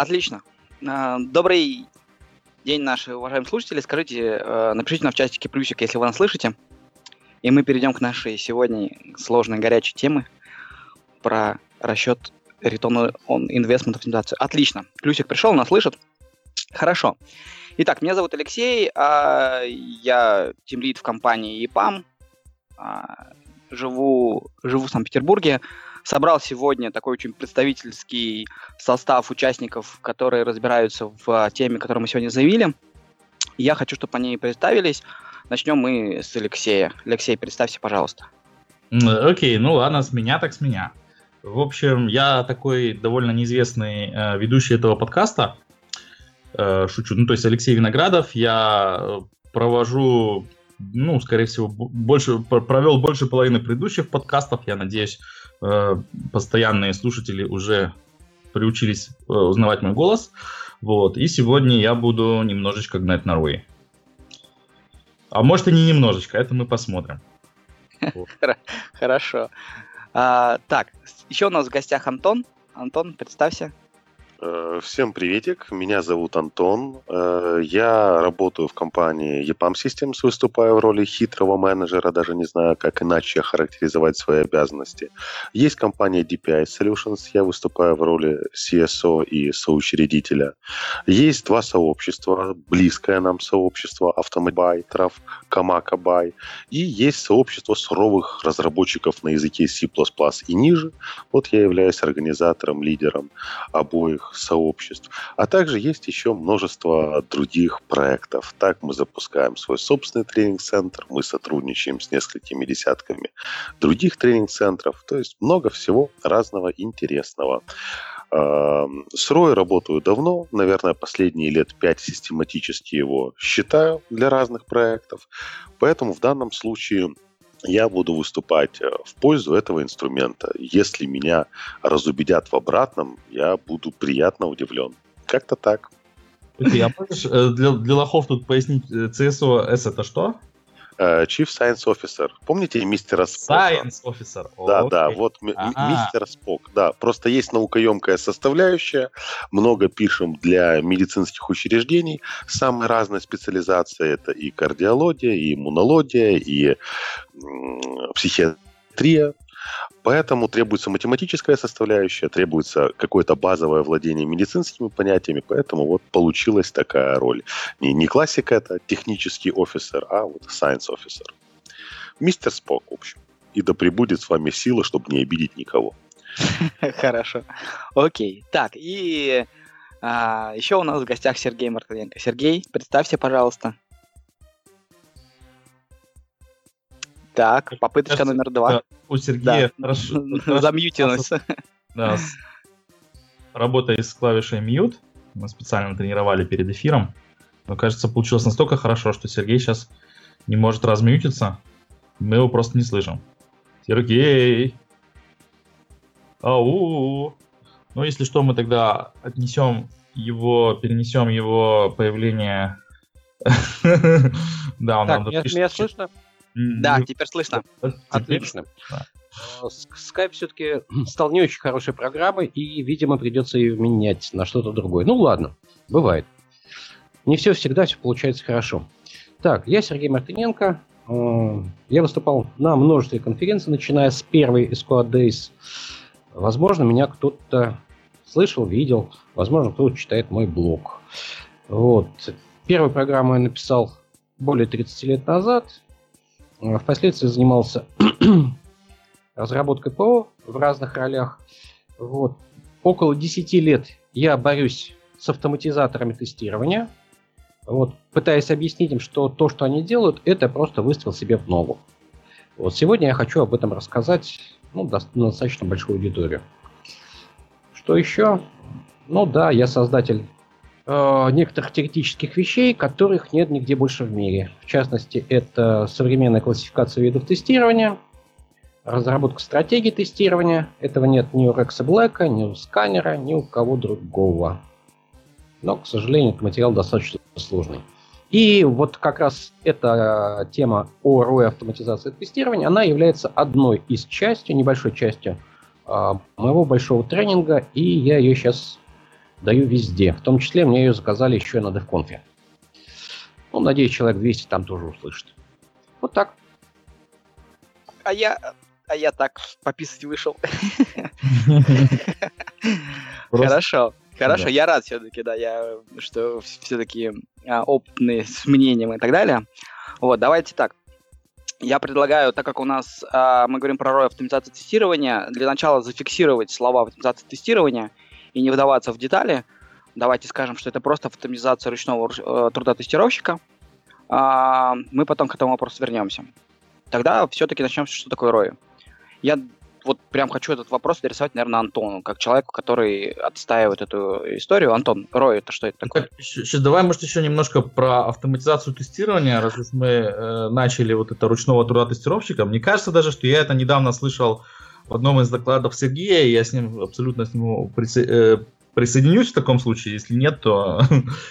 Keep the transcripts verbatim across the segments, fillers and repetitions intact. Отлично. Добрый день, наши уважаемые слушатели. Скажите, напишите нам в чатике плюсик, если вы нас слышите. И мы перейдем к нашей сегодня сложной, горячей теме про расчет return on investment оптимизацию. Отлично. Плюсик пришел, нас слышит. Хорошо. Итак, меня зовут Алексей. Я тимлид в компании и пам. Живу, живу в Санкт-Петербурге. Собрал сегодня такой очень представительский состав участников, которые разбираются в теме, которую мы сегодня заявили. Я хочу, чтобы они представились. Начнем мы с Алексея. Алексей, представься, пожалуйста. Окей, okay, ну ладно, с меня так с меня. В общем, я такой довольно неизвестный э, ведущий этого подкаста. Э, шучу. Ну, то есть Алексей Виноградов. Я провожу, ну, скорее всего, больше, провел больше половины предыдущих подкастов. Я надеюсь, э, постоянные слушатели уже приучились э, узнавать мой голос. Вот. И сегодня я буду немножечко гнать норовы. А может и не немножечко, это мы посмотрим. Хорошо. Так, еще у нас в гостях Антон. Антон, представься. Всем приветик, меня зовут Антон. Я работаю в компании и пам Systems, выступаю в роли хитрого менеджера, даже не знаю, как иначе характеризовать свои обязанности. Есть компания ди пи ай Solutions, я выступаю в роли си эс о и соучредителя. Есть два сообщества, близкое нам сообщество автомобайтеров, Камака Бай, и есть сообщество суровых разработчиков на языке си плюс плюс и ниже. Вот я являюсь организатором, лидером обоих сообществ. А также есть еще множество других проектов. Так, мы запускаем свой собственный тренинг-центр, мы сотрудничаем с несколькими десятками других тренинг-центров, то есть много всего разного интересного. С Рой работаю давно, наверное, последние лет пять систематически его считаю для разных проектов, поэтому в данном случае я буду выступать в пользу этого инструмента. Если меня разубедят в обратном, я буду приятно удивлен. Как-то так. Окей, а можешь для, для лохов тут пояснить, си эс о эс это что? Chief Science Officer. Помните мистера Спока? Science Officer. О, да, окей. Да, вот А-а. мистер Спок. Да, просто есть наукоемкая составляющая. Много пишем для медицинских учреждений. Самые разные специализации. Это и кардиология, и иммунология, и м- психиатрия. Поэтому требуется математическая составляющая, требуется какое-то базовое владение медицинскими понятиями, поэтому вот получилась такая роль. Не, не классика это, технический офицер, а вот science офицер. Мистер Спок, в общем. И да пребудет с вами сила, чтобы не обидеть никого. Хорошо. Окей. Так, и еще у нас в гостях Сергей Мартыненко. Сергей, представься, пожалуйста. Так, попыточка кажется, номер два. Да, у Сергея да. хорошо. Замьютилось. Да, работая с клавишей мьют, мы специально тренировали перед эфиром. Но, кажется, получилось настолько хорошо, что Сергей сейчас не может размьютиться. Мы его просто не слышим. Сергей! Ау! Ну, если что, мы тогда отнесем его, перенесем его появление. Да, он нам допишет. Меня слышно? Да, теперь слышно. Отлично. Скайп все-таки стал не очень хорошей программой, и, видимо, придется ее менять на что-то другое. Ну ладно, бывает. Не все всегда все получается хорошо. Так, я Сергей Мартыненко. Я выступал на множестве конференций, начиная с первой SQLDays. Возможно, меня кто-то слышал, видел. Возможно, кто-то читает мой блог. Вот. Первую программу я написал более тридцать лет назад. Впоследствии занимался разработкой ПО в разных ролях. Вот. Около десять лет я борюсь с автоматизаторами тестирования, вот, пытаясь объяснить им, что то, что они делают, это просто выстрел себе в ногу. Вот. Сегодня я хочу об этом рассказать ну, достаточно большую аудиторию. Что еще? Ну да, я создатель некоторых теоретических вещей, которых нет нигде больше в мире. В частности, это современная классификация видов тестирования, разработка стратегий тестирования. Этого нет ни у Рекса Блэка, ни у Сканера, ни у кого другого. Но, к сожалению, этот материал достаточно сложный. И вот как раз эта тема о РО и автоматизации тестирования, она является одной из частью, небольшой частью моего большого тренинга, и я ее сейчас даю везде. В том числе мне ее заказали еще и на DevConf. Ну, надеюсь, человек двести там тоже услышит. Вот так. А я... А я так пописать вышел. Хорошо. Хорошо, я рад все-таки, да, я, что все-таки опытные с мнением и так далее. Вот, давайте так. Я предлагаю, так как у нас а, мы говорим про роль автоматизации тестирования, для начала зафиксировать слова автоматизации тестирования и не вдаваться в детали. Давайте скажем, что это просто автоматизация ручного э, труда тестировщика. А, мы потом к этому вопросу вернемся. Тогда все-таки начнем, что такое рои. Я вот прям хочу этот вопрос адресовать, наверное, Антону, как человеку, который отстаивает эту историю. Антон, рои это что это такое? Так, сейчас давай, может, еще немножко про автоматизацию тестирования, раз уж мы э, начали вот это ручного труда тестировщика. Мне кажется даже, что я это недавно слышал в одном из докладов Сергея, и я с ним абсолютно с ним присо... э, присоединюсь в таком случае. Если нет, то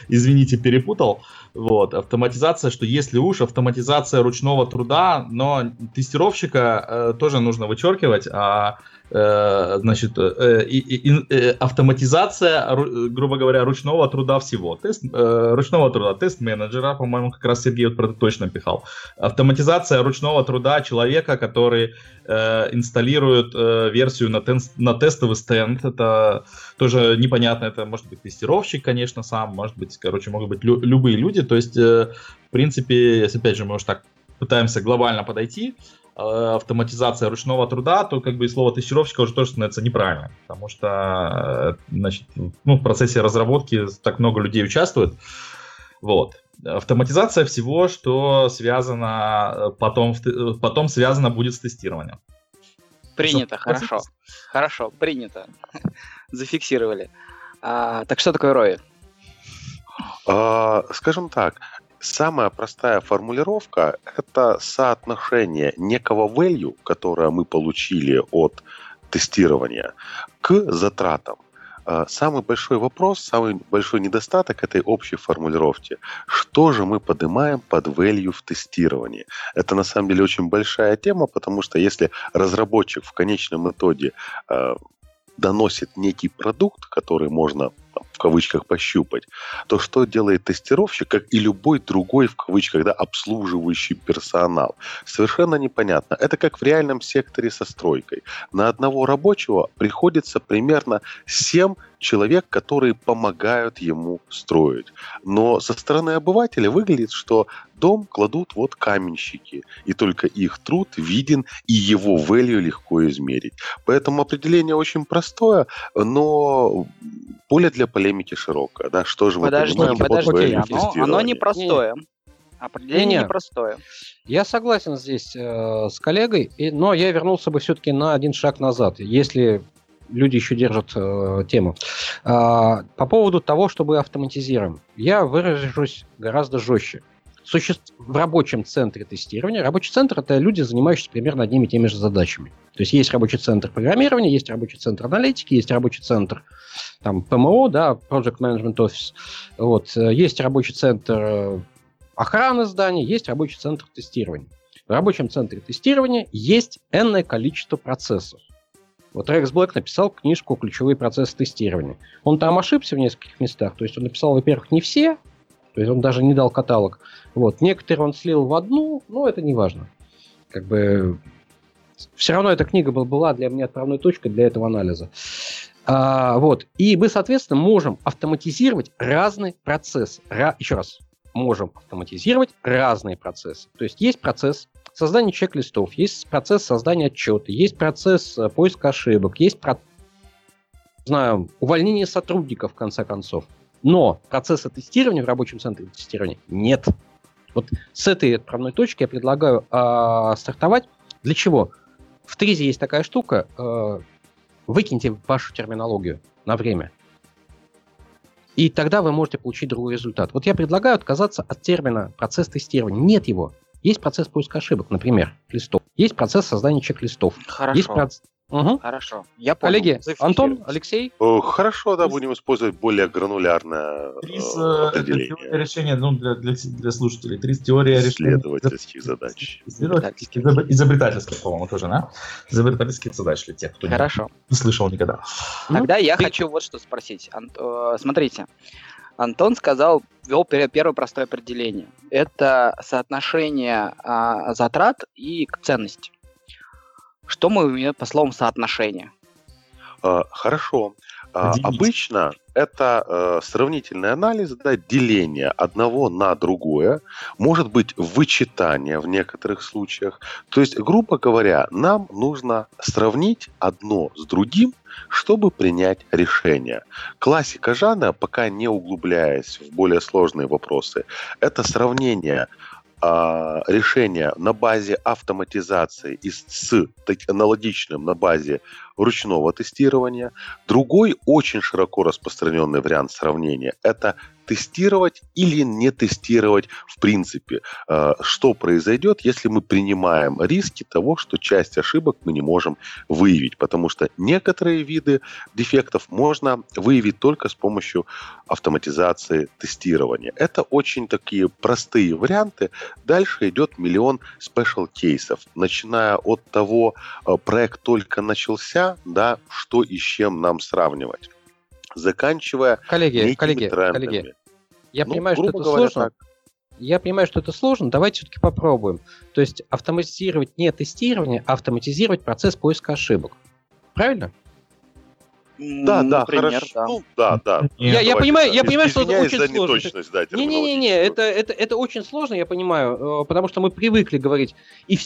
извините, перепутал. Вот, автоматизация, что если уж автоматизация ручного труда, но тестировщика э, тоже нужно вычеркивать, а э, значит, э, и, и, э, автоматизация, ру, грубо говоря, ручного труда всего. Тест, э, ручного труда, тест-менеджера, по-моему, как раз Сергей вот про это точно пихал. Автоматизация ручного труда человека, который э, инсталлирует э, версию на, тен, на тестовый стенд. Это тоже непонятно, это может быть тестировщик, конечно, сам, может быть, короче, могут быть лю- любые люди. То есть, в принципе, если, опять же, мы уж так пытаемся глобально подойти, автоматизация ручного труда, то как бы и слово тестировщика уже тоже становится неправильно, потому что, значит, ну, в процессе разработки так много людей участвует. Вот. Автоматизация всего, что связано потом, потом связано будет с тестированием. Принято, что? Хорошо. Хорошо, принято. Зафиксировали. А, так что такое рои? Скажем так, самая простая формулировка – это соотношение некого value, которое мы получили от тестирования, к затратам. Самый большой вопрос, самый большой недостаток этой общей формулировки – что же мы поднимаем под value в тестировании? Это на самом деле очень большая тема, потому что если разработчик в конечном итоге доносит некий продукт, который можно в кавычках пощупать, то что делает тестировщик, как и любой другой в кавычках, да, обслуживающий персонал? Совершенно непонятно. Это как в реальном секторе со стройкой. На одного рабочего приходится примерно семь человек, которые помогают ему строить. Но со стороны обывателя выглядит, что дом кладут вот каменщики, и только их труд виден, и его value легко измерить. Поэтому определение очень простое, но поле для полемики широкое. Да? Что же мы подожди, понимаем подожди, под value тестирования? Оно непростое. Определение непростое. Я согласен здесь э, с коллегой, и, но я вернулся бы все-таки на один шаг назад, если... Люди еще держат э, тему. А, по поводу того, что мы автоматизируем. Я выражусь гораздо жестче. Суще... В рабочем центре тестирования. Рабочий центр – это люди, занимающиеся примерно одними и теми же задачами. То есть есть рабочий центр программирования, есть рабочий центр аналитики, есть рабочий центр там, ПМО, да, Project Management Office. Вот. Есть рабочий центр охраны зданий, есть рабочий центр тестирования. В рабочем центре тестирования есть энное количество процессов. Вот Рекс Блэк написал книжку «Ключевые процессы тестирования». Он там ошибся в нескольких местах. То есть он написал, во-первых, не все. То есть он даже не дал каталог. Вот. Некоторые он слил в одну, но это не важно. Как бы... Все равно эта книга была для меня отправной точкой для этого анализа. А, вот. И мы, соответственно, можем автоматизировать разные процессы. Ра... Еще раз. Можем автоматизировать разные процессы. То есть есть процесс... создание чек-листов, есть процесс создания отчета, есть процесс поиска ошибок, есть про... знаю, увольнение сотрудников, в конце концов. Но процесса тестирования в рабочем центре тестирования нет. Вот с этой отправной точки я предлагаю э, стартовать. Для чего? В Тризе есть такая штука. Э, выкиньте вашу терминологию на время. И тогда вы можете получить другой результат. Вот я предлагаю отказаться от термина «процесс тестирования». Нет его. Есть процесс поиска ошибок, например, листов. Есть процесс создания чек-листов. Хорошо. Есть проц... Угу. Хорошо. Я понял. Коллеги, Антон, Алексей? Хорошо, да, будем использовать более гранулярное Триз, определение. Это решение, ну, для, для, для слушателей. Триз теория решения. Исследовательских задач. Исследовательских. Изобретательских, по-моему, тоже, да? Изобретательских задач для тех, кто Хорошо. не слышал никогда. Тогда ну, я ты... хочу вот что спросить. Ант... Смотрите. Антон сказал, ввел первое простое определение. Это соотношение а, затрат и ценности. Что мы имеем по словам соотношения? Хорошо. Делить. Обычно это сравнительный анализ, да, деление одного на другое, может быть вычитание в некоторых случаях. То есть, грубо говоря, нам нужно сравнить одно с другим, чтобы принять решение. Классика жанра, пока не углубляясь в более сложные вопросы, это сравнение решения на базе автоматизации и с аналогичным на базе ручного тестирования. Другой очень широко распространенный вариант сравнения – это тестировать или не тестировать в принципе. Что произойдет, если мы принимаем риски того, что часть ошибок мы не можем выявить, потому что некоторые виды дефектов можно выявить только с помощью автоматизации тестирования. Это очень такие простые варианты. Дальше идет миллион спешл-кейсов, начиная от того, проект только начался, да, что и с чем нам сравнивать. Заканчивая коллеги, коллеги, трендами. Коллеги, я ну, понимаю, что это говоря, сложно. Так. Я понимаю, что это сложно. Давайте все-таки попробуем. То есть автоматизировать не тестирование, а автоматизировать процесс поиска ошибок. Правильно? Да, да, например, хорошо. Да. Ну, да, да. Я, я понимаю, я понимаю, что это очень сложно. Да, не, не, не, не, это, это, это очень сложно, я понимаю, потому что мы привыкли говорить. И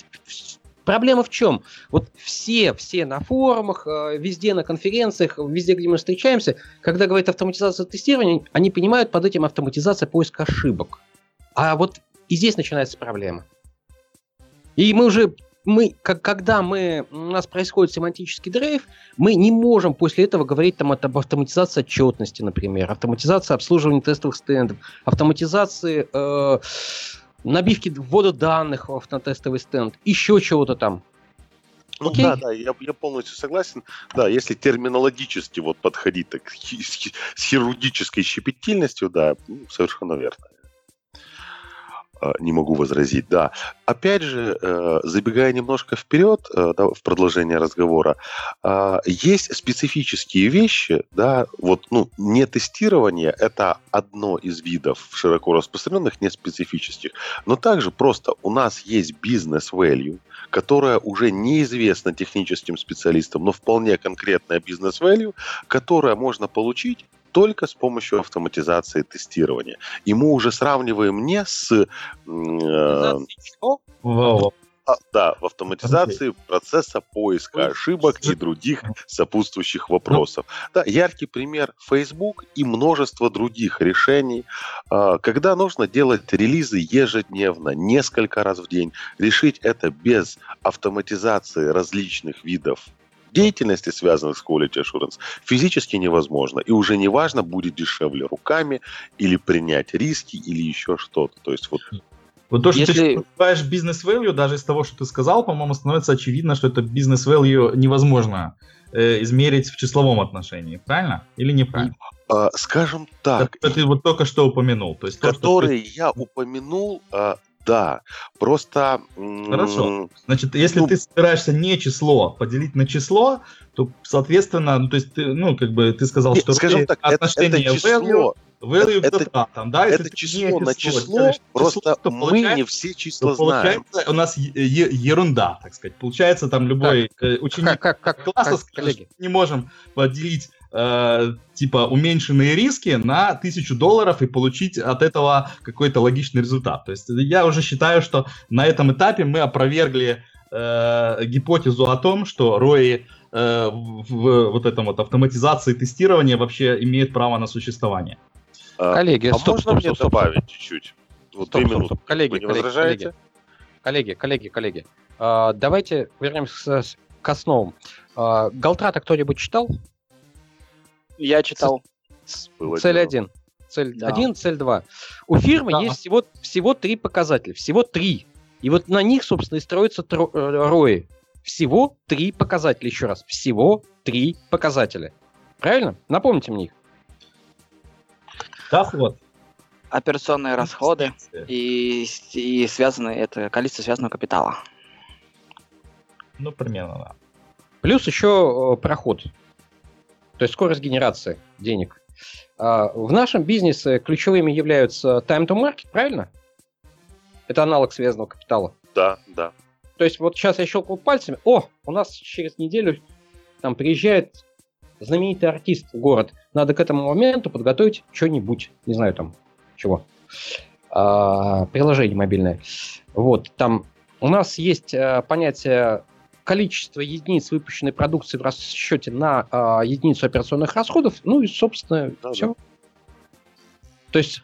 проблема в чем? Вот все, все на форумах, везде на конференциях, везде, где мы встречаемся, когда говорят автоматизация тестирования, они понимают под этим автоматизация поиска ошибок. А вот и здесь начинается проблема. И мы уже, мы, как, когда мы, у нас происходит семантический дрейф, мы не можем после этого говорить там, об автоматизации отчетности, например, автоматизации обслуживания тестовых стендов, автоматизации... Э- набивки ввода данных в автотестовый стенд, еще чего-то там. Ну Окей? да, да, я, я полностью согласен. Да, если терминологически вот подходить так, с, с хирургической щепетильностью, да, ну, совершенно верно. Не могу возразить, да. Опять же, забегая немножко вперед, да, в продолжение разговора, есть специфические вещи, да, вот, ну, не тестирование, это одно из видов широко распространенных, не специфических, но также просто у нас есть бизнес-value, которая уже неизвестна техническим специалистам, но вполне конкретная бизнес-value, которая можно получить только с помощью автоматизации тестирования. И мы уже сравниваем не с... Э, wow. а, да, в автоматизации okay. процесса поиска ошибок и других сопутствующих вопросов. No. Да, яркий пример Facebook и множество других решений, э, когда нужно делать релизы ежедневно, несколько раз в день. Решить это без автоматизации различных видов деятельности, связанных с quality assurance, физически невозможно. И уже не важно, будет дешевле руками или принять риски, или еще что-то. То есть вот... Вот то, что Если... ты называешь бизнес-вэлью, даже из того, что ты сказал, по-моему, становится очевидно, что это бизнес-вэлью невозможно э, измерить в числовом отношении. Правильно или неправильно? Э, скажем так. Это ты вот только что упомянул. То есть который то, что... я упомянул... Э, Да, просто... Хорошо. Значит, если ну, ты собираешься не число поделить на число, то, соответственно, ну, то есть ты, ну, как бы ты сказал, нет, что... Скажем так, отношение это, это число... Value это, data, там, да? Это число на число, число просто число, мы не все числа знаем. Получается у нас е- ерунда, так сказать. Получается там любой как, ученик как, как, класса как, скажет, что не можем поделить э, типа уменьшенные риски на тысячу долларов и получить от этого какой-то логичный результат. То есть я уже считаю, что на этом этапе мы опровергли э, гипотезу о том, что рои э, в, в вот этом вот автоматизации тестирования вообще имеют право на существование. Коллеги, а стоп, можно стоп, мне стоп, добавить стоп, чуть-чуть? Вот стоп, стоп, стоп. Коллеги, Вы не коллеги, возражаете? Коллеги, коллеги, коллеги. А, давайте вернемся к основам. А, Голдратта кто-нибудь читал? Я читал. Цель один. Цель да. один, цель два. У фирмы да. есть всего, всего три показателя. Всего три. И вот на них, собственно, и строятся тро- рои. Всего три показателя, еще раз. Всего три показателя. Правильно? Напомните мне их. Доход. Операционные расходы и, и связанные, это количество связанного капитала. Ну, примерно, да. Плюс еще проход. То есть скорость генерации денег. В нашем бизнесе ключевыми являются time to market, правильно? Это аналог связанного капитала. Да, да. То есть вот сейчас я щелкнул пальцами. О, у нас через неделю там приезжает знаменитый артист в город. Надо к этому моменту подготовить что-нибудь. Не знаю там чего. А, приложение мобильное. Вот, там у нас есть а, понятие количество единиц выпущенной продукции в расчете на а, единицу операционных расходов. Ну и, собственно, да, все. Да. То есть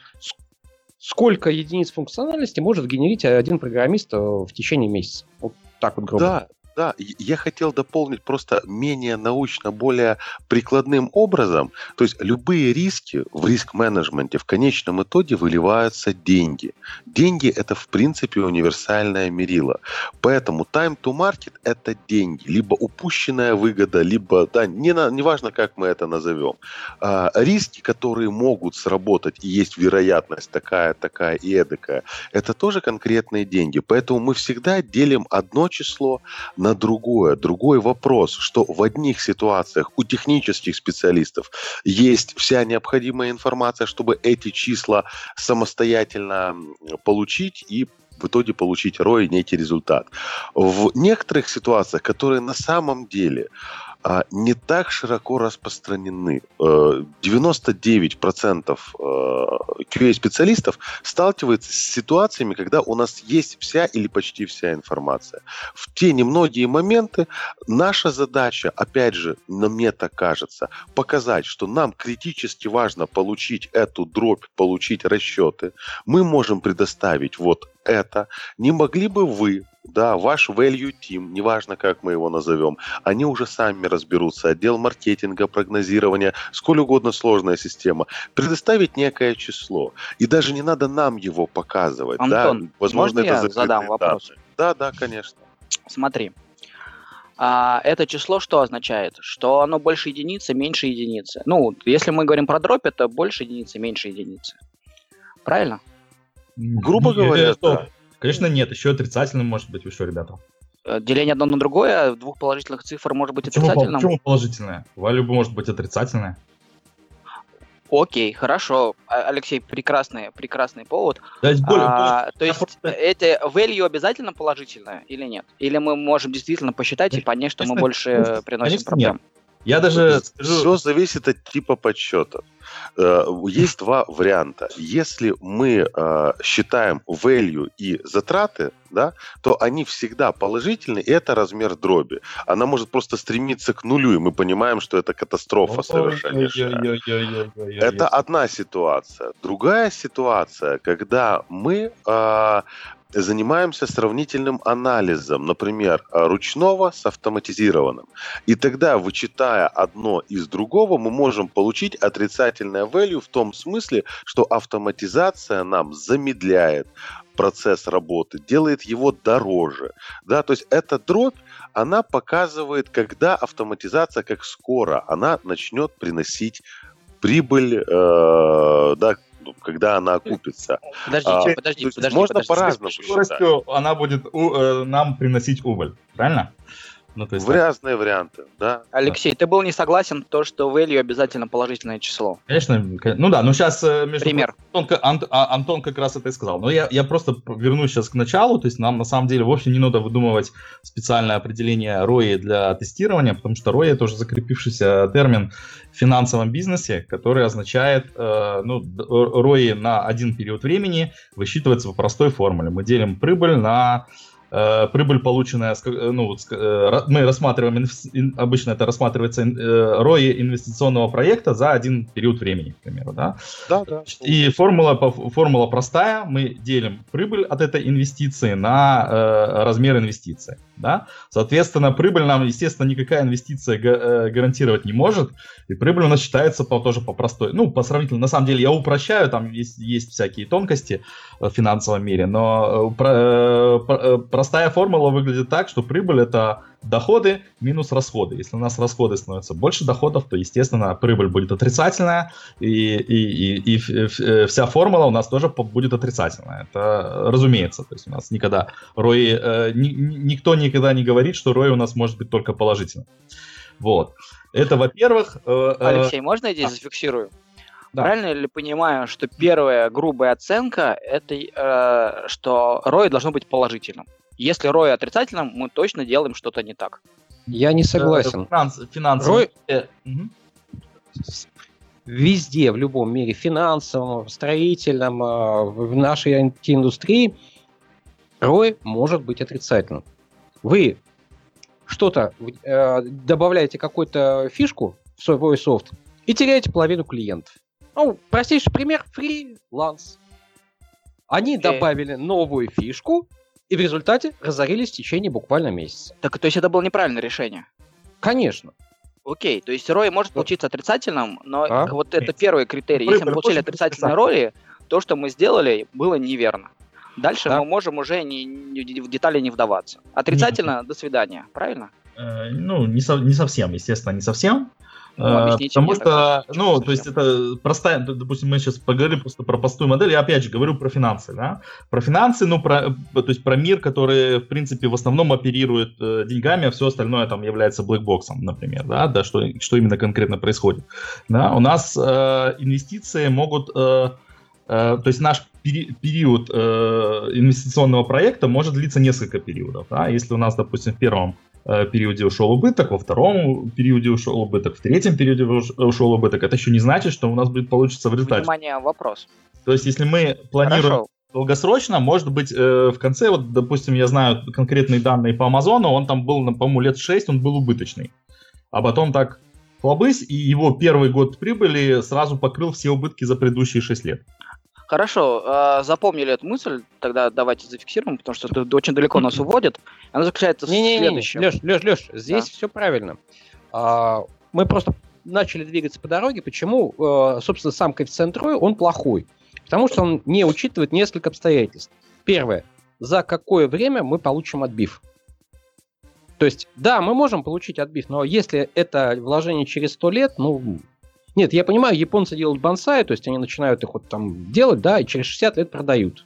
сколько единиц функциональности может генерить один программист в течение месяца? Вот так вот грубо. Да, да. Я хотел дополнить просто менее научно, более прикладным образом. То есть любые риски в риск-менеджменте в конечном итоге выливаются деньги. Деньги – это, в принципе, универсальное мерило. Поэтому time to market – это деньги. Либо упущенная выгода, либо, да, не на, неважно, как мы это назовем. А, риски, которые могут сработать, и есть вероятность такая, такая и эдакая, это тоже конкретные деньги. Поэтому мы всегда делим одно число на другое. Другой вопрос, что в одних ситуациях у технических специалистов есть вся необходимая информация, чтобы эти числа самостоятельно получить и в итоге получить рой и некий результат. В некоторых ситуациях, которые на самом деле не так широко распространены. девяносто девять процентов кью эй-специалистов сталкиваются с ситуациями, когда у нас есть вся или почти вся информация. В те немногие моменты наша задача, опять же, мне так кажется, показать, что нам критически важно получить эту дробь, получить расчеты. Мы можем предоставить вот это. Не могли бы вы, да, ваш value team, неважно, как мы его назовем, они уже сами разберутся, отдел маркетинга, прогнозирования, сколь угодно сложная система, предоставить некое число. И даже не надо нам его показывать. Антон, да? Возможно, это я задам вопрос? Да, да, конечно. Смотри, а, это число что означает? Что оно больше единицы, меньше единицы. Ну, если мы говорим про дробь, это больше единицы, меньше единицы. Правильно? Грубо говоря, да. Конечно, нет. Еще отрицательным может быть. Вы что, ребята? Деление одно на другое, двух положительных цифр может быть почему отрицательным. Почему положительное? Валюба может быть отрицательное. Окей, хорошо. Алексей, прекрасный, прекрасный повод. Да, более, а, то есть просто... это value обязательно положительное или нет? Или мы можем действительно посчитать и понять, что конечно, мы больше конечно, приносим конечно, проблем? Нет. Я даже скажу... Все зависит от типа подсчета. Есть два варианта. Если мы считаем value и затраты, да, то они всегда положительны, и это размер дроби. Она может просто стремиться к нулю, и мы понимаем, что это катастрофа совершеннейшая. Это одна ситуация. Другая ситуация, когда мы... занимаемся сравнительным анализом, например, ручного с автоматизированным. И тогда, вычитая одно из другого, мы можем получить отрицательное value в том смысле, что автоматизация нам замедляет процесс работы, делает его дороже. Да, то есть эта дробь, она показывает, когда автоматизация, как скоро она начнет приносить прибыль, э, да, когда она окупится. Подождите, а, подождите, подождите. Можно по-разному считать. Она будет у, э, нам приносить убыль, правильно? Ну, то есть, в разные так. варианты, да. Алексей, да. ты был не согласен то, что value обязательно положительное число? Конечно, ну да, ну сейчас... Между... Пример. Антон, Ан, Антон как раз это и сказал. Но я, я просто вернусь сейчас к началу, то есть нам на самом деле вовсе не надо выдумывать специальное определение рой для тестирования, потому что рой это уже закрепившийся термин в финансовом бизнесе, который означает, э, ну, рой на один период времени высчитывается по простой формуле. Мы делим прибыль на... прибыль полученная, ну, мы рассматриваем, обычно это рассматривается рой инвестиционного проекта за один период времени, к примеру, да? Да, да. И формула, формула простая, мы делим прибыль от этой инвестиции на размер инвестиции, да? Соответственно, прибыль нам, естественно, никакая инвестиция гарантировать не может, и прибыль у нас считается по, тоже по простой, ну, по сравнительно, на самом деле, я упрощаю, там есть, есть всякие тонкости в финансовом мире, но про, про, Простая формула выглядит так, что прибыль — это доходы минус расходы. Если у нас расходы становятся больше доходов, то, естественно, прибыль будет отрицательная, и, и, и, и вся формула у нас тоже будет отрицательная. Это разумеется. То есть у нас никогда рой, э, ни, никто никогда не говорит, что рой у нас может быть только положительным. Вот. Это, во-первых... Э, Алексей, э, можно я здесь а... зафиксирую? Да. Правильно ли понимаю, что первая грубая оценка – это э, что рой должно быть положительным? Если рой отрицательным, мы точно делаем что-то не так. Я не согласен. Финанс, финансовый. Рой... Угу. Везде, в любом мире, финансовом, строительном, в нашей ай ти-индустрии рой может быть отрицательным. Вы что-то э, добавляете какую-то фишку в свой софт и теряете половину клиентов. Ну, простейший пример – фриланс. Они okay. добавили новую фишку и в результате разорились в течение буквально месяца. Так, то есть это было неправильное решение? Конечно. Окей, okay, то есть рой может получиться отрицательным, но а? вот это первый критерий. Если мы получили отрицательные роли, то, что мы сделали, было неверно. Дальше да. мы можем уже не, не, в детали не вдаваться. Отрицательно – до свидания, правильно? Э, ну, не, со, не совсем, естественно, не совсем. Ну, потому что, так, ну, то есть это простая, допустим, мы сейчас поговорили просто про простую модель, я опять же говорю про финансы, да, про финансы, ну, про, то есть про мир, который, в принципе, в основном оперирует э, деньгами, а все остальное там является блэкбоксом, например, да, да, что, что именно конкретно происходит, да, у нас э, инвестиции могут, э, э, то есть наш пери- период э, инвестиционного проекта может длиться несколько периодов, да, если у нас, допустим, в первом периоде ушел убыток, во втором периоде ушел убыток, в третьем периоде ушел убыток. Это еще не значит, что у нас будет получиться в результате. Внимание, вопрос. То есть, если мы планируем Хорошо. долгосрочно, может быть, в конце, вот, допустим, я знаю конкретные данные по Амазону, он там был, по-моему, лет шесть, он был убыточный. А потом так хлобысь, и его первый год прибыли сразу покрыл все убытки за предыдущие шесть лет. Хорошо, запомнили эту мысль, тогда давайте зафиксируем, потому что это очень далеко нас уводит. Она заключается в следующем. Леш, Леш, Леш, здесь да. все правильно. Мы просто начали двигаться по дороге. Почему, собственно, сам коэффициент рой, он плохой? Потому что он не учитывает несколько обстоятельств. Первое. За какое время мы получим отбив? То есть, да, мы можем получить отбив, но если это вложение через сто лет, ну... Нет, я понимаю, японцы делают бонсай, то есть они начинают их вот там делать, да, и через шестьдесят лет продают.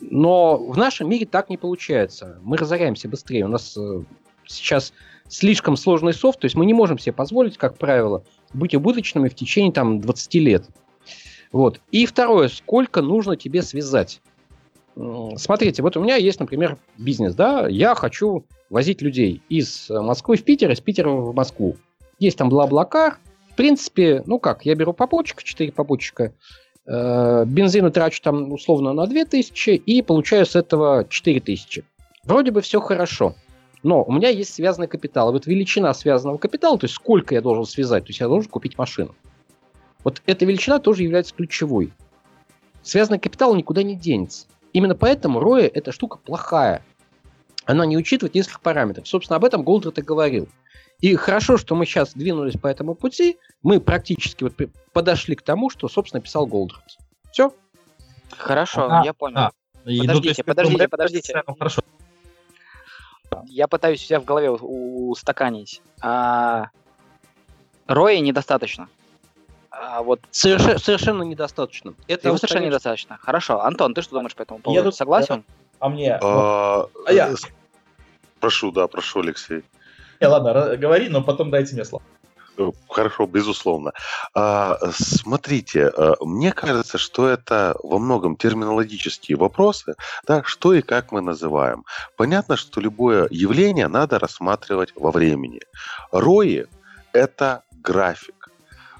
Но в нашем мире так не получается. Мы разоряемся быстрее. У нас э, сейчас слишком сложный софт, то есть мы не можем себе позволить, как правило, быть убыточными в течение там двадцати лет. Вот. И второе, сколько нужно тебе связать. Смотрите, вот у меня есть, например, бизнес, да, я хочу возить людей из Москвы в Питер, из Питера в Москву. Есть там бла-блакар. В принципе, ну как, я беру попутчика, четыре попутчика, э, бензину трачу там условно на две тысячи и получаю с этого четыре тысячи. Вроде бы все хорошо, но у меня есть связанный капитал. И вот величина связанного капитала, то есть сколько я должен связать, то есть я должен купить машину. Вот эта величина тоже является ключевой. Связанный капитал никуда не денется. Именно поэтому рой эта штука плохая. Она не учитывает нескольких параметров. Собственно, об этом Голдратт и говорил. И хорошо, что мы сейчас двинулись по этому пути, мы практически вот подошли к тому, что, собственно, писал Голдратт. Все? Хорошо, а, я понял. А, подождите, и, ну, подождите, подождите. подождите. Хорошо. Я пытаюсь себя в голове устаканить. А, роя недостаточно. А, вот. Соверш... Совершенно недостаточно. Это Его совершенно конечно. недостаточно. Хорошо. Антон, ты что думаешь по этому поводу? Я тут... Согласен? А мне... А, а я... Прошу, да, прошу, Алексей. Ладно, говори, но потом дайте мне слово. Хорошо, безусловно. Смотрите, мне кажется, что это во многом терминологические вопросы, да, что и как мы называем. Понятно, что любое явление надо рассматривать во времени. Рои – это график.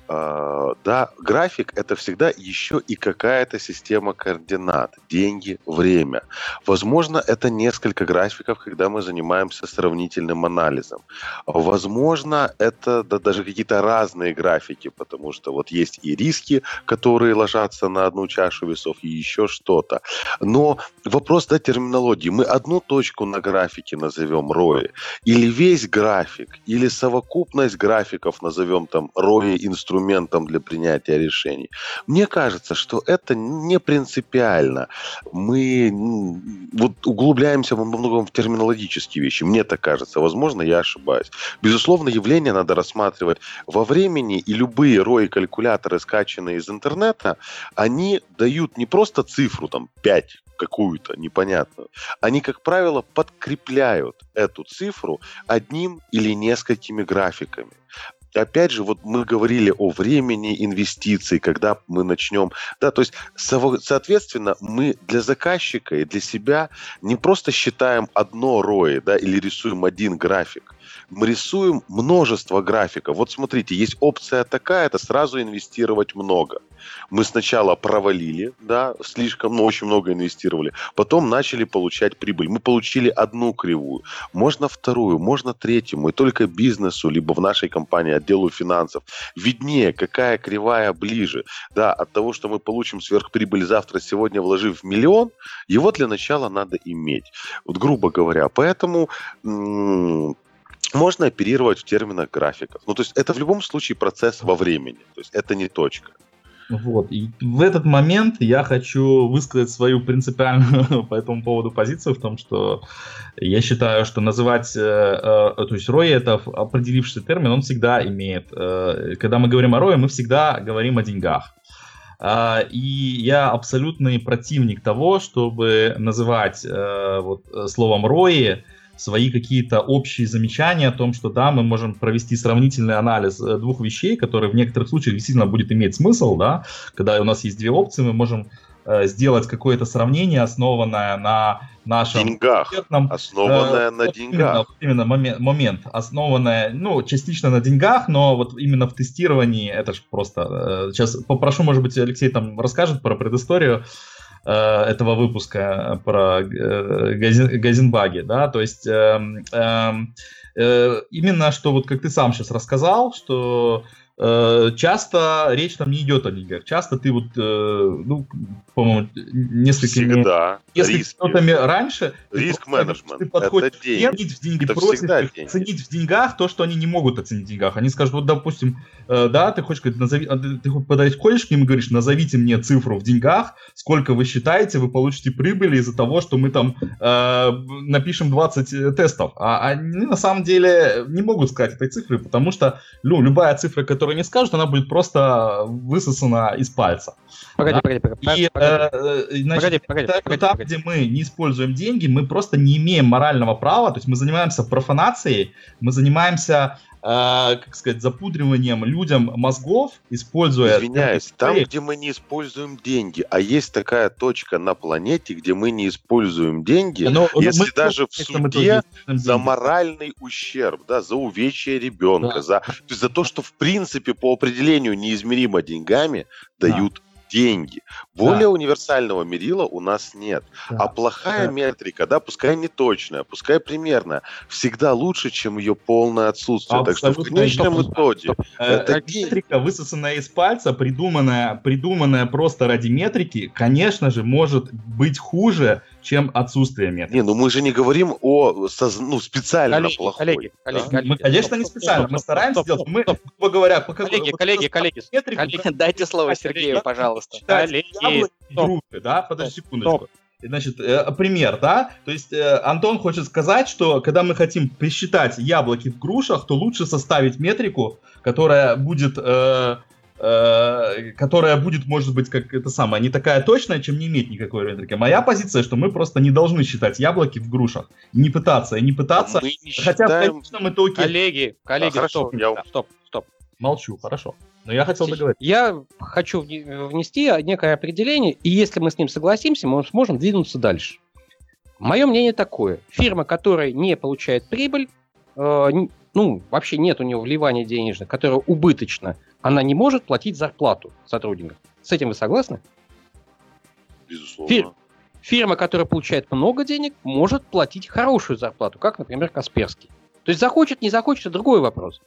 Да, график – это всегда еще и какая-то система координат, деньги, время. Возможно, это несколько графиков, когда мы занимаемся сравнительным анализом. Возможно, это да, даже какие-то разные графики, потому что вот есть и риски, которые ложатся на одну чашу весов, и еще что-то. Но вопрос, да, терминологии. Мы одну точку на графике назовем рои, или весь график, или совокупность графиков назовем там рои инструментов, инструментом для принятия решений. Мне кажется, что это не принципиально. Мы вот углубляемся во многом в терминологические вещи. Мне так кажется. Возможно, я ошибаюсь. Безусловно, явление надо рассматривать во времени, и любые рой-калькуляторы, скачанные из интернета, они дают не просто цифру, там, пять, какую-то непонятную, они, как правило, подкрепляют эту цифру одним или несколькими графиками. Опять же, вот мы говорили о времени инвестиций, когда мы начнем, да, то есть, соответственно, мы для заказчика и для себя не просто считаем одно рой, да, или рисуем один график, мы рисуем множество графиков. Вот смотрите, есть опция такая, это сразу инвестировать много. Мы сначала провалили, да, слишком, ну, очень много инвестировали, потом начали получать прибыль. Мы получили одну кривую, можно вторую, можно третью. Мы только бизнесу, либо в нашей компании, отделу финансов, виднее, какая кривая ближе. Да, от того, что мы получим сверхприбыль завтра, сегодня вложив миллион, его для начала надо иметь. Вот, грубо говоря, поэтому... М- Можно оперировать в терминах графиков. Ну, то есть это в любом случае процесс во времени. То есть это не точка. Вот. И в этот момент я хочу высказать свою принципиальную по этому поводу позицию в том, что я считаю, что называть, то есть рой — это определившийся термин, он всегда имеет. Когда мы говорим о рое, мы всегда говорим о деньгах. И я абсолютный противник того, чтобы называть вот словом рои свои какие-то общие замечания о том, что да, мы можем провести сравнительный анализ двух вещей, которые в некоторых случаях действительно будет иметь смысл, да, когда у нас есть две опции, мы можем э, сделать какое-то сравнение, основанное на нашем... Деньгах, основанное э, на вот деньгах. Именно, именно момент, момент, основанное, ну, частично на деньгах, но вот именно в тестировании, это же просто... Э, сейчас попрошу, может быть, Алексей там расскажет про предысторию этого выпуска про Heisenbug, да, то есть э, э, именно что вот как ты сам сейчас рассказал, что э, часто речь там не идет о деньгах, часто ты вот, э, ну, по-моему, несколькими, всегда. несколькими раньше риск менеджмент, ты подходишь к деньги, просишь оценить в деньгах то, что они не могут оценить в деньгах, они скажут, вот допустим, э, да, ты хочешь, назови, ты подходишь к ним и говоришь, назовите мне цифру в деньгах, сколько вы считаете, вы получите прибыли из-за того, что мы там э, напишем двадцать тестов, а они на самом деле не могут сказать этой цифры, потому что ну, любая цифра, которую они скажут, она будет просто высосана из пальца. Погоди, да? погоди, погоди. И, Погоди, значит, погоди, это погоди, этап, погоди. Где мы не используем деньги, мы просто не имеем морального права, то есть мы занимаемся профанацией, мы занимаемся, э, как сказать, запудриванием людям мозгов, используя... Извиняюсь, там, где мы не используем деньги, а есть такая точка на планете, где мы не используем деньги, но, если мы, даже мы, в суде за моральный ущерб, да, за увечье ребенка, да. за, то есть за то, что в принципе по определению неизмеримо деньгами да. дают деньги. Более да. универсального мерила у нас нет. Да. А плохая да. метрика, да, пускай неточная, пускай примерная, всегда лучше, чем ее полное отсутствие. Абсолютно. Так что в конечном Стоп. итоге... Стоп. Это э, метрика, высосанная из пальца, придуманная, придуманная просто ради метрики, конечно же, может быть хуже, чем отсутствие метрики. Не, ну мы же не говорим о соз... ну, специально коллеги, плохой. Коллеги, да? коллеги, коллеги, мы, конечно, стоп, не специально, стоп, мы стараемся стоп, сделать... Стоп, мы, грубо говоря, пока... Коллеги, коллеги, коллеги, метрику, коллеги, дайте слово Сергею, пожалуйста. Коллеги, друзья, да, подожди секундочку. Значит, пример, да, то есть Антон хочет сказать, что когда мы хотим присчитать яблоки в грушах, то лучше составить метрику, которая будет, э, э, которая будет, может быть, как это самое, не такая точная, чем не иметь никакой метрики. Моя позиция, что мы просто не должны считать яблоки в грушах, не пытаться, не пытаться, мы не хотя считаем... в конечном итоге. Коллеги, коллеги, а, стоп, я... стоп, стоп, молчу, хорошо. Но я хотел бы говорить. Я хочу внести некое определение, и если мы с ним согласимся, мы сможем двинуться дальше. Мое мнение такое. Фирма, которая не получает прибыль, э, ну, вообще нет у нее вливания денежных, которая убыточна, она не может платить зарплату сотрудникам. С этим вы согласны? Безусловно. Фир- фирма, которая получает много денег, может платить хорошую зарплату, как, например, Касперский. То есть захочет, не захочет, это другой вопрос.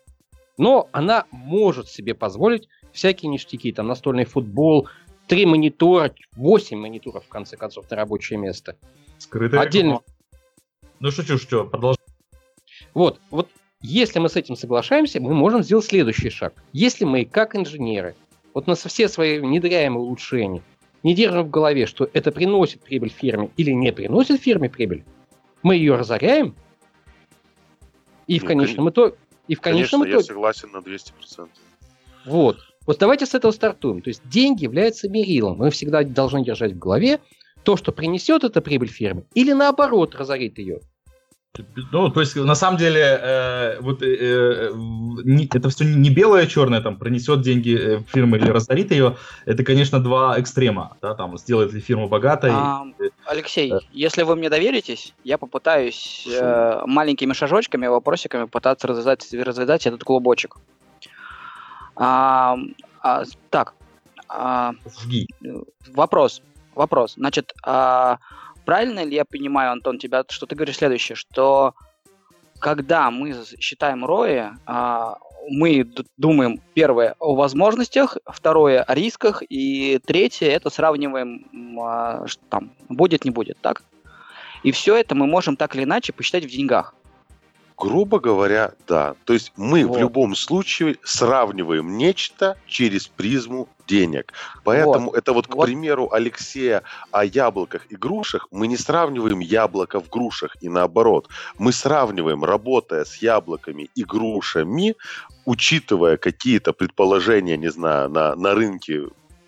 Но она может себе позволить всякие ништяки, там настольный футбол, три монитора, восемь мониторов, в конце концов, на рабочее место. Скрытая отдельно. Реклама. Ну шучу, шучу, продолжай. Вот, вот Если мы с этим соглашаемся, мы можем сделать следующий шаг. Если мы, как инженеры, вот на все свои внедряемые улучшения не держим в голове, что это приносит прибыль фирме или не приносит фирме прибыль, мы ее разоряем, и в конечном итоге... И в конечном Конечно, итоге... я согласен на двести процентов. Вот. Вот давайте с этого стартуем. То есть деньги являются мерилом. Мы всегда должны держать в голове то, что принесет это прибыль фирме, или наоборот разорит ее. Ну, то есть, на самом деле, э, вот, э, не, это все не белое, черное, там, принесет деньги фирме или разорит ее. Это, конечно, два экстрема, да, там, сделает ли фирма богатой. А, и, Алексей, э, если вы мне доверитесь, я попытаюсь э, маленькими шажочками, вопросиками пытаться развязать, развязать этот клубочек. А, а, так, а, вопрос, вопрос, значит... А, правильно ли я понимаю, Антон, тебя, что ты говоришь следующее, что когда мы считаем рои, мы думаем, первое, о возможностях, второе, о рисках, и третье, это сравниваем, что там, будет, не будет, так? И все это мы можем так или иначе посчитать в деньгах. Грубо говоря, да. То есть мы вот. в любом случае сравниваем нечто через призму денег. Поэтому вот. это вот, к вот. примеру, Алексея о яблоках и грушах. Мы не сравниваем яблоко в грушах и наоборот. Мы сравниваем, работая с яблоками и грушами, учитывая какие-то предположения, не знаю, на, на рынке,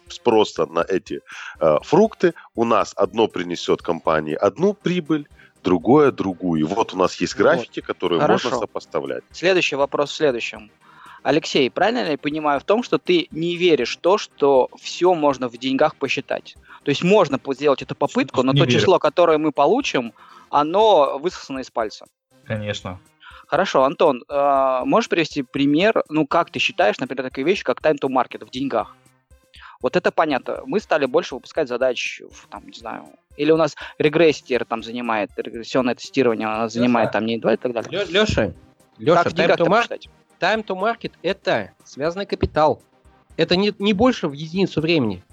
спроса на эти э, фрукты. У нас одно принесет компании одну прибыль, другое, другую. Вот у нас есть графики, вот. которые Хорошо. можно сопоставлять. Следующий вопрос в следующем. Алексей, правильно ли я понимаю в том, что ты не веришь в то, что все можно в деньгах посчитать? То есть можно сделать эту попытку, но не то верю. число, которое мы получим, оно высосано из пальца. Конечно. Хорошо, Антон, можешь привести пример, ну как ты считаешь, например, такие вещи, как time to market в деньгах? Вот это понятно. Мы стали больше выпускать задач, там, не знаю, или у нас регрессия там занимает, регрессионное тестирование она занимает, Леша, там, не два и так далее. Леша, Леша, time to, market, time to market – это связанный капитал. Это не, не больше в единицу времени.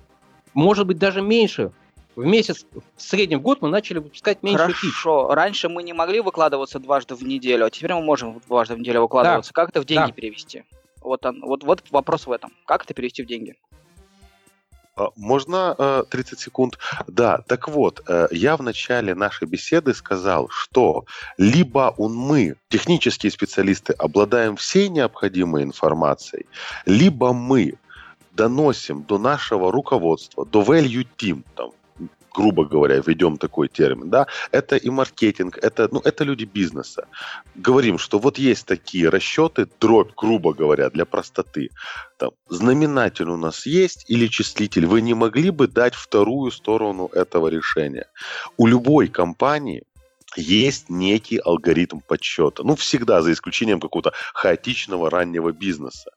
Может быть, даже меньше. В месяц, в среднем в год мы начали выпускать меньше. Хорошо. Пить. Раньше мы не могли выкладываться дважды в неделю, а теперь мы можем дважды в неделю выкладываться. Да. Как это в деньги да. перевести? Вот, он, вот, вот вопрос в этом. Как это перевести в деньги? Можно тридцать секунд? Да, так вот, я в начале нашей беседы сказал, что либо мы, технические специалисты, обладаем всей необходимой информацией, либо мы доносим до нашего руководства, до value team, там, грубо говоря, введем такой термин, да, это и маркетинг, это, ну, это люди бизнеса. Говорим, что вот есть такие расчеты, дробь, грубо говоря, для простоты. Там, знаменатель у нас есть или числитель, вы не могли бы дать вторую сторону этого решения? У любой компании есть некий алгоритм подсчета. Ну, всегда, за исключением какого-то хаотичного раннего бизнеса.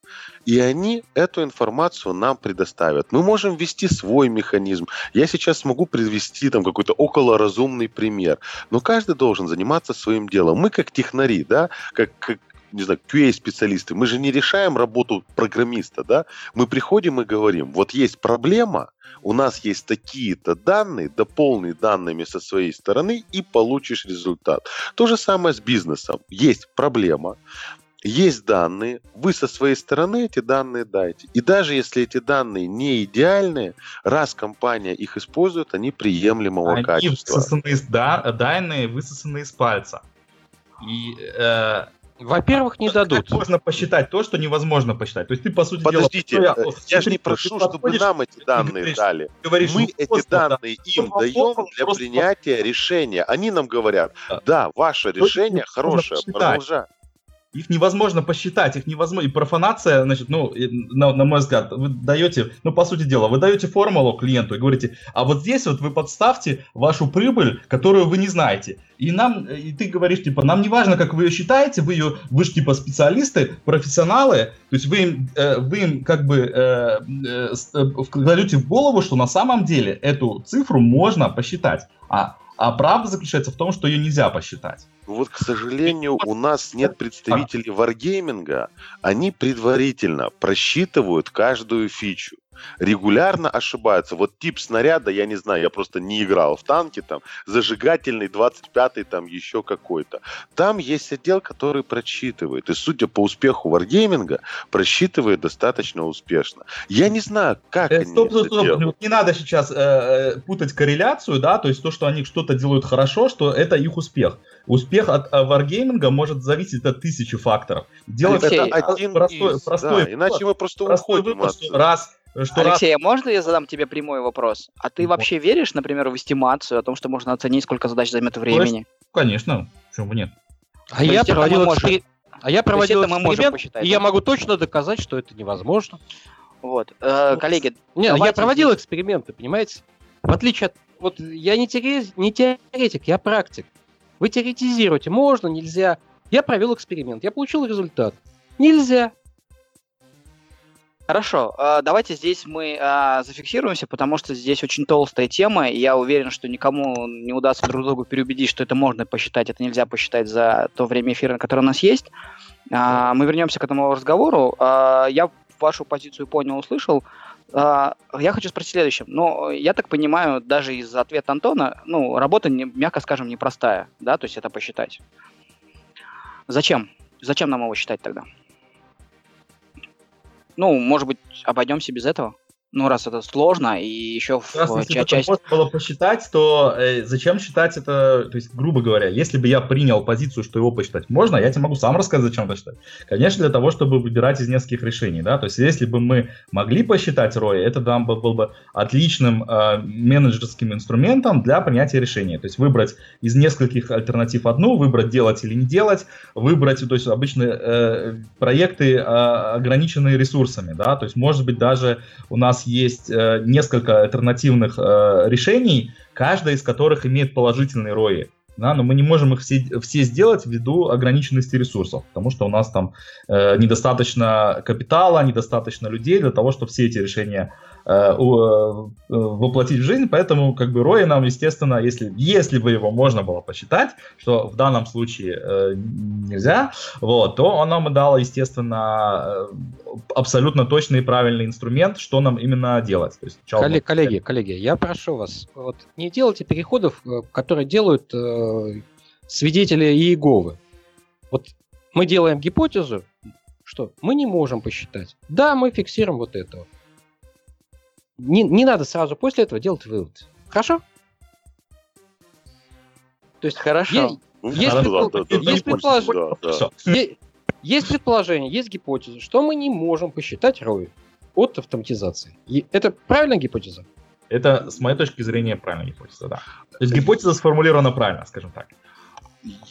И они эту информацию нам предоставят. Мы можем ввести свой механизм. Я сейчас могу привести там какой-то околоразумный пример. Но каждый должен заниматься своим делом. Мы как технари, да, как... как не знаю, кью эй-специалисты, мы же не решаем работу программиста, да? Мы приходим и говорим, вот есть проблема, у нас есть такие-то данные, дополни данными со своей стороны и получишь результат. То же самое с бизнесом. Есть проблема, есть данные, вы со своей стороны эти данные дайте. И даже если эти данные не идеальные, раз компания их использует, они приемлемого они качества. Высосаны из, да, данные высосаны из пальца. И... Э... Во-первых, не дадут. Как можно посчитать то, что невозможно посчитать? То есть ты, по сути Подождите, дела... Подождите, я, я же не прошу, чтобы нам эти данные говоришь, дали. Говоришь, мы эти просто, данные да. им просто даем просто для просто принятия просто. решения. Они нам говорят, да, да ваше то решение хорошее, продолжай. Их невозможно посчитать, их невозможно... И профанация, значит, ну, на, на мой взгляд, вы даете, ну, по сути дела, вы даете формулу клиенту и говорите, а вот здесь вот вы подставьте вашу прибыль, которую вы не знаете. И нам, и ты говоришь, типа, нам не важно, как вы ее считаете, вы ее, вы же, типа, специалисты, профессионалы, то есть вы им, э, вы им как бы э, э, вкладете в голову, что на самом деле эту цифру можно посчитать, а... А правда заключается в том, что ее нельзя посчитать. Вот, к сожалению, у нас нет представителей Wargaming. Они предварительно просчитывают каждую фичу. регулярно ошибаются. Вот тип снаряда, я не знаю, я просто не играл в танки, там, зажигательный, двадцать пятый, там, еще какой-то. Там есть отдел, который просчитывает. И, судя по успеху Wargaming, просчитывает достаточно успешно. Я не знаю, как э, они стоп, это стоп, делают. Стоп, не надо сейчас э, путать корреляцию, да, то есть то, что они что-то делают хорошо, что это их успех. Успех от Wargaming может зависеть от тысячи факторов. Дело Алексей, это один простой, из, простой, да, иначе мы просто уходим от... Раз... Что Алексей, раз... а можно я задам тебе прямой вопрос? А ты вообще веришь, например, в эстимацию о том, что можно оценить, сколько задач займет времени? Конечно, почему бы нет? А я проводил, можем... а я проводил эксперимент, посчитать, и да? я могу точно доказать, что это невозможно. Вот, э, коллеги... Нет, давайте... я проводил эксперименты, понимаете? В отличие от... Вот я не теоретик, я практик. Вы теоретизируете, можно, нельзя. Я провел эксперимент, я получил результат. Нельзя. Хорошо, давайте здесь мы зафиксируемся, потому что здесь очень толстая тема, и я уверен, что никому не удастся друг другу переубедить, что это можно посчитать, это нельзя посчитать за то время эфира, которое у нас есть. Мы вернемся к этому разговору. Я вашу позицию понял, услышал. Я хочу спросить следующее. Ну, я так понимаю, даже из ответа Антона, ну, работа, мягко скажем, непростая, да, то есть это посчитать. Зачем? Зачем нам его считать тогда? Ну, может быть, обойдемся без этого? Ну, раз это сложно, и еще в раз, если часть... Если бы можно было посчитать, то э, зачем считать это? То есть, грубо говоря, если бы я принял позицию, что его посчитать можно, я тебе могу сам рассказать, зачем посчитать. Конечно, для того, чтобы выбирать из нескольких решений, да? То есть, если бы мы могли посчитать рой, это нам бы, был бы отличным э, менеджерским инструментом для принятия решения. То есть, выбрать из нескольких альтернатив одну, выбрать делать или не делать, выбрать, то есть, обычные э, проекты, э, ограниченные ресурсами, да? То есть, может быть, даже у нас есть э, несколько альтернативных э, решений, каждая из которых имеет положительные рои. Да, но мы не можем их все, все сделать ввиду ограниченности ресурсов, потому что у нас там э, недостаточно капитала, недостаточно людей для того, чтобы все эти решения э, э, воплотить в жизнь. Поэтому как бы рои нам, естественно, если, если бы его можно было посчитать, что в данном случае э, нельзя, вот, то оно нам дало, естественно, абсолютно точный и правильный инструмент, что нам именно делать. То есть, Коллег, мы... Коллеги, коллеги, я прошу вас, вот, не делайте переходов, которые делают... Э, свидетели Иеговы. Вот мы делаем гипотезу, что мы не можем посчитать. Да, мы фиксируем вот это. Не, не надо сразу после этого делать вывод. Хорошо? То есть хорошо. Есть предположение, есть гипотеза, что мы не можем посчитать рой от автоматизации. И это правильная гипотеза? Это, с моей точки зрения, правильная гипотеза, да. То есть гипотеза сформулирована правильно, скажем так.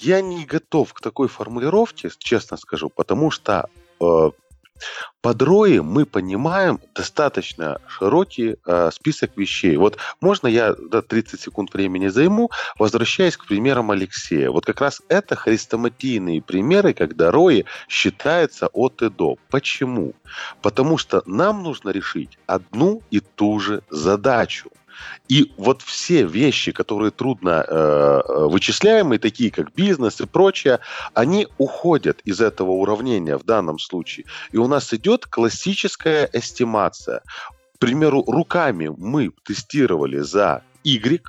Я не готов к такой формулировке, честно скажу, потому что э, под рои мы понимаем достаточно широкий э, список вещей. Вот можно я да, тридцать секунд времени займу, возвращаясь к примерам Алексея. Вот как раз это хрестоматийные примеры, когда рои считается от и до. Почему? Потому что нам нужно решить одну и ту же задачу. И вот все вещи, которые трудно э, вычисляемые, такие как бизнес и прочее, они уходят из этого уравнения в данном случае. И у нас идет классическая эстимация. К примеру, руками мы тестировали за Y,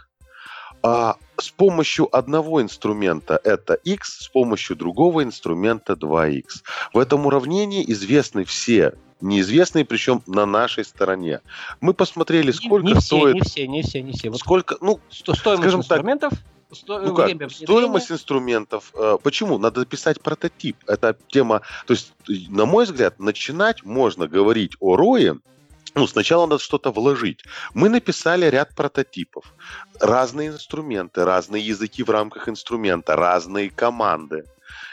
а с помощью одного инструмента это X, с помощью другого инструмента два икс. В этом уравнении известны все неизвестные, причем на нашей стороне. Мы посмотрели, сколько не, не стоит... Не все, не все, не все. Вот сколько, ну, сто, стоимость инструментов... Так, Сто... Ну как? Стоимость инструментов. Почему? Надо писать прототип. Это тема... То есть, на мой взгляд, начинать можно говорить о рое. Ну, сначала надо что-то вложить. Мы написали ряд прототипов. Разные инструменты, разные языки в рамках инструмента, разные команды.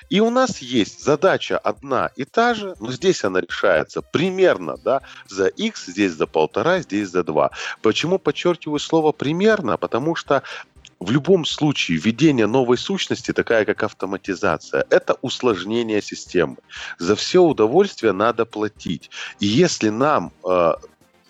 И у нас есть задача одна и та же, но здесь она решается примерно, да, за X, здесь за полтора, здесь за два. Почему подчеркиваю слово «примерно»? Потому что в любом случае введение новой сущности, такая как автоматизация, это усложнение системы. За все удовольствие надо платить. И если нам... Э,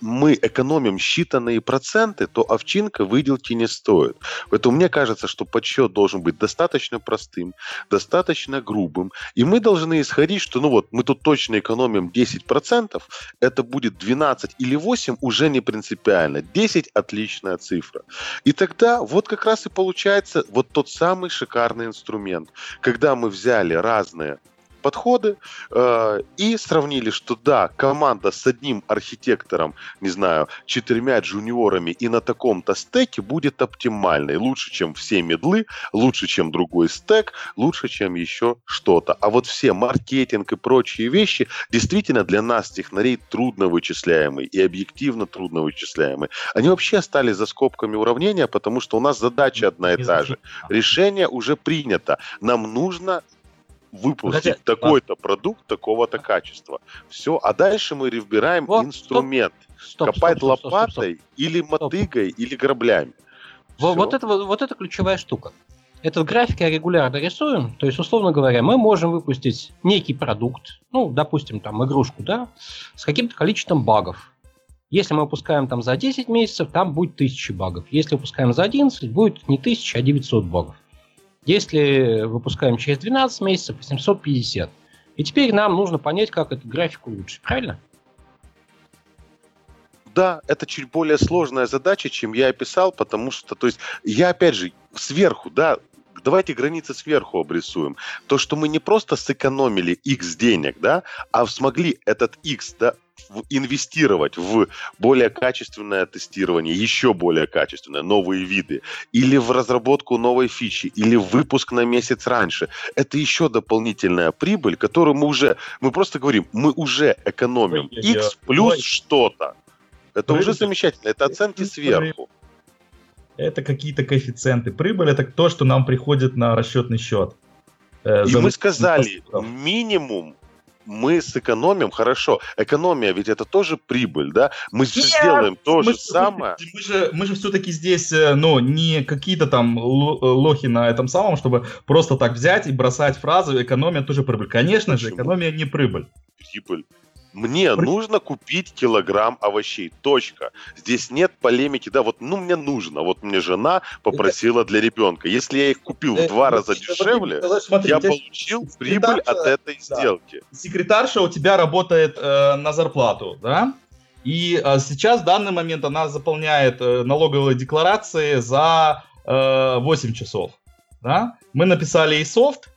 мы экономим считанные проценты, то овчинка выделки не стоит. Поэтому мне кажется, что подсчет должен быть достаточно простым, достаточно грубым. И мы должны исходить, что ну вот мы тут точно экономим десять процентов, это будет двенадцать или восемь, уже не принципиально. десять – отличная цифра. И тогда вот как раз и получается вот тот самый шикарный инструмент, когда мы взяли разные подходы э, и сравнили, что да, команда с одним архитектором, не знаю, четырьмя джуниорами и на таком-то стеке будет оптимальной. Лучше, чем все медлы, лучше, чем другой стек, лучше, чем еще что-то. А вот все маркетинг и прочие вещи действительно для нас, технарей, трудно вычисляемые и объективно трудно вычисляемые. Они вообще остались за скобками уравнения, потому что у нас задача одна и та же. Решение уже принято. Нам нужно выпустить такой-то продукт, такого-то качества. Все, а дальше мы выбираем вот, инструмент. Стоп, Копать стоп, стоп, лопатой стоп, стоп, стоп. или мотыгой, стоп. или граблями. Вот, вот, это, вот, вот это ключевая штука. Это в графике регулярно рисуем. То есть, условно говоря, мы можем выпустить некий продукт, ну, допустим, там, игрушку, да, с каким-то количеством багов. Если мы выпускаем там за десять месяцев, там будет тысяча багов. Если выпускаем за одиннадцать, будет не тысяча, а девятьсот багов. Если выпускаем через двенадцать месяцев, восемьсот пятьдесят. И теперь нам нужно понять, как эту графику улучшить, правильно? Да, это чуть более сложная задача, чем я описал, потому что, то есть, я опять же сверху, да, давайте границы сверху обрисуем. То, что мы не просто сэкономили X денег, да, а смогли этот X, да, инвестировать в более качественное тестирование, еще более качественное, новые виды, или в разработку новой фичи, или в выпуск на месяц раньше. Это еще дополнительная прибыль, которую мы уже, мы просто говорим, мы уже экономим X плюс что-то. Это уже замечательно, это оценки сверху. Это какие-то коэффициенты. Прибыль – это то, что нам приходит на расчетный счет. И мы сказали, минимум мы сэкономим, хорошо. Экономия ведь это тоже прибыль, да? Мы же сделаем то же самое. Мы же, мы же все-таки здесь, ну, не какие-то там лохи на этом самом, чтобы просто так взять и бросать фразу «экономия тоже прибыль». Конечно Почему? же, экономия не прибыль. Прибыль. Мне При... нужно купить килограмм овощей. Точка. Здесь нет полемики. Да, вот, ну, мне нужно. Вот мне жена попросила для ребенка. Если я их купил в два раза дешевле, Смотри, я получил прибыль от этой сделки. Да. Секретарша у тебя работает э, на зарплату, да? И э, сейчас, в данный момент, она заполняет э, налоговые декларации за э, восемь часов, да? Мы написали ей софт,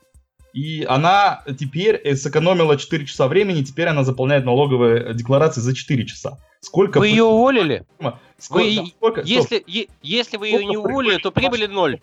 и она теперь сэкономила четыре часа времени, теперь она заполняет налоговые декларации за четыре часа. Сколько вы ее уволили? Сколько, вы... сколько... Если, е- если вы сколько ее не уволили, прибыли, то прибыли ноль.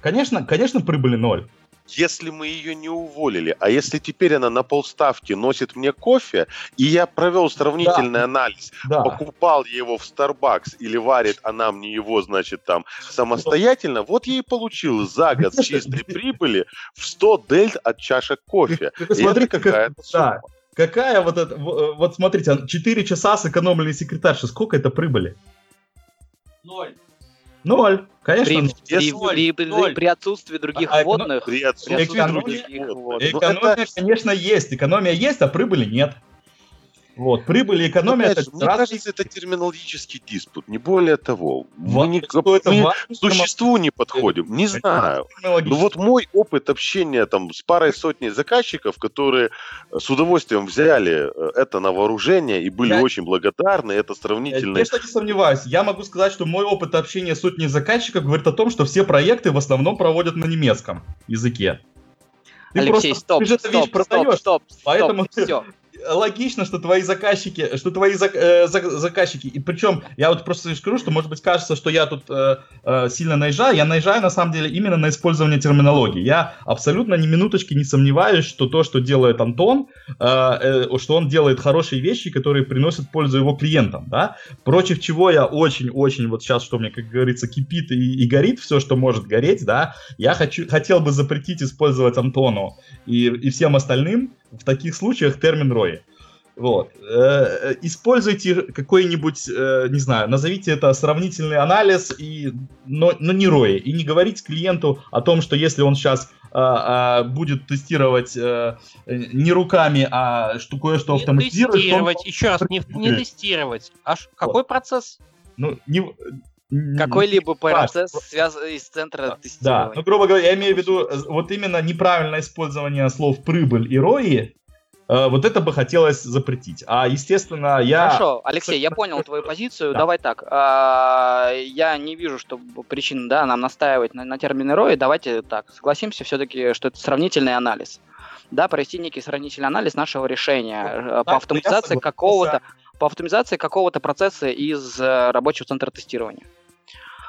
Конечно, конечно, прибыли ноль. Если мы ее не уволили, а если теперь она на полставки носит мне кофе, и я провел сравнительный да. анализ, да. покупал я его в Starbucks или варит она мне его, значит, там, самостоятельно, вот я и получил за год с чистой прибыли в сто дельт от чашек кофе. Смотри, какая сумма. Какая вот это, вот смотрите, четыре часа сэкономили секретарши, сколько это прибыли? Ноль. Ноль, конечно. При, ноль. При, при, ноль. при отсутствии других а, водных. При отсутствии экономия, других водных. Экономия, это... конечно, есть. Экономия есть, а прибыли нет. Вот, прибыль и экономия... Знаешь, это... Мне кажется, это терминологический диспут, не более того. Мы, не, мы к существу не подходим, не знаю. Но вот мой опыт общения там, с парой сотней заказчиков, которые с удовольствием взяли это на вооружение и были я... очень благодарны, это сравнительно... Я, конечно, не сомневаюсь. Я могу сказать, что мой опыт общения с сотней заказчиков говорит о том, что все проекты в основном проводят на немецком языке. Ты Алексей, просто, стоп, ты же стоп, стоп, продаешь, стоп, стоп, поэтому стоп, все. Логично, что твои заказчики, что твои зак, э, заказчики, и причем я вот просто скажу, что может быть кажется, что я тут э, э, сильно наезжаю, я наезжаю на самом деле именно на использование терминологии. Я абсолютно ни минуточки не сомневаюсь, что то, что делает Антон, э, э, что он делает хорошие вещи, которые приносят пользу его клиентам, да, против чего я очень-очень вот сейчас, что мне, как говорится, кипит и, и горит все, что может гореть, да, я хочу, хотел бы запретить использовать Антону и, и всем остальным в таких случаях термин рои. Вот. Используйте какой-нибудь, не знаю, назовите это сравнительный анализ, и, но, но не рои. И не говорите клиенту о том, что если он сейчас а, а, будет тестировать а, не руками, а что кое-что автоматизировать... Тестировать, он... еще раз, не, не тестировать. А какой вот. Процесс? Ну, не... Какой-либо процесс связан из центра тестирования. Да, ну, грубо говоря, я имею в виду вот именно неправильное использование слов «прибыль» и «рои». Вот это бы хотелось запретить. А, естественно, я... Хорошо, Алексей, я понял твою позицию. Да. Давай так. Я не вижу, что причин, да, нам настаивать на, на термине рои. Давайте так, согласимся все-таки, что это сравнительный анализ. Да, провести некий сравнительный анализ нашего решения да, по автоматизации какого-то, по автоматизации какого-то процесса из рабочего центра тестирования.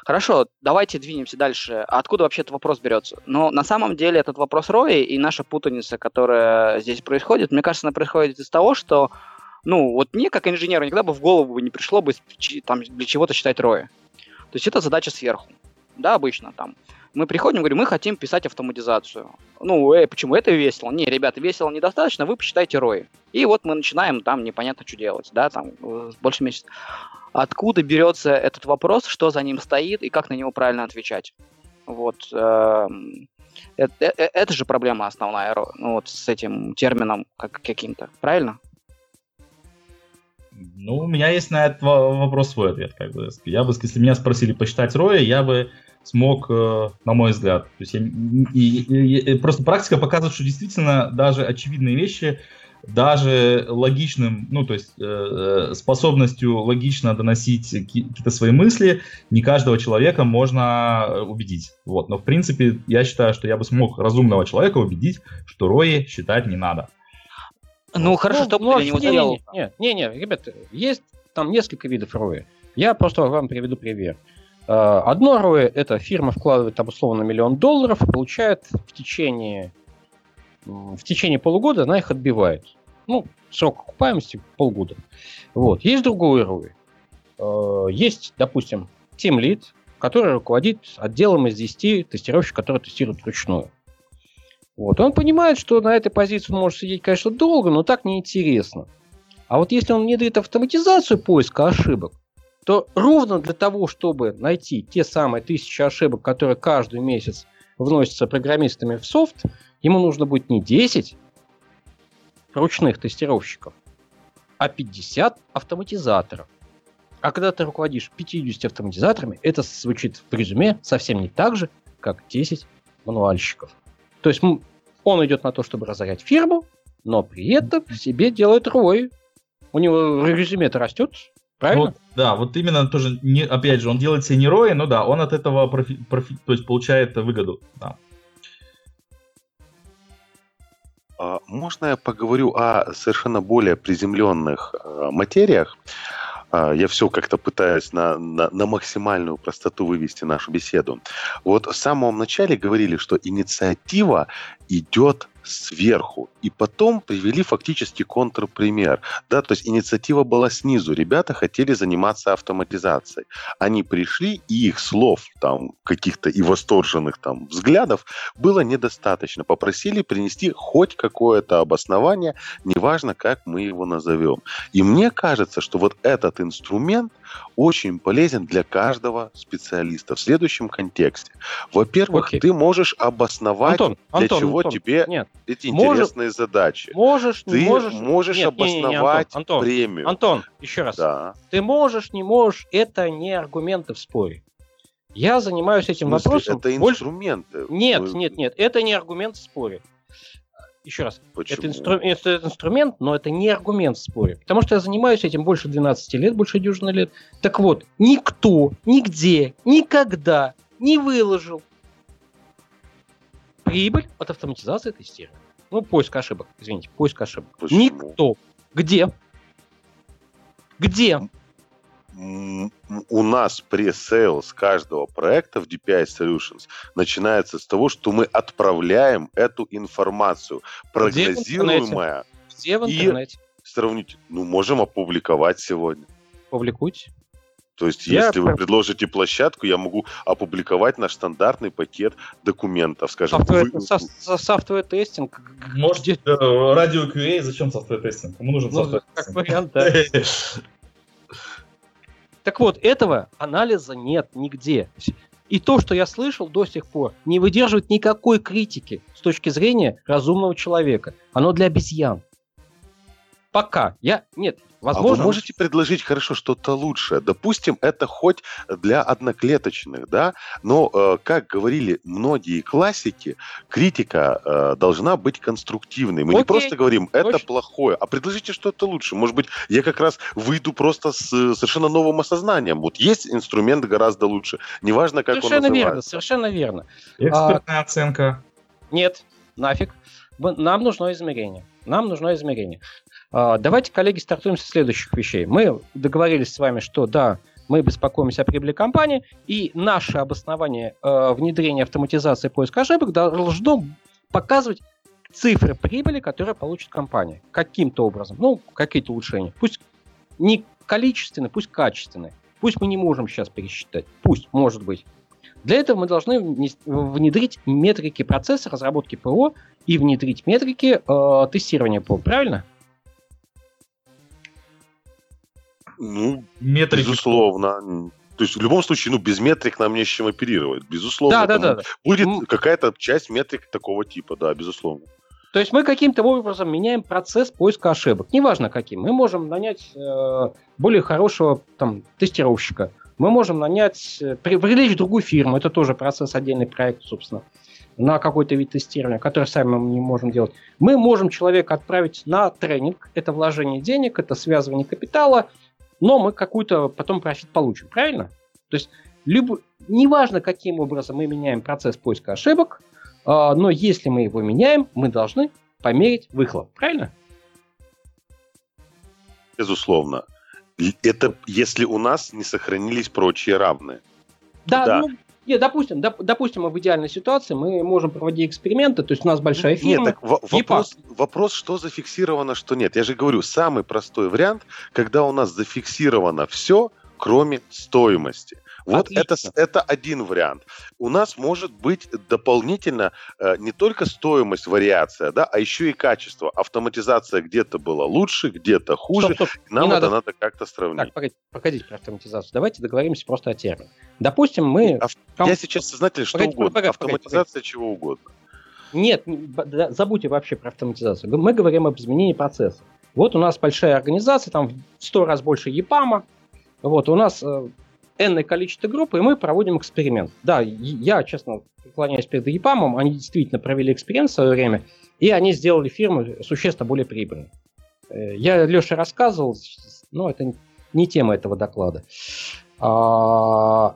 Хорошо, давайте двинемся дальше. А откуда вообще этот вопрос берется? Но на самом деле этот вопрос рои и наша путаница, которая здесь происходит, мне кажется, она происходит из того, что, ну, вот мне, как инженеру, никогда бы в голову не пришло бы там, для чего-то считать рои. То есть это задача сверху. Да, обычно там. Мы приходим и говорим, мы хотим писать автоматизацию. Ну, э, почему это весело? Не, ребята, весело недостаточно, вы посчитайте рои. И вот мы начинаем там непонятно, что делать, да, там, больше месяца. Откуда берется этот вопрос, что за ним стоит и как на него правильно отвечать? Вот э, э, э, это же проблема основная, ну, вот с этим термином как, каким-то, правильно? Ну, у меня есть на этот вопрос свой ответ, как бы. Я бы, если меня спросили посчитать рои, я бы смог, на мой взгляд. То есть я, и, и, просто практика показывает, что действительно даже очевидные вещи даже логичным, ну, то есть э, способностью логично доносить какие-то свои мысли не каждого человека можно убедить. Вот. Но, в принципе, я считаю, что я бы смог разумного человека убедить, что рои считать не надо. Ну, вот. Хорошо, ну, что блок, не сделал. Нет, нет, нет, ребят, есть там несколько видов рои. Я просто вам приведу пример. Одно рои – это фирма вкладывает, там, условно, миллион долларов и получает в течение... В течение полугода она их отбивает. Ну, срок окупаемости полгода. Вот. Есть другой рои. Есть, допустим, тимлид, который руководит отделом из десяти тестировщиков, которые тестируют вручную. Вот. Он понимает, что на этой позиции он может сидеть, конечно, долго, но так неинтересно. А вот если он внедрит автоматизацию поиска ошибок, то ровно для того, чтобы найти те самые тысячи ошибок, которые каждый месяц вносятся программистами в софт, ему нужно будет не десять ручных тестировщиков, а пятьдесят автоматизаторов. А когда ты руководишь пятьюдесятью автоматизаторами, это звучит в резюме совсем не так же, как десять мануальщиков. То есть он идет на то, чтобы разорять фирму, но при этом в себе делает рои. У него резюме-то растет, правильно? Вот, да, вот именно тоже, не, опять же, он делает себе не рои, но да, он от этого профи, профи, то есть получает выгоду. Да. Можно я поговорю о совершенно более приземленных э, материях? Э, я все как-то пытаюсь на, на, на максимальную простоту вывести нашу беседу. Вот в самом начале говорили, что инициатива идет сверху. И потом привели фактически контрпример. Да, то есть инициатива была снизу. Ребята хотели заниматься автоматизацией. Они пришли, и их слов, там, каких-то и восторженных там, взглядов было недостаточно. Попросили принести хоть какое-то обоснование, неважно, как мы его назовем. И мне кажется, что вот этот инструмент очень полезен для каждого специалиста в следующем контексте. Во-первых, окей, ты можешь обосновать, Антон, Антон, для чего Антон, тебе... Нет. Эти интересные можешь, задачи. Можешь, ты не можешь, можешь нет, обосновать не, не, не, Антон, премию. Антон, еще раз. Да. Ты можешь, не можешь, это не аргументы в споре. Я занимаюсь этим в смысле, вопросом. Это инструменты. Больше... Нет, Вы... нет, нет, это не аргумент в споре. Еще раз. Почему? Это, инстру... это инструмент, но это не аргумент в споре. Потому что я занимаюсь этим больше двенадцати лет, больше дюжины лет. Так вот, никто, нигде, никогда не выложил прибыль от автоматизации тестирования. Ну, поиск ошибок. Извините, поиск ошибок. Почему? Никто. Где? Где? У нас пресейлс каждого проекта в ди пи ай Solutions начинается с того, что мы отправляем эту информацию. Прогнозируемая. Где в интернете? Где в интернете? И сравните. Ну, можем опубликовать сегодня. Публикуйте. То есть, я если вы предложите площадку, я могу опубликовать наш стандартный пакет документов, скажем. Софтвер-тестинг. Вы... Может, радио кью эй, зачем софтвер-тестинг? Кому нужен софтвер-тестинг? Как вариант, да. Так вот, этого анализа нет нигде. И то, что я слышал до сих пор, не выдерживает никакой критики с точки зрения разумного человека. Оно для обезьян. Пока. Я... Нет. Возможно, а вы можете предложить, хорошо, что-то лучшее. Допустим, это хоть для одноклеточных, да, но, э, как говорили многие классики, критика э, должна быть конструктивной. Мы Окей. не просто говорим, это Точно. плохое, а предложите что-то лучше. Может быть, я как раз выйду просто с совершенно новым осознанием. Вот есть инструмент гораздо лучше, неважно, как совершенно он называется. Совершенно верно, совершенно верно. Экспертная а... оценка. Нет, нафиг. Нам нужно измерение. Нам нужно измерение. Давайте, коллеги, стартуем со следующих вещей. Мы договорились с вами, что да, мы беспокоимся о прибыли компании, и наше обоснование э, внедрения автоматизации поиска ошибок должно показывать цифры прибыли, которые получит компания. Каким-то образом. Ну, какие-то улучшения. Пусть не количественные, пусть качественные. Пусть мы не можем сейчас пересчитать. Пусть, может быть. Для этого мы должны внедрить метрики процесса разработки ПО и внедрить метрики э, тестирования ПО. Правильно? Ну, метрики. Безусловно. То есть в любом случае, ну, без метрик нам не с чем оперировать. Безусловно. Да, да, да. Будет М- какая-то часть метрик такого типа, да, безусловно. То есть мы каким-то образом меняем процесс поиска ошибок. Неважно каким. Мы можем нанять э, более хорошего там, тестировщика. Мы можем нанять, э, привлечь другую фирму. Это тоже процесс, отдельный проект, собственно, на какой-то вид тестирования, который сами мы не можем делать. Мы можем человека отправить на тренинг. Это вложение денег, это связывание капитала. Но мы какую-то потом профит получим, правильно? То есть, любо... неважно, каким образом мы меняем процесс поиска ошибок, э, но если мы его меняем, мы должны померить выхлоп, правильно? Безусловно. Это если у нас не сохранились прочие равные. Да, да. Ну... Нет, допустим, доп, допустим, в идеальной ситуации мы можем проводить эксперименты, то есть у нас большая фирма. Нет, так в, вопрос, вопрос, что зафиксировано, что нет. Я же говорю, самый простой вариант, когда у нас зафиксировано все, кроме стоимости. Вот это, это один вариант. У нас может быть дополнительно э, не только стоимость, вариация, да, а еще и качество. Автоматизация где-то была лучше, где-то хуже. Стоп, стоп. Нам не это надо, надо как-то сравнить. Так, погодите про автоматизацию. Давайте договоримся просто о термине. Допустим, мы... Ав... Там... Я сейчас сознатель что погодите, угодно. Погодите, автоматизация погодите. Чего угодно. Нет, забудьте вообще про автоматизацию. Мы говорим об изменении процесса. Вот у нас большая организация, там в сто раз больше ЕПАМа. Вот у нас... Э, энное количество групп, и мы проводим эксперимент. Да, я, честно, преклоняюсь перед ЕПАМом, они действительно провели эксперимент в свое время, и они сделали фирму существенно более прибыльной. Я Леше рассказывал, но это не тема этого доклада. А,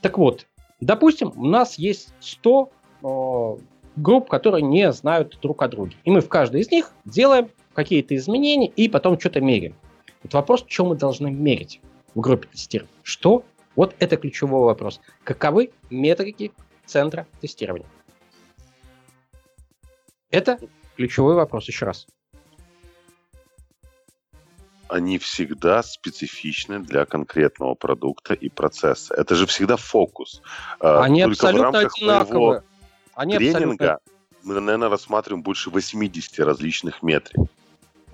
так вот, допустим, у нас есть сто а, групп, которые не знают друг о друге, и мы в каждой из них делаем какие-то изменения и потом что-то меряем. Вот вопрос, что мы должны мерить в группе тестирования. Что? Вот это ключевой вопрос. Каковы метрики центра тестирования? Это ключевой вопрос. Еще раз. Они всегда специфичны для конкретного продукта и процесса. Это же всегда фокус. Они Только абсолютно одинаковые. Они тренинга абсолютно... мы, наверное, рассматриваем больше восемьдесят различных метрик.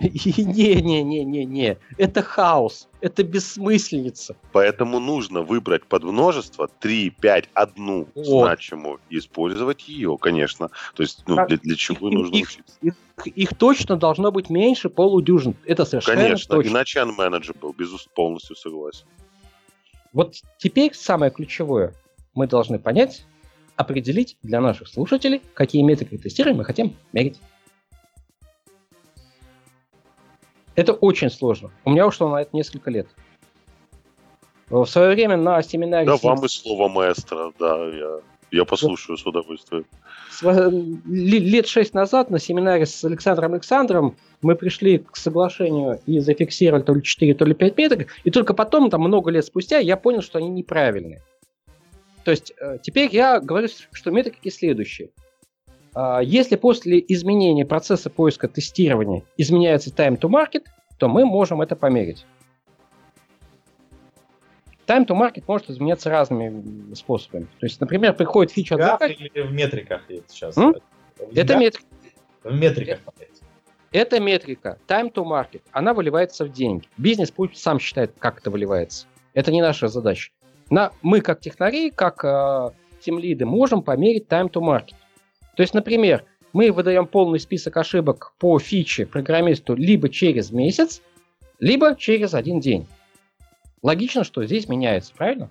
Не-не-не-не-не, это хаос, это бессмыслица. Поэтому нужно выбрать подмножество три, пять, одну вот. Значимую и использовать ее, конечно. То есть ну, для, для чего их, нужно их, учиться? Их, их, их точно должно быть меньше полудюжин. Это совершенно конечно, точно. Иначе unmanageable был, безусловно, полностью согласен. Вот теперь самое ключевое. Мы должны понять, определить для наших слушателей, какие метрики тестирования мы хотим мерить. Это очень сложно. У меня ушло на это несколько лет. В свое время на семинаре... Да, вам и слово маэстро, да, я, я послушаю с удовольствием. Лет шесть назад на семинаре с Александром Александром мы пришли к соглашению и зафиксировали то ли четыре, то ли пять метрик, и только потом, там, много лет спустя, я понял, что они неправильные. То есть теперь я говорю, что метрики следующие. Если после изменения процесса поиска тестирования изменяется time to market, то мы можем это померить. time to market может изменяться разными способами. То есть, например, приходит фича... В или в метриках сейчас? М? Это метрика. В метриках. Это метрика. Time to market. Она выливается в деньги. Бизнес пусть сам считает, как это выливается. Это не наша задача. На, мы, как технари, как э, тимлиды, можем померить time to market. То есть, например, мы выдаем полный список ошибок по фиче программисту либо через месяц, либо через один день. Логично, что здесь меняется, правильно?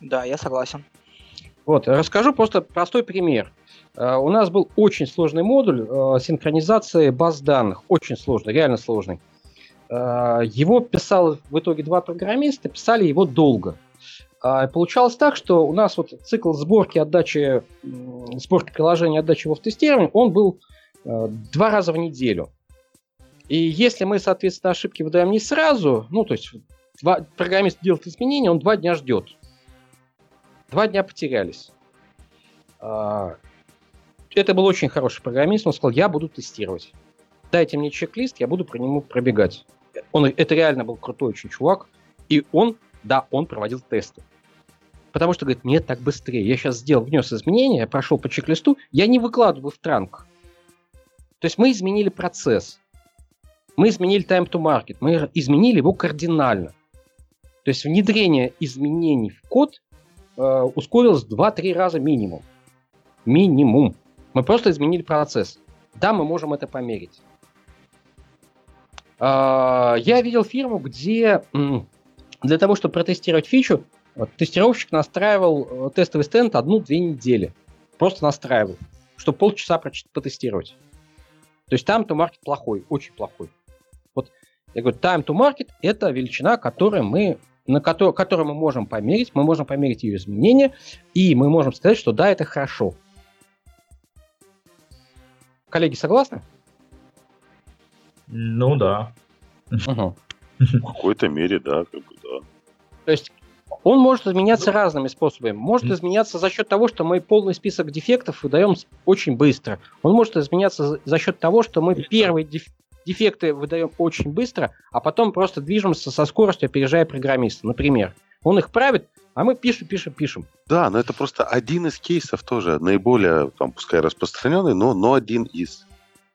Да, я согласен. Вот, расскажу просто простой пример. Uh, у нас был очень сложный модуль uh, синхронизации баз данных. Очень сложный, реально сложный. Uh, его писало в итоге два программиста, писали его долго. Uh, получалось так, что у нас вот цикл сборки, отдачи, сборки приложения, отдачи его в тестирование, он был uh, два раза в неделю. И если мы, соответственно, ошибки выдаем не сразу, ну, то есть два, программист делает изменения, он два дня ждет. Два дня потерялись. Uh, это был очень хороший программист, он сказал, я буду тестировать. Дайте мне чек-лист, я буду по нему пробегать. Он, это реально был крутой очень чувак, и он, да, он проводил тесты. Потому что, говорит, мне так быстрее. Я сейчас сделал, внес изменения, я прошел по чек-листу, я не выкладываю в транк. То есть мы изменили процесс. Мы изменили time to market, мы изменили его кардинально. То есть внедрение изменений в код э, ускорилось два-три раза минимум. Минимум. Мы просто изменили процесс. Да, мы можем это померить. Я видел фирму, где для того, чтобы протестировать фичу, тестировщик настраивал тестовый стенд одну-две недели. Просто настраивал, чтобы полчаса потестировать. То есть time to market плохой, очень плохой. Вот я говорю, time to market – это величина, которую мы, на которую, которую мы можем померить. Мы можем померить ее изменения, и мы можем сказать, что да, это хорошо. Коллеги, согласны? Ну да. Угу. В какой-то мере, да, как бы да. То есть он может изменяться ну, разными способами. Может ну. изменяться за счет того, что мы полный список дефектов выдаем очень быстро. Он может изменяться за счет того, что мы первые деф- дефекты выдаем очень быстро, а потом просто движемся со скоростью, опережая программиста. Например, он их правит, а мы пишем, пишем, пишем. Да, но это просто один из кейсов тоже, наиболее, там, пускай распространенный, но, но один из.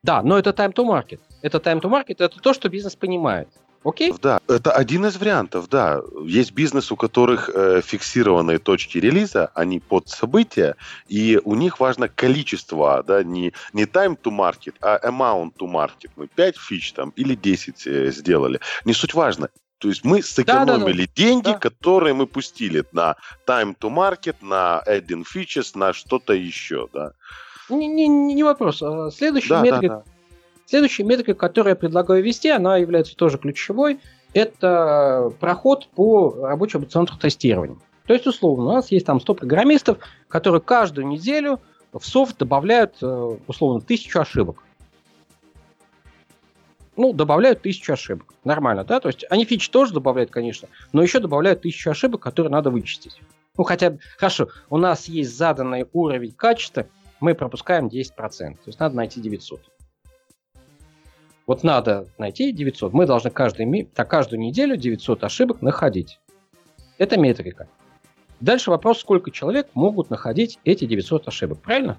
Да, но это time to market. Это time to market, это то, что бизнес понимает. Окей? Да, это один из вариантов, да. Есть бизнес, у которых э, фиксированные точки релиза, они под события, и у них важно количество, да, не, не time to market, а amount to market. Мы пять фич там или десять э, сделали. Не суть важно. То есть мы сэкономили да, да, да. деньги, да. которые мы пустили на time to market, на adding features, на что-то еще, да. Не, не, не вопрос. Следующая, да, метрика, да, да. следующая метрика, которую я предлагаю ввести, она является тоже ключевой, это проход по рабочему центру тестирования. То есть, условно, у нас есть там сто программистов, которые каждую неделю в софт добавляют, условно, тысячу ошибок. Ну, добавляют тысячу ошибок. Нормально, да? То есть они фичи тоже добавляют, конечно, но еще добавляют тысячу ошибок, которые надо вычистить. Ну, хотя бы, хорошо, у нас есть заданный уровень качества, мы пропускаем десять процентов. То есть надо найти девятьсот. Вот надо найти девятьсот. Мы должны каждый, так, каждую неделю девятьсот ошибок находить. Это метрика. Дальше вопрос, сколько человек могут находить эти девятьсот ошибок. Правильно?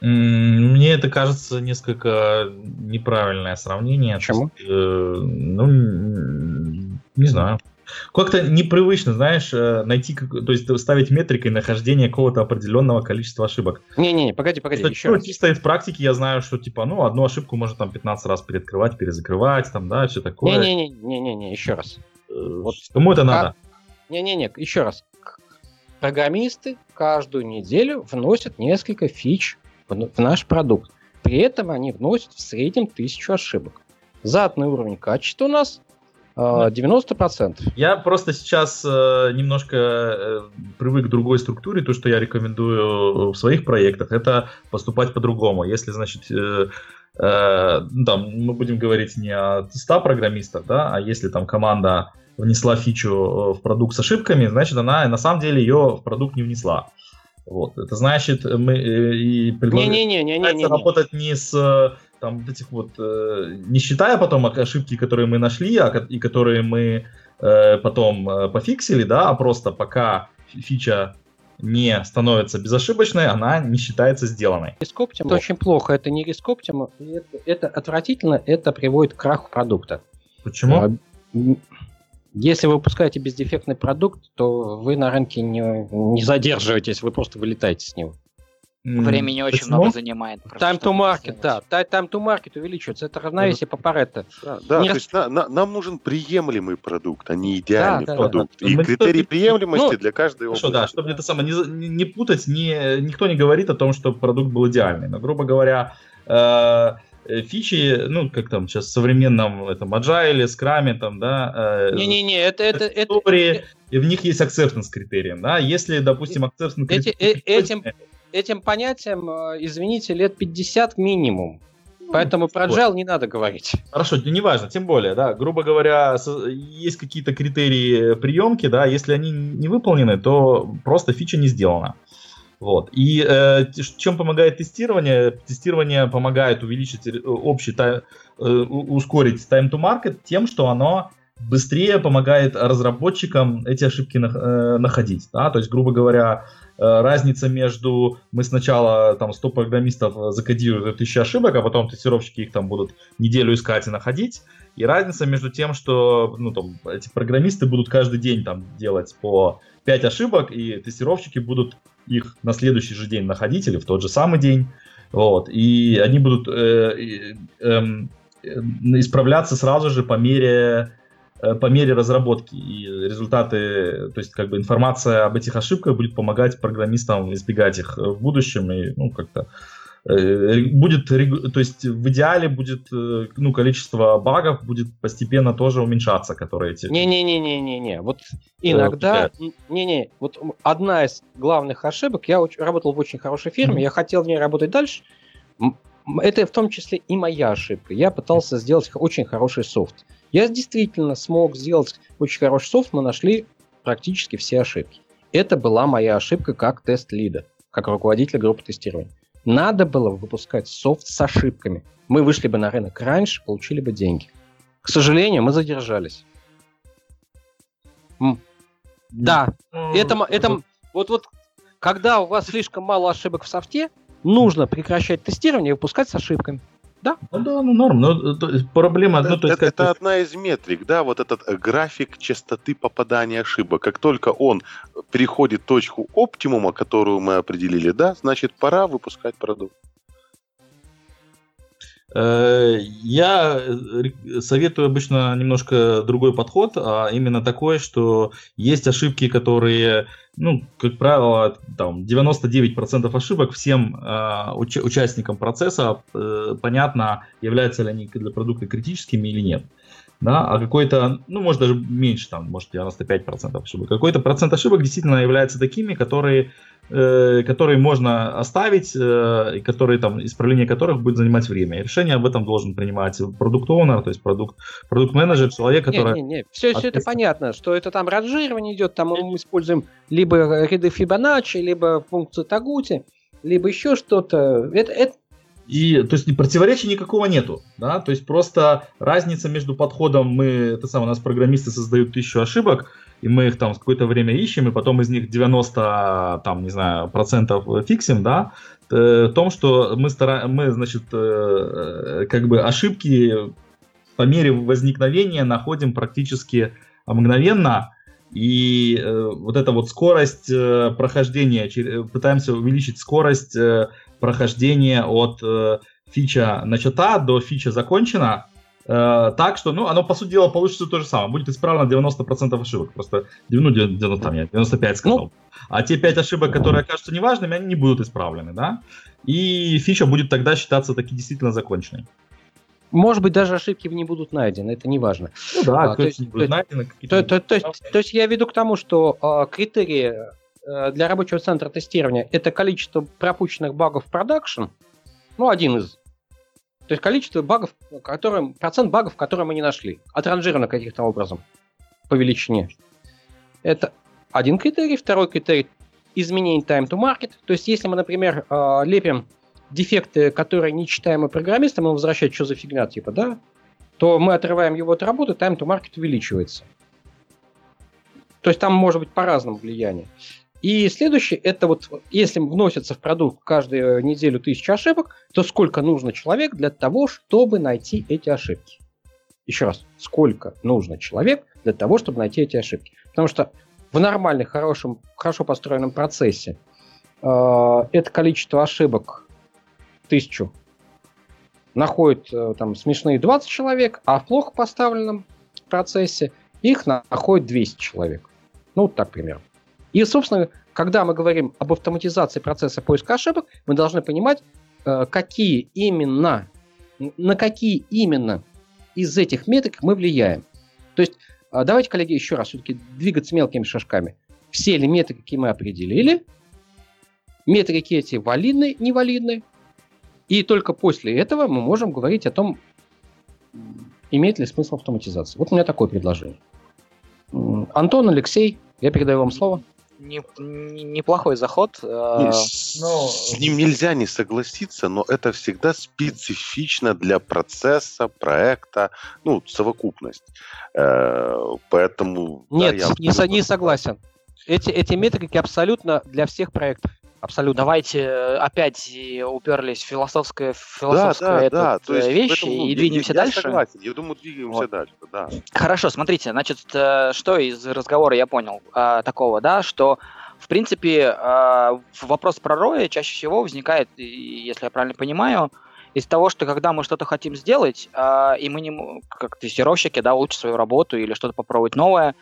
Мне это кажется несколько неправильное сравнение. Почему? Есть, э, ну, не знаю. Как-то непривычно, знаешь, найти, то есть ставить метрикой нахождение какого-то определенного количества ошибок. Не-не-не, погоди, погоди, кстати, еще ну, раз. Чисто из практики я знаю, что типа, ну, одну ошибку можно там пятнадцать раз переоткрывать, перезакрывать, там, да, все такое. Не-не-не, еще раз. Вот. Кому это надо? А... Не-не-не, еще раз. Программисты каждую неделю вносят несколько фич в наш продукт. При этом они вносят в среднем тысячу ошибок. Заданный уровень качества у нас девяносто процентов. Я просто сейчас немножко привык к другой структуре. То, что я рекомендую в своих проектах, это поступать по-другому. Если, значит, там, мы будем говорить не о ста программистах, да, а если там команда внесла фичу в продукт с ошибками, значит, она на самом деле ее в продукт не внесла. Вот. Это значит, мы э, и предлагаем работать не с там вот этих вот, э, не считая потом ошибки, которые мы нашли, а, и которые мы э, потом э, пофиксили, да, а просто пока фича не становится безошибочной, она не считается сделанной. Риск-оптим — это очень плохо, это не риск-оптим, это, это отвратительно, это приводит к краху продукта. Почему? Если вы выпускаете бездефектный продукт, то вы на рынке не, не задерживаетесь, вы просто вылетаете с него. Времени очень Почему? много занимает. Time to market, да. Time to market увеличивается. Это равновесие по Парето. Да, да, то есть на, на, нам нужен приемлемый продукт, а не идеальный да, да, продукт. Да, да. И мы критерий кто... приемлемости ну, для каждой области. Хорошо, да, чтобы это самое не, не путать, не, никто не говорит о том, что продукт был идеальный. Но, грубо говоря, э, фичи, ну, как там сейчас в современном этом, agile, скраме, там, да. Не-не-не, э, это... это, это... И в них есть acceptance критерием, да. Если, допустим, acceptance критерием... Этим... Этим понятием, извините, лет пятьдесят минимум. Ну, поэтому про agile не надо говорить. Хорошо, не важно, тем более, да. Грубо говоря, есть какие-то критерии приемки, да, если они не выполнены, то просто фича не сделана. Вот. И э, чем помогает тестирование? Тестирование помогает увеличить общий, тай, э, ускорить time to market тем, что оно быстрее помогает разработчикам эти ошибки на, э, находить. Да? То есть, грубо говоря, разница между мы сначала там сто программистов закодируют тысячу ошибок, а потом тестировщики их там будут неделю искать и находить. И разница между тем, что ну, там, эти программисты будут каждый день там, делать по пять ошибок, и тестировщики будут их на следующий же день находить или в тот же самый день. Вот. И они будут э, э, э, исправляться сразу же по мере... по мере разработки, и результаты, то есть как бы информация об этих ошибках будет помогать программистам избегать их в будущем, и ну как-то э, будет, то есть в идеале будет, ну, количество багов будет постепенно тоже уменьшаться, которые эти... Не-не-не-не-не-не, вот иногда, не-не, вот одна из главных ошибок, я очень, работал в очень хорошей фирме, mm-hmm. я хотел в ней работать дальше, это в том числе и моя ошибка, я пытался сделать очень хороший софт. Я действительно смог сделать очень хороший софт, мы нашли практически все ошибки. Это была моя ошибка как тест-лида, как руководителя группы тестирования. Надо было выпускать софт с ошибками. Мы вышли бы на рынок раньше, получили бы деньги. К сожалению, мы задержались. М. Да, это, это, вот, вот, когда у вас слишком мало ошибок в софте, нужно прекращать тестирование и выпускать с ошибками. Да, ну да, ну норм. Ну, то есть, проблема, это, ну, то есть, это, это то... одна из метрик, да, вот этот график частоты попадания ошибок. Как только он переходит точку оптимума, которую мы определили, да, значит, пора выпускать продукт. Я советую обычно немножко другой подход, а именно такой, что есть ошибки, которые, ну, как правило, там девяносто девять процентов ошибок всем э, уч- участникам процесса э, понятно, являются ли они для продукта критическими или нет. Да? А какой-то, ну, может даже меньше, там, может девяносто пять процентов ошибок. Какой-то процент ошибок действительно являются такими, которые... которые можно оставить, и которые, там, исправление которых будет занимать время. И решение об этом должен принимать продукт-оунер, то есть продукт, продукт-менеджер, человек, который... Не-не-не, все, все это понятно, что это там ранжирование идет, там мы используем либо ряды Фибоначчи, либо функцию Тагути, либо еще что-то. Это, это... И, то есть противоречия никакого нету, да, то есть просто разница между подходом, мы, это самое, у нас программисты создают тысячу ошибок, и мы их там какое-то время ищем, и потом из них девяносто, там, не знаю, процентов фиксим, да, в том, что мы, стара... мы, значит, как бы ошибки по мере возникновения находим практически мгновенно, и вот эта вот скорость прохождения, пытаемся увеличить скорость прохождения от фича начата до фича закончена, так что, ну, оно, по сути дела, получится то же самое. Будет исправлено девяносто процентов ошибок. Просто ну, девяносто, там, я девяносто пять сказал. Ну, а те пять ошибок, которые окажутся неважными, они не будут исправлены, да? И фича будет тогда считаться таки действительно законченной. Может быть, даже ошибки не будут найдены, это не важно. Ну да, а, то, есть, не будут то, найдены, то, то, то, есть, то есть я веду к тому, что а, критерии а, для рабочего центра тестирования это количество пропущенных багов в продакшн, ну, один из. То есть количество багов, которые, процент багов, которые мы не нашли, отранжировано каким-то образом по величине. Это один критерий. Второй критерий – изменение time to market. То есть если мы, например, лепим дефекты, которые нечитаемы программистам, он возвращает, что за фигня, типа, да, то мы отрываем его от работы, time to market увеличивается. То есть там может быть по-разному влияние. И следующее, это вот если вносится в продукт каждую неделю тысяча ошибок, то сколько нужно человек для того, чтобы найти эти ошибки? Еще раз, сколько нужно человек для того, чтобы найти эти ошибки? Потому что в нормальном, хорошем, хорошо построенном процессе э, это количество ошибок тысячу находит э, там, смешные двадцать человек, а в плохо поставленном процессе их находит двести человек. Ну, вот так примерно. И, собственно, когда мы говорим об автоматизации процесса поиска ошибок, мы должны понимать, какие именно, на какие именно из этих метрик мы влияем. То есть, давайте, коллеги, еще раз все-таки двигаться мелкими шажками. Все ли метрики мы определили? Метрики эти валидны, невалидны? И только после этого мы можем говорить о том, имеет ли смысл автоматизация. Вот у меня такое предложение. Антон, Алексей, я передаю вам слово. Неплохой заход. Ну, с ним нельзя не согласиться, но это всегда специфично для процесса, проекта, ну, совокупность. Поэтому... Нет, да, я не, со- не согласен. Эти, эти метрики абсолютно для всех проектов. Абсолютно. Давайте опять уперлись в философскую философскую да, да, да. вещь ну, и двинемся я, дальше. Я согласен. Я думаю, двигаемся вот. дальше. Да. Хорошо, смотрите, значит, что из разговора я понял а, такого, да, что в принципе а, вопрос про роя чаще всего возникает, если я правильно понимаю, из того, что когда мы что-то хотим сделать, а, и мы не, как тестировщики, да, улучшить свою работу или что-то попробовать новое.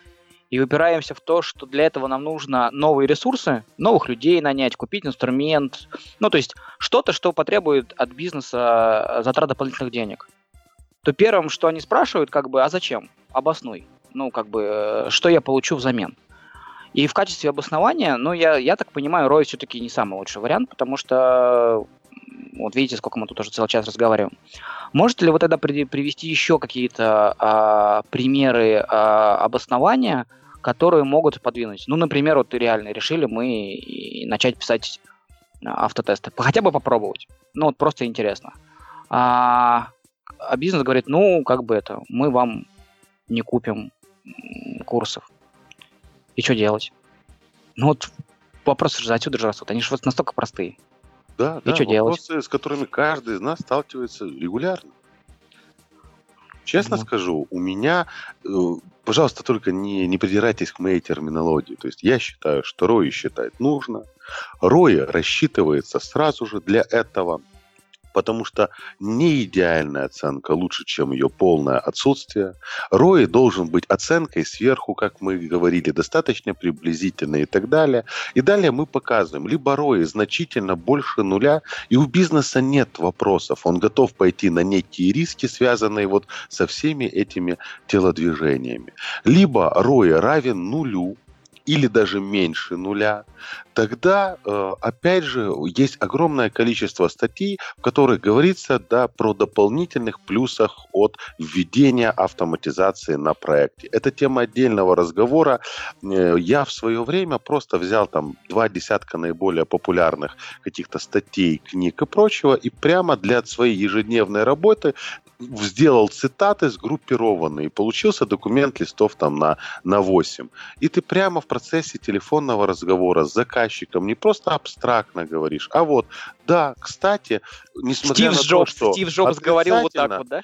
И упираемся в то, что для этого нам нужно новые ресурсы, новых людей нанять, купить инструмент. Ну, то есть что-то, что потребует от бизнеса затрат дополнительных денег. То первым, что они спрашивают, как бы, а зачем? Обоснуй. Ну, как бы, что я получу взамен? И в качестве обоснования, ну, я, я так понимаю, рой все-таки не самый лучший вариант, потому что, вот видите, сколько мы тут уже целый час разговариваем. Можете ли вы тогда при, привести еще какие-то а, примеры а, обоснования, которые могут подвинуть? Ну, например, вот реально решили мы и начать писать автотесты. Хотя бы попробовать. Ну, вот просто интересно. А, а бизнес говорит, ну, как бы это, мы вам не купим курсов. И что делать? Ну, вот вопросы же отсюда же растут. Они же вот настолько простые. Да, и да, вопросы, делать? С которыми каждый из нас сталкивается регулярно. Честно mm-hmm. скажу, у меня... Э, пожалуйста, только не, не придирайтесь к моей терминологии. То есть я считаю, что рой считать нужно. Рой рассчитывается сразу же для этого, потому что не идеальная оценка лучше, чем ее полное отсутствие. Рой должен быть оценкой сверху, как мы говорили, достаточно приблизительно и так далее. И далее мы показываем, либо рой значительно больше нуля, и у бизнеса нет вопросов. Он готов пойти на некие риски, связанные вот со всеми этими телодвижениями. Либо рой равен нулю, или даже меньше нуля, тогда, опять же, есть огромное количество статей, в которых говорится да, про дополнительных плюсах от введения автоматизации на проекте. Это тема отдельного разговора. Я в свое время просто взял там два десятка наиболее популярных каких-то статей, книг и прочего, и прямо для своей ежедневной работы сделал цитаты сгруппированные, и получился документ листов там на, на восемь. И ты прямо в в процессе телефонного разговора с заказчиком не просто абстрактно говоришь, а вот, да, кстати, несмотря Стив на Джобс, то, что... Стив Джобс говорил вот так вот, да?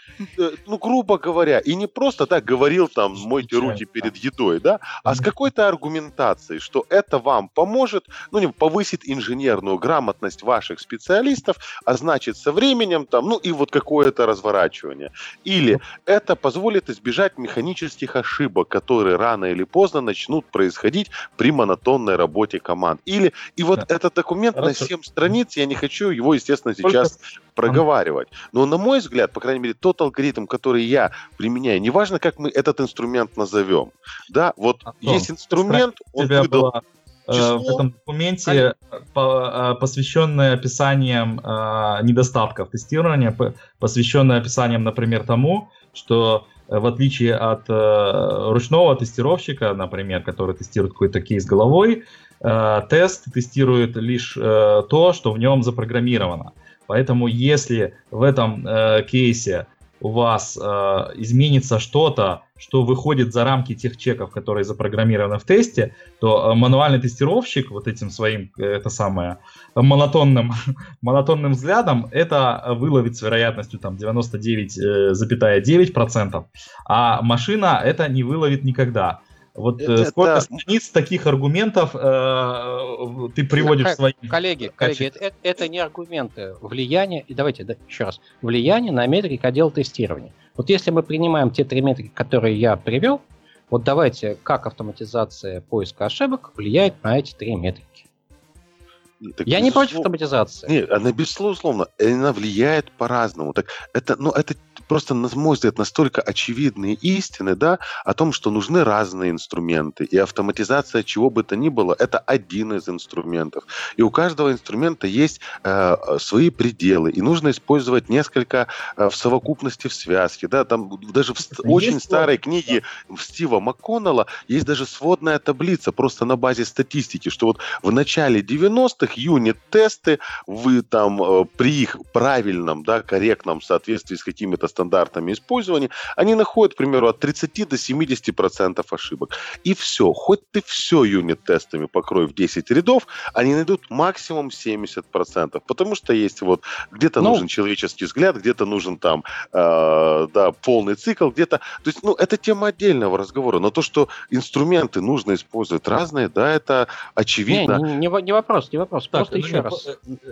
Ну, грубо говоря, и не просто, да, говорил там, мойте руки перед едой, да, а с какой-то аргументацией, что это вам поможет, ну, повысит инженерную грамотность ваших специалистов, а значит, со временем там, ну, и вот какое-то разворачивание. Или это позволит избежать механических ошибок, которые рано или поздно начнут происходить при монотонной работе команд. Или, и вот да. этот документ Хорошо. на семь страниц, я не хочу его, естественно, сейчас Только... проговаривать. Но, на мой взгляд, по крайней мере, тот алгоритм, который я применяю, неважно, как мы этот инструмент назовем, да, вот Антон, есть инструмент, он выдал... Была... Число? В этом документе, по, посвященное описаниям э, недостатков тестирования, посвященное описаниям, например, тому, что в отличие от э, ручного тестировщика, например, который тестирует какой-то кейс головой, э, тест тестирует лишь э, то, что в нем запрограммировано. Поэтому если в этом э, кейсе у вас э, изменится что-то, что выходит за рамки тех чеков, которые запрограммированы в тесте, то э, мануальный тестировщик вот этим своим э, это самое, монотонным, монотонным взглядом это выловит с вероятностью там, девяносто девять целых девять десятых процента, а машина это не выловит никогда. Вот это, сколько это... страниц таких аргументов э, ты приводишь в свои... Коллеги, коллеги это, это не аргументы. Влияние, и давайте да, еще раз, влияние на метрики отдела тестирования. Вот если мы принимаем те три метрики, которые я привел, вот давайте, как автоматизация поиска ошибок влияет на эти три метрики. Так я безуслов... не против автоматизации. Нет, она безусловно, она влияет по-разному. Так это, ну, это просто, на мой взгляд, настолько очевидные истины, да, о том, что нужны разные инструменты. И автоматизация чего бы то ни было, это один из инструментов. И у каждого инструмента есть э, свои пределы. И нужно использовать несколько э, в совокупности, в связке. Да, там даже в ст- очень старой книге Стива МакКоннелла есть даже сводная таблица, просто на базе статистики, что вот в начале девяностых юнит-тесты вы там при их правильном, да, корректном соответствии с какими-то стандартами использования, они находят, к примеру, от тридцати до семидесяти процентов ошибок. И все. Хоть ты все юнит-тестами покрой в десять рядов, они найдут максимум семьдесят процентов. Потому что есть вот где-то ну, нужен человеческий взгляд, где-то нужен там э, да, полный цикл, где-то... То есть, ну, это тема отдельного разговора. Но то, что инструменты нужно использовать разные, да, это очевидно. Не, не, не вопрос, не вопрос. Так, просто еще раз.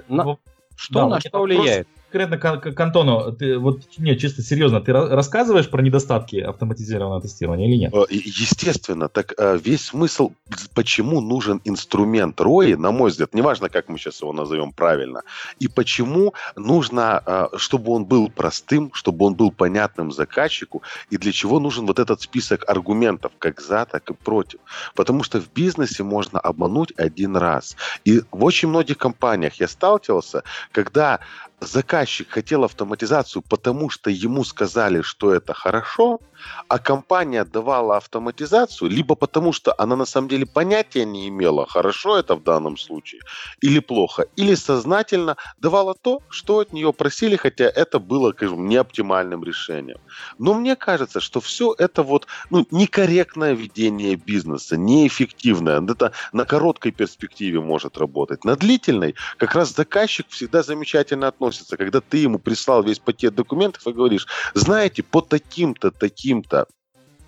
На... Что да, на что влияет? Конкретно к, к Антону, ты, вот, нет, чисто серьезно, ты рассказываешь про недостатки автоматизированного тестирования или нет? Естественно, так весь смысл, почему нужен инструмент рои, на мой взгляд, неважно, как мы сейчас его назовем правильно, и почему нужно, чтобы он был простым, чтобы он был понятным заказчику, и для чего нужен вот этот список аргументов, как за, так и против. Потому что в бизнесе можно обмануть один раз. И в очень многих компаниях я сталкивался, когда заказчик хотел автоматизацию, потому что ему сказали, что это хорошо, а компания давала автоматизацию, либо потому что она на самом деле понятия не имела, хорошо это в данном случае, или плохо, или сознательно давала то, что от нее просили, хотя это было, скажем, неоптимальным решением. Но мне кажется, что все это вот, ну, некорректное ведение бизнеса, неэффективное, это на короткой перспективе может работать. На длительной как раз заказчик всегда замечательно относится, когда ты ему прислал весь пакет документов и говоришь, знаете, по таким-то, таким-то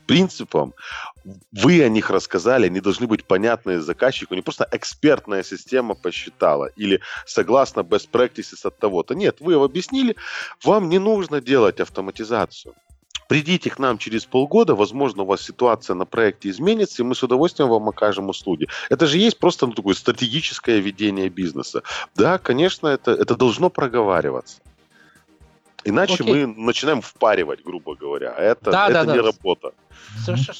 принципам вы о них рассказали, они должны быть понятны заказчику, не просто экспертная система посчитала или согласно best practices от того-то. Нет, вы его объяснили, вам не нужно делать автоматизацию. Придите к нам через полгода, возможно, у вас ситуация на проекте изменится, и мы с удовольствием вам окажем услуги. Это же есть просто ну, такое стратегическое ведение бизнеса. Да, конечно, это, это должно проговариваться. Иначе Окей. мы начинаем впаривать, грубо говоря. Это, да, это да, не да. работа.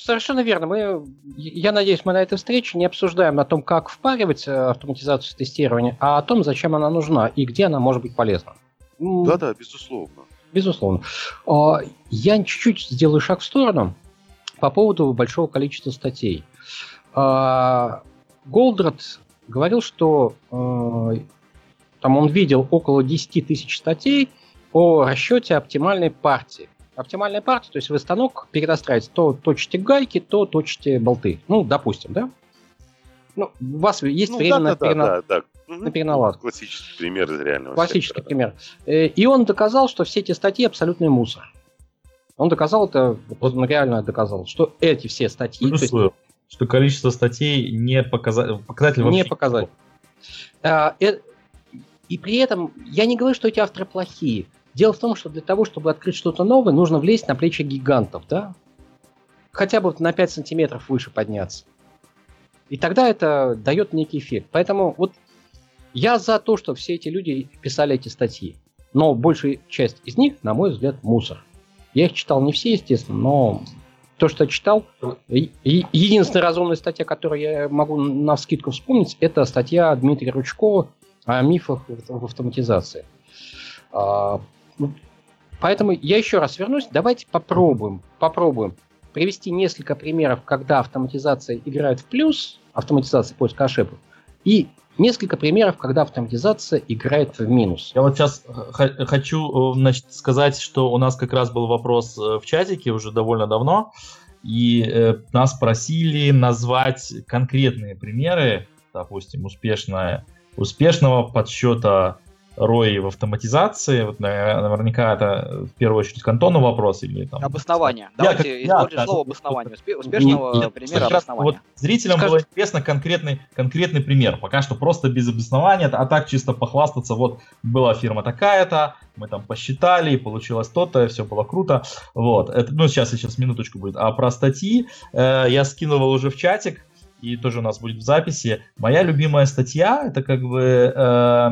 Совершенно верно. Мы, я надеюсь, мы на этой встрече не обсуждаем о том, как впаривать автоматизацию тестирования, а о том, зачем она нужна и где она может быть полезна. Да-да, безусловно. Безусловно. Я чуть-чуть сделаю шаг в сторону по поводу большого количества статей. Голдратт говорил, что там он видел около десяти тысяч статей о расчете оптимальной партии. Оптимальная партия, то есть вы станок перенастраиваете, то точите гайки, то точите болты. Ну, допустим, да? Ну, у вас есть ну, время да, на, да, перена... да, да, да. на переналадку. Классический пример из реального Классический сектора. пример. И он доказал, что все эти статьи абсолютный мусор. Он доказал это, он реально доказал, что эти все статьи... Плюс, есть, что количество статей не показатель вообще. Не показатель. И при этом я не говорю, что эти авторы плохие. Дело в том, что для того, чтобы открыть что-то новое, нужно влезть на плечи гигантов, да? Хотя бы на пять сантиметров выше подняться. И тогда это дает некий эффект. Поэтому вот я за то, что все эти люди писали эти статьи. Но большая часть из них, на мой взгляд, мусор. Я их читал не все, естественно, но то, что я читал... Е- единственная разумная статья, которую я могу навскидку вспомнить, это статья Дмитрия Ручкова о мифах в автоматизации. Поэтому я еще раз вернусь. Давайте попробуем. Попробуем. Привести несколько примеров, когда автоматизация играет в плюс, автоматизация поиска ошибок, и Несколько примеров, когда автоматизация играет в минус. Я вот сейчас х- хочу, значит, сказать, что у нас как раз был вопрос в чатике уже довольно давно, и э, нас просили назвать конкретные примеры, допустим, успешное, успешного подсчета эр о и в автоматизации. Вот, наверняка это в первую очередь к Антону вопрос. Или, там... Обоснование. Давайте я, используем я, слово обоснование. Успешного я, примера обоснования. Вот зрителям Скажите... было интересно конкретный, конкретный пример. Пока что просто без обоснования, а так чисто похвастаться. Вот была фирма такая-то, мы там посчитали, и получилось то-то, все было круто. Вот. Это, ну, сейчас, сейчас минуточку будет. А про статьи э, я скинул уже в чатик, и тоже у нас будет в записи. Моя любимая статья, это как бы... Э,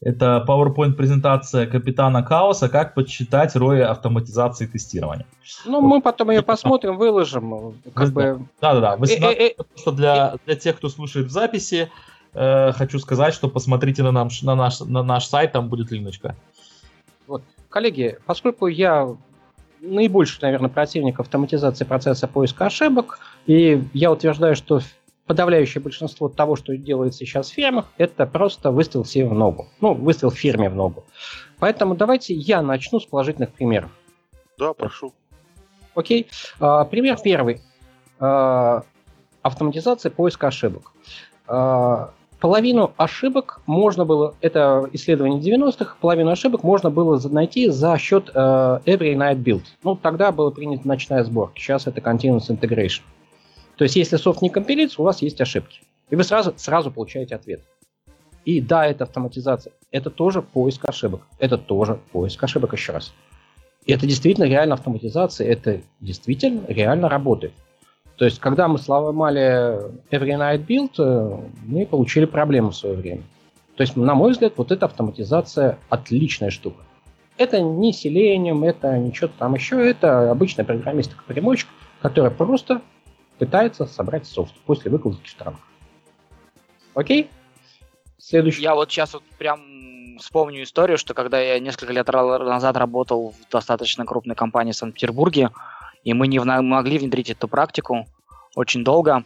Это PowerPoint-презентация Капитана Хаоса, как подсчитать эр о и автоматизации тестирования. Ну, вот. Мы потом ее посмотрим, выложим. Как бы... Да-да-да. восемнадцать, для, для тех, кто слушает в записи, э, хочу сказать, что посмотрите на, нам, на, наш, на наш сайт, там будет линочка. Вот. Коллеги, поскольку я наибольший, наверное, противник автоматизации процесса поиска ошибок, и я утверждаю, что... Подавляющее большинство того, что делается сейчас в фирмах, это просто выстрел себе в ногу. Ну, выстрел фирме в ногу. Поэтому давайте я начну с положительных примеров. Да, прошу. Окей. А, пример первый. А, автоматизация поиска ошибок. А, половину ошибок можно было... Это исследование девяностых. Половину ошибок можно было найти за счет а, Every Night Build. Ну, тогда было принято ночная сборка. Сейчас это Continuous Integration. То есть, если софт не компилится, у вас есть ошибки. И вы сразу, сразу получаете ответ. И да, это автоматизация. Это тоже поиск ошибок. Это тоже поиск ошибок, еще раз. И это действительно реально автоматизация. Это действительно реально работает. То есть, когда мы сломали Every Night Build, мы получили проблему в свое время. То есть, на мой взгляд, вот эта автоматизация отличная штука. Это не Selenium, это не что-то там еще. Это обычная программистка-примочка, которая просто... пытается собрать софт после выкладки в странах. Окей? Следующий. Я вот сейчас вот прям вспомню историю, что когда я несколько лет назад работал в достаточно крупной компании в Санкт-Петербурге, и мы не могли внедрить эту практику очень долго,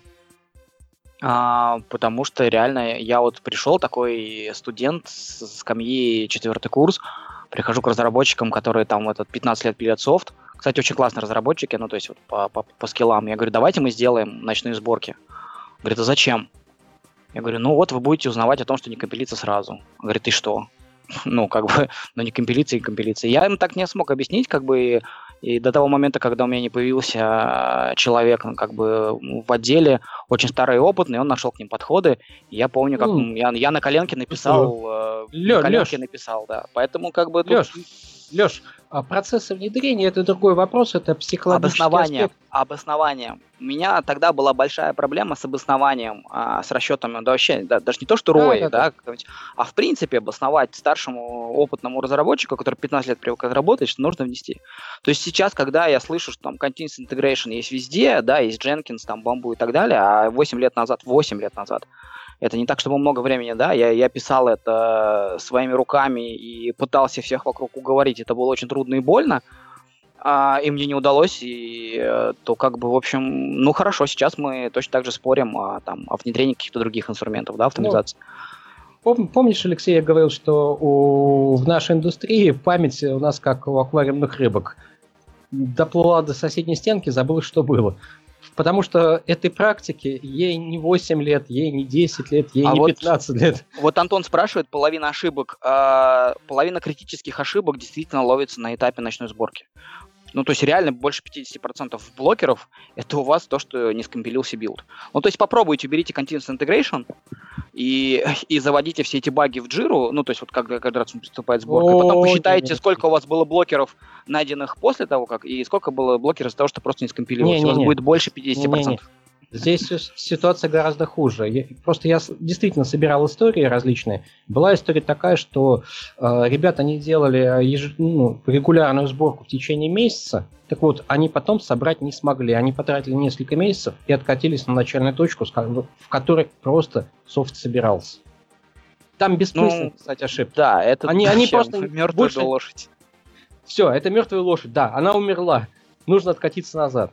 потому что реально я вот пришел, такой студент с скамьи четвертый курс, прихожу к разработчикам, которые там этот, пятнадцать лет пилят софт. Кстати, очень классные разработчики, ну, то есть вот по, по, по скиллам. Я говорю, давайте мы сделаем ночные сборки. Говорит, а зачем? Я говорю, ну вот вы будете узнавать о том, что не компилится сразу. Говорит, и что? Ну, как бы, ну не компилится и компилится. Я им так не смог объяснить, как бы, и до того момента, когда у меня не появился человек, ну, как бы, в отделе, очень старый и опытный, он нашел к ним подходы. Я помню, как mm. я, я на коленке написал... Лё, на коленке Лёш. написал, да. Поэтому, как бы... Тут... Лёш, Лёш, процессы внедрения — это другой вопрос, это психологический обоснование, аспект. Обоснование. У меня тогда была большая проблема с обоснованием, а, с расчетами, да вообще, да, даже не то, что эр о и, да, да, да. а в принципе обосновать старшему опытному разработчику, который пятнадцать лет привык работать, что нужно внести. То есть сейчас, когда я слышу, что там Continuous Integration есть везде, да, есть Jenkins, там, Bamboo и так далее, а восемь лет назад, восемь лет назад, это не так, чтобы много времени, да, я, я писал это своими руками и пытался всех вокруг уговорить, это было очень трудно и больно, а, и мне не удалось, и а, то как бы, в общем, ну хорошо, сейчас мы точно так же спорим о, там, о внедрении каких-то других инструментов, да, автоматизации. Ну, пом- помнишь, Алексей, я говорил, что у, в нашей индустрии память у нас как у аквариумных рыбок. Доплыла до соседней стенки, забыла, что было. Потому что этой практике ей не восемь лет, ей не десять лет, ей а не пятнадцать лет. Вот Антон спрашивает, половина ошибок, э, половина критических ошибок действительно ловится на этапе ночной сборки. Ну, то есть реально больше пятьдесят процентов блокеров — это у вас то, что не скомпилился билд. Ну, то есть попробуйте, берите Continuous Integration и, и заводите все эти баги в Jira, ну, то есть вот как каждый раз приступает сборка. Потом посчитайте, сколько у вас было блокеров, найденных после того, как, и сколько было блокеров из-за того, что просто не скомпилилось. У вас будет больше пятьдесят процентов. Здесь ситуация гораздо хуже. Я, просто я действительно собирал истории различные. Была история такая, что э, ребята, они делали еж... ну, регулярную сборку в течение месяца. Так вот, они потом собрать не смогли. Они потратили несколько месяцев и откатились на начальную точку, в которой просто софт собирался. Там бессмысленно, ну, кстати, ошибки. Да, это они, они просто мертвая больше... лошадь. Все, это мертвая лошадь, да, она умерла. Нужно откатиться назад.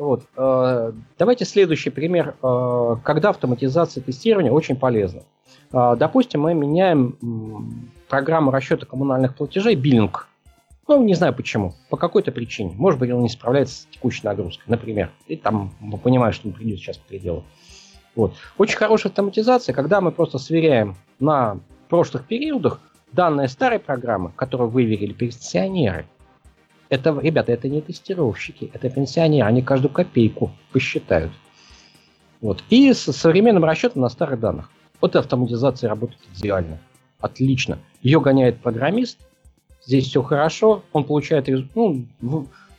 Вот. Давайте следующий пример, когда автоматизация тестирования очень полезна. Допустим, мы меняем программу расчета коммунальных платежей, биллинг. Ну, не знаю почему, по какой-то причине. Может быть, он не справляется с текущей нагрузкой, например. И там мы понимаем, что мы придется сейчас по пределу. Вот. Очень хорошая автоматизация, когда мы просто сверяем на прошлых периодах данные старой программы, которую выверили пенсионеры. Это, ребята, это не тестировщики, это пенсионеры, они каждую копейку посчитают. Вот. И с современным расчетом на старых данных. Вот автоматизация работает идеально, отлично. Ее гоняет программист, здесь все хорошо, он получает, ну,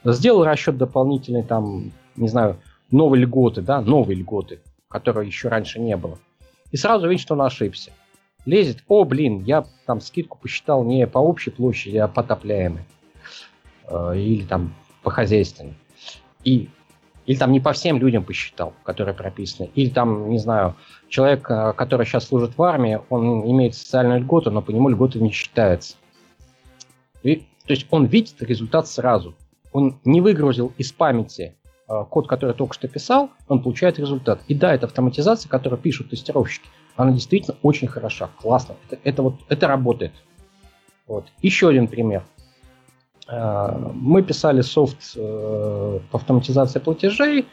сделал расчет дополнительный, там, не знаю, новые льготы, да, новые льготы, которого еще раньше не было. И сразу видит, что он ошибся. Лезет, о, блин, я там скидку посчитал не по общей площади, а по отопляемой. Или там по хозяйственной. И, или там не по всем людям посчитал, которые прописаны. Или там, не знаю, человек, который сейчас служит в армии, он имеет социальную льготу, но по нему льгота не считается. И, то есть он видит результат сразу. Он не выгрузил из памяти код, который только что писал, он получает результат. И да, эта автоматизация, которую пишут тестировщики, она действительно очень хороша, классно. Это, это, вот, это работает. Вот. Еще один пример. Мы писали софт по автоматизации платежей.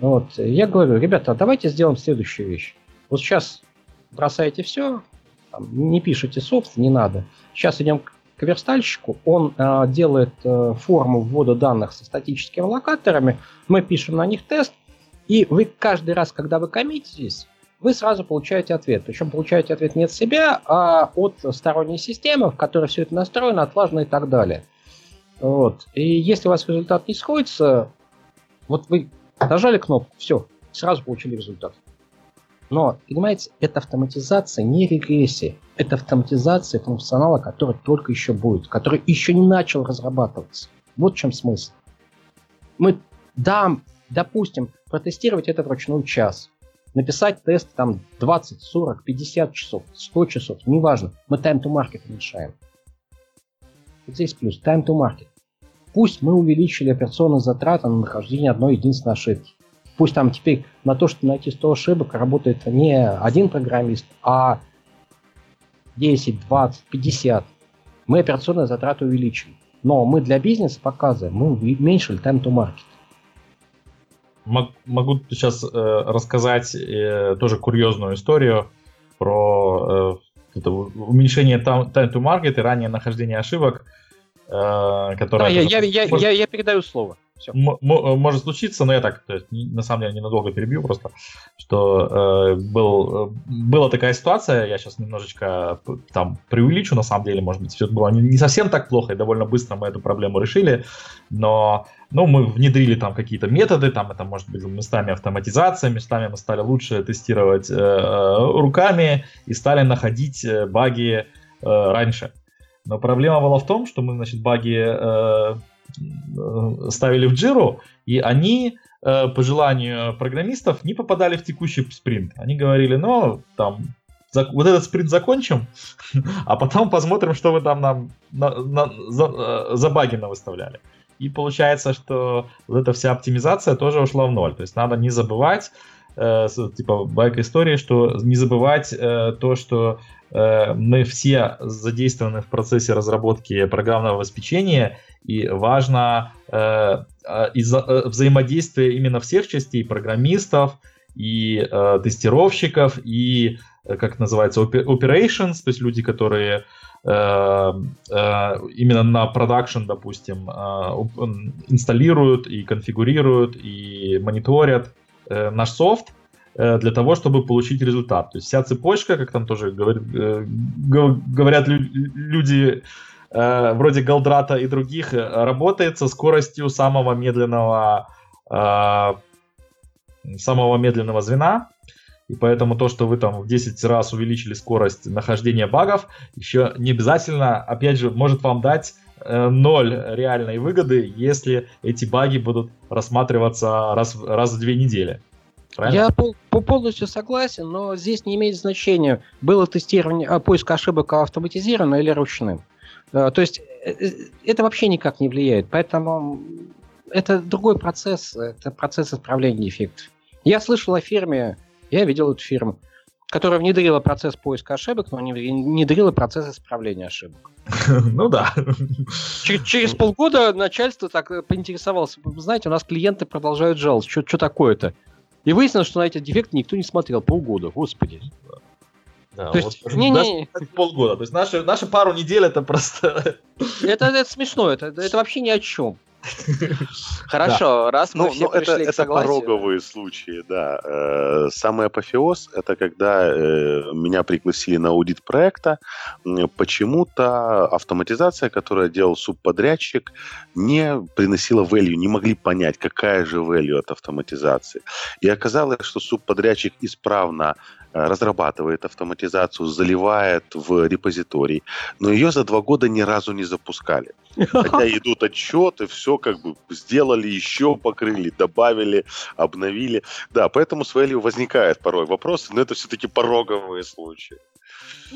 Вот. Я говорю, ребята, давайте сделаем следующую вещь. Вот сейчас бросаете все, не пишите софт, не надо. Сейчас идем к верстальщику, он делает форму ввода данных со статическими локаторами, мы пишем на них тест, и вы каждый раз, когда вы коммититесь, вы сразу получаете ответ. Причем получаете ответ не от себя, а от сторонней системы, в которой все это настроено, отлажено и так далее. Вот. И если у вас результат не сходится, вот вы нажали кнопку, все, сразу получили результат. Но, понимаете, это автоматизация не регрессия, это автоматизация функционала, который только еще будет, который еще не начал разрабатываться. Вот в чем смысл. Мы, да, допустим, протестировать это вручную час, написать тест там двадцать, сорок, пятьдесят часов, сто часов, неважно, мы тайм-ту-маркет уменьшаем. Здесь плюс time to market. Пусть мы увеличили операционные затраты на нахождение одной единственной ошибки. Пусть там теперь на то, чтобы найти сто ошибок, работает не один программист, а десять, двадцать, пятьдесят. Мы операционные затраты увеличили. Но мы для бизнеса показываем, мы уменьшили time to market. Могу сейчас э, рассказать э, тоже курьезную историю про э, это уменьшение time to market и раннее нахождение ошибок. Э, которая, да, я, может, я, я, я, я передаю слово. Все. М- м- может случиться, но я так, то есть, на самом деле, ненадолго перебью просто, что э, был, была такая ситуация, я сейчас немножечко там преувеличу, на самом деле, может быть, все было не, не совсем так плохо, и довольно быстро мы эту проблему решили, но ну, мы внедрили там какие-то методы, там это может быть местами автоматизация, местами мы стали лучше тестировать э, руками и стали находить баги э, раньше. Но проблема была в том, что мы, значит, баги э, э, ставили в Jira, и они, э, по желанию программистов, не попадали в текущий спринт. Они говорили, ну, там, зак- вот этот спринт закончим, а потом посмотрим, что вы там нам на, на, за, за баги навыставляли. И получается, что вот эта вся оптимизация тоже ушла в ноль. То есть надо не забывать, э, типа, баг истории, что не забывать э, то, что... мы все задействованы в процессе разработки программного обеспечения, и важно э, из-за, взаимодействие именно всех частей, программистов, и э, тестировщиков, и, как называется, operations, то есть люди, которые э, э, именно на продакшн, допустим, э, инсталируют и конфигурируют, и мониторят э, наш софт, для того, чтобы получить результат. То есть вся цепочка, как там тоже говорит, э, говорят люди э, вроде Голдратта и других, работает со скоростью самого медленного, э, самого медленного звена. И поэтому то, что вы там в десять раз увеличили скорость нахождения багов, еще не обязательно, опять же, может вам дать ноль реальной выгоды, если эти баги будут рассматриваться раз, раз в две недели. Правильно? Я пол, полностью согласен, но здесь не имеет значения, было тестирование, а поиск ошибок автоматизировано или ручным. То есть это вообще никак не влияет. Поэтому это другой процесс, это процесс исправления дефектов. Я слышал о фирме, я видел эту фирму, которая внедрила процесс поиска ошибок, но не внедрила процесс исправления ошибок. Ну да. Через полгода начальство так поинтересовалось. Знаете, у нас клиенты продолжают жаловаться. Что такое-то? И выяснилось, что на эти дефекты никто не смотрел. Полгода, господи. Да, то вот есть, не, не, полгода. То есть наши, наши пару недель это просто... Это, это смешно, это, это вообще ни о чем. Хорошо, да. Раз мы ну, все ну, пришли это, к согласию. Это пороговые случаи, да. Самый апофеоз — это когда меня пригласили на аудит проекта. Почему-то автоматизация, которую делал субподрядчик, не приносила value, не могли понять, какая же value от автоматизации. И оказалось, что субподрядчик исправно разрабатывает автоматизацию, заливает в репозиторий, но ее за два года ни разу не запускали. Хотя идут отчеты, все как бы сделали, еще покрыли, добавили, обновили. Да, поэтому с value возникает порой вопросы, но это все-таки пороговые случаи.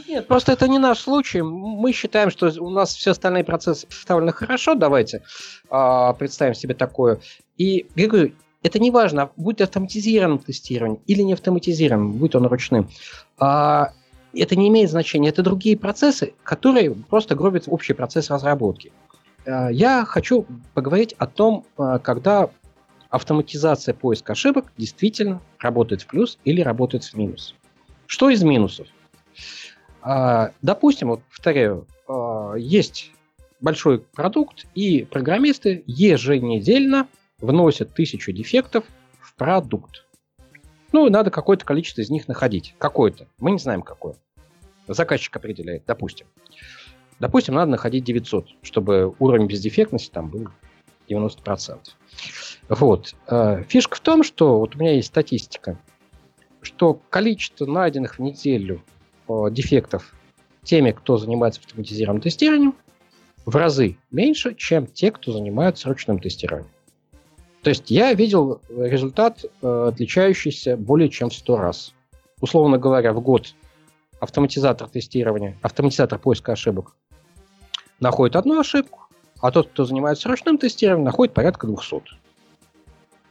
Нет, просто это не наш случай. Мы считаем, что у нас все остальные процессы представлены хорошо, давайте а, представим себе такое. И я говорю, это не важно, будет автоматизировано тестирование или не автоматизировано, будет он ручным. А, это не имеет значения. Это другие процессы, которые просто гробят общий процесс разработки. А, я хочу поговорить о том, а, когда автоматизация поиска ошибок действительно работает в плюс или работает в минус. Что из минусов? А, допустим, вот повторяю, а, есть большой продукт, и программисты еженедельно вносят тысячу дефектов в продукт. Ну, надо какое-то количество из них находить. Какое-то. Мы не знаем, какое. Заказчик определяет, допустим. Допустим, надо находить девятьсот, чтобы уровень бездефектности там был девяносто процентов. Вот. Фишка в том, что вот у меня есть статистика, что количество найденных в неделю дефектов теми, кто занимается автоматизированным тестированием, в разы меньше, чем те, кто занимается ручным тестированием. То есть я видел результат, отличающийся более чем в сто раз. Условно говоря, в год автоматизатор тестирования, автоматизатор поиска ошибок находит одну ошибку, а тот, кто занимается ручным тестированием, находит порядка двести.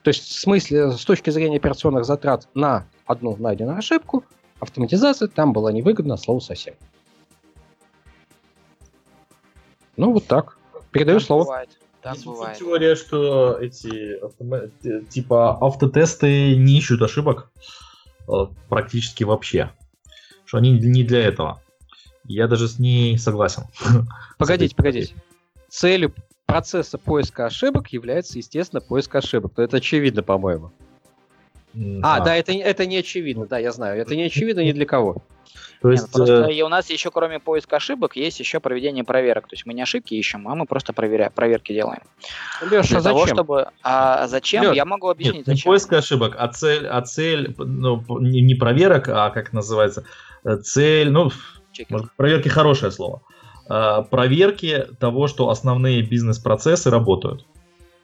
То есть в смысле, с точки зрения операционных затрат на одну найденную ошибку, автоматизация там была невыгодна, слово совсем. Ну вот так. Передаю так слово. Бывает. Да, бывает. Теория, что эти автомат... типа автотесты не ищут ошибок практически вообще. Что они не для этого. Я даже с ней согласен. Погодите, погодите. Целью процесса поиска ошибок является, естественно, поиск ошибок. Но это очевидно, по-моему. А, а, да, это, это не очевидно, да, я знаю. Это не очевидно ни для кого. То есть, Нет, просто э... и у нас еще, кроме поиска ошибок, есть еще проведение проверок. То есть мы не ошибки ищем, а мы просто проверя... проверки делаем. Леша, а зачем? Чтобы... А зачем? Леш, я могу объяснить, нет, зачем. Не поиск ошибок, а цель, а цель ну, не проверок, а как называется, цель, ну, может, проверки хорошее слово. А, проверки того, что основные бизнес-процессы работают.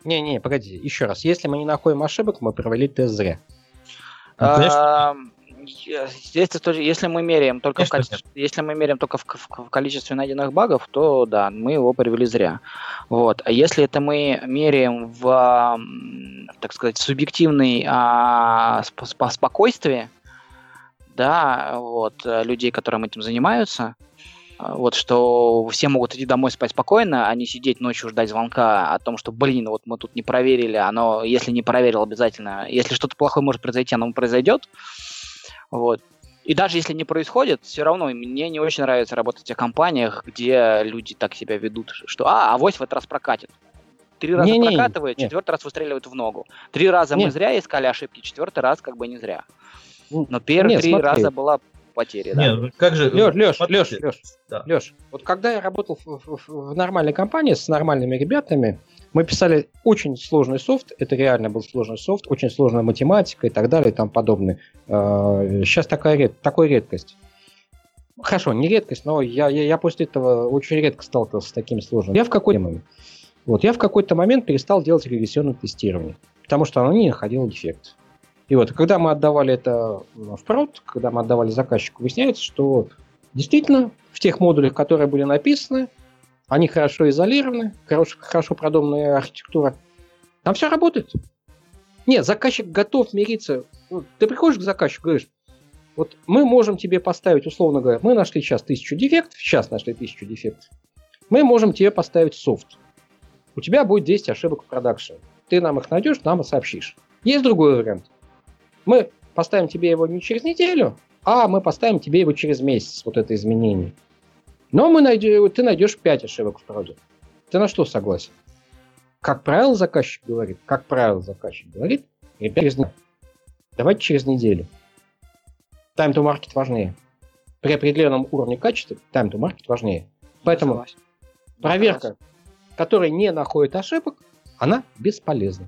Не-не, погоди, еще раз. Если мы не находим ошибок, мы провели тест зря. А, здесь, если мы меряем только, в, количе... если мы меряем только в, в количестве найденных багов, то да, мы его привели зря. Вот. А если это мы меряем в, так сказать, субъективной а, спо- спокойствии, да, вот, людей, которым этим занимаются, вот, что все могут идти домой спать спокойно, а не сидеть ночью ждать звонка о том, что, блин, вот мы тут не проверили, оно, если не проверил, обязательно, если что-то плохое может произойти, оно произойдет, вот. И даже если не происходит, все равно мне не очень нравится работать в тех компаниях, где люди так себя ведут, что, а, авось в этот раз прокатит. Три раза не, прокатывает, не, не. четвертый раз выстреливает в ногу. Три раза не. мы зря искали ошибки, четвертый раз как бы не зря. Но первые не, три смотри. раза была... потери, Нет, да. Как же... Леш, Леш, Леш, Леш, да. Леш, вот когда я работал в, в, в нормальной компании с нормальными ребятами, мы писали очень сложный софт, это реально был сложный софт, очень сложная математика и так далее и тому подобное. Сейчас такая, такой редкость. Хорошо, не редкость, но я, я, я после этого очень редко сталкивался с такими сложными. Я в какой-то момент, вот, я в какой-то момент перестал делать регрессионное тестирование, потому что оно не находило дефект. И вот, когда мы отдавали это в прод, когда мы отдавали заказчику, выясняется, что действительно в тех модулях, которые были написаны, они хорошо изолированы, хорошо, хорошо продуманная архитектура, Там все работает. Нет, заказчик готов мириться. Ты приходишь к заказчику, говоришь, вот мы можем тебе поставить, условно говоря, мы нашли сейчас тысячу дефектов, сейчас нашли тысячу дефектов, мы можем тебе поставить софт. У тебя будет десять ошибок в продакшене. Ты нам их найдешь, нам и сообщишь. Есть другой вариант. Мы поставим тебе его не через неделю, а мы поставим тебе его через месяц, вот это изменение. Но мы найдем, ты найдешь пять ошибок в проде. Ты на что согласен? Как правило, заказчик говорит, как правило, заказчик говорит, ребята, давайте через неделю. Time to market важнее. При определенном уровне качества time to market важнее. Поэтому проверка, которая не находит ошибок, она бесполезна.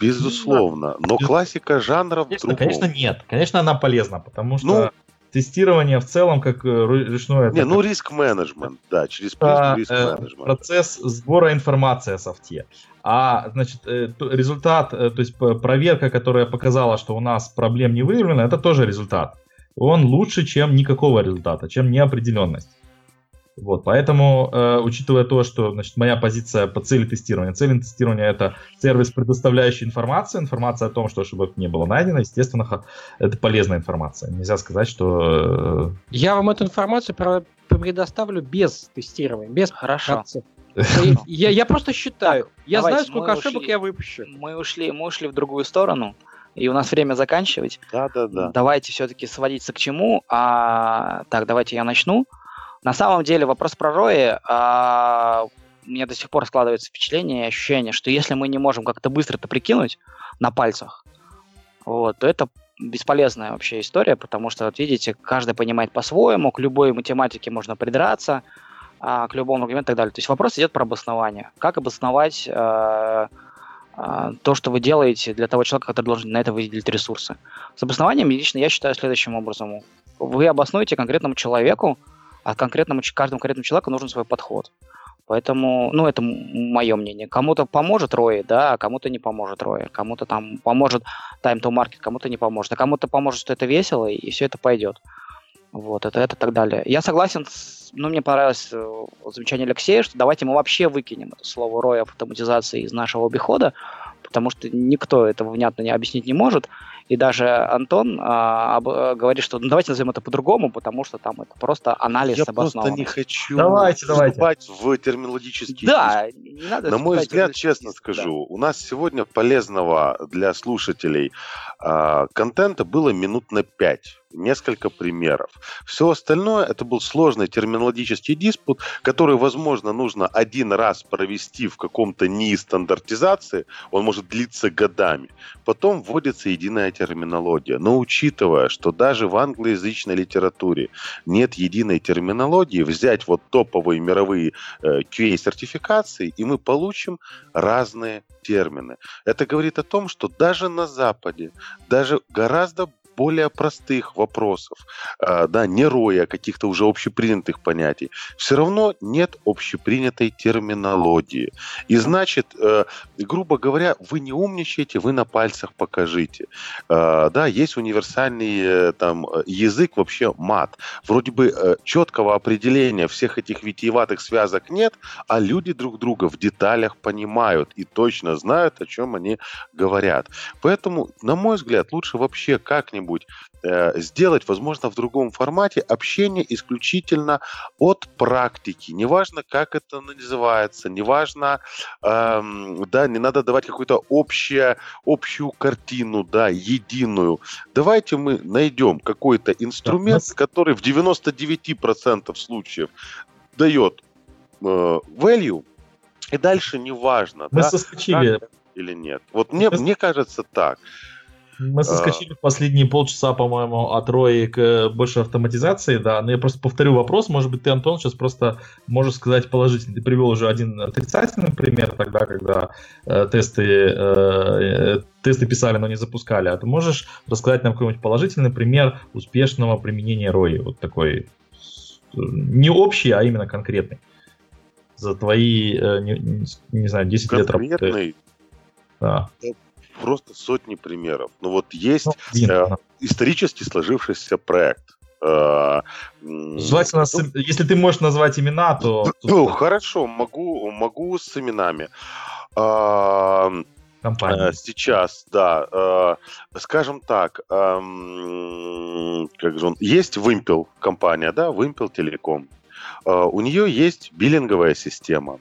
Безусловно. Но классика жанра в другом. Конечно, нет. Конечно, она полезна, потому что... Ну... Тестирование в целом, как ручное... Не, это, ну, риск-менеджмент, да, через призму риск-менеджмент. Процесс сбора информации о софте. А, значит, результат, то есть проверка, которая показала, что у нас проблем не выявлено, это тоже результат. Он лучше, чем никакого результата, чем неопределенность. Вот, поэтому, э, учитывая то, что, значит, моя позиция по цели тестирования. Цель тестирования — это сервис, предоставляющий информацию. Информация о том, что ошибок не было найдено. Естественно, это полезная информация. Нельзя сказать, что... Э... Я вам эту информацию предоставлю без тестирования. Без... Хорошо. Я, я просто считаю. Я Давайте, знаю, сколько ошибок ушли, я выпущу. Мы ушли, мы ушли в другую сторону. И у нас время заканчивать. Да-да-да. Давайте все-таки сводиться к чему. А... Так, давайте я начну. На самом деле вопрос про рои, а, у меня до сих пор складывается впечатление и ощущение, что если мы не можем как-то быстро-то прикинуть на пальцах, вот, то это бесполезная вообще история, потому что, вот видите, каждый понимает по-своему, к любой математике можно придраться, а, к любому аргументу и так далее. То есть вопрос идет про обоснование. Как обосновать а, а, то, что вы делаете для того человека, который должен на это выделить ресурсы. С обоснованием лично я считаю следующим образом. Вы обоснуете конкретному человеку, а конкретному, каждому конкретному человеку нужен свой подход. Поэтому, ну, это мое мнение. Кому-то поможет рои, да, а кому-то не поможет рои. Кому-то там поможет time to market, кому-то не поможет. А кому-то поможет, что это весело, и все это пойдет. Вот, это, это так далее. Я согласен, с, ну, мне понравилось замечание Алексея, что давайте мы вообще выкинем это слово рои автоматизации из нашего обихода, потому что никто этого внятно не объяснить не может. И даже Антон а, об, а, говорит, что ну, давайте назовем это по-другому, потому что там это просто анализ обоснованный. Я просто не хочу давайте, вступать давайте. в терминологические... Да, не надо. На мой взгляд, честно скажу, да. У нас сегодня полезного для слушателей а, контента было минут на пять. Несколько примеров. Все остальное это был сложный терминологический диспут, который, возможно, нужно один раз провести в каком-то НИИ стандартизации. Он может длиться годами. Потом вводится единая терминология. Но учитывая, что даже в англоязычной литературе нет единой терминологии, взять вот топовые мировые э, кью эй-сертификации, и мы получим разные термины. Это говорит о том, что даже на Западе, даже гораздо более простых вопросов, да, не роя, каких-то уже общепринятых понятий, все равно нет общепринятой терминологии. И значит, грубо говоря, вы не умничаете, вы на пальцах покажите. Да, есть универсальный там, язык, вообще мат. Вроде бы четкого определения всех этих витиеватых связок нет, а люди друг друга в деталях понимают и точно знают, о чем они говорят. Поэтому, на мой взгляд, лучше вообще как-нибудь сделать, возможно, в другом формате общение исключительно от практики. Неважно, как это называется, неважно, эм, да, не надо давать какую-то общую, общую картину, да, единую. Давайте мы найдем какой-то инструмент, который в девяносто девять процентов случаев дает э, value, и дальше неважно, да, так или нет. Вот мне, мне кажется так. Мы соскочили в последние полчаса, по-моему, от рои к большей автоматизации, да, но я просто повторю вопрос, может быть, ты, Антон, сейчас просто можешь сказать положительно, ты привел уже один отрицательный пример тогда, когда э, тесты, э, тесты писали, но не запускали, а ты можешь рассказать нам какой-нибудь положительный пример успешного применения рои, вот такой, не общий, а именно конкретный, за твои, э, не, не знаю, десять конкретный. Лет работы. Да. Просто сотни примеров. Но вот есть э, исторически сложившийся проект. Э, Желательно, ну, с, если ты можешь назвать имена, то... Ну, хорошо, могу, могу с именами. Компания. Сейчас, да. Скажем так, как же он, есть Вымпел компания, да, Вымпел-телеком. У нее есть биллинговая система.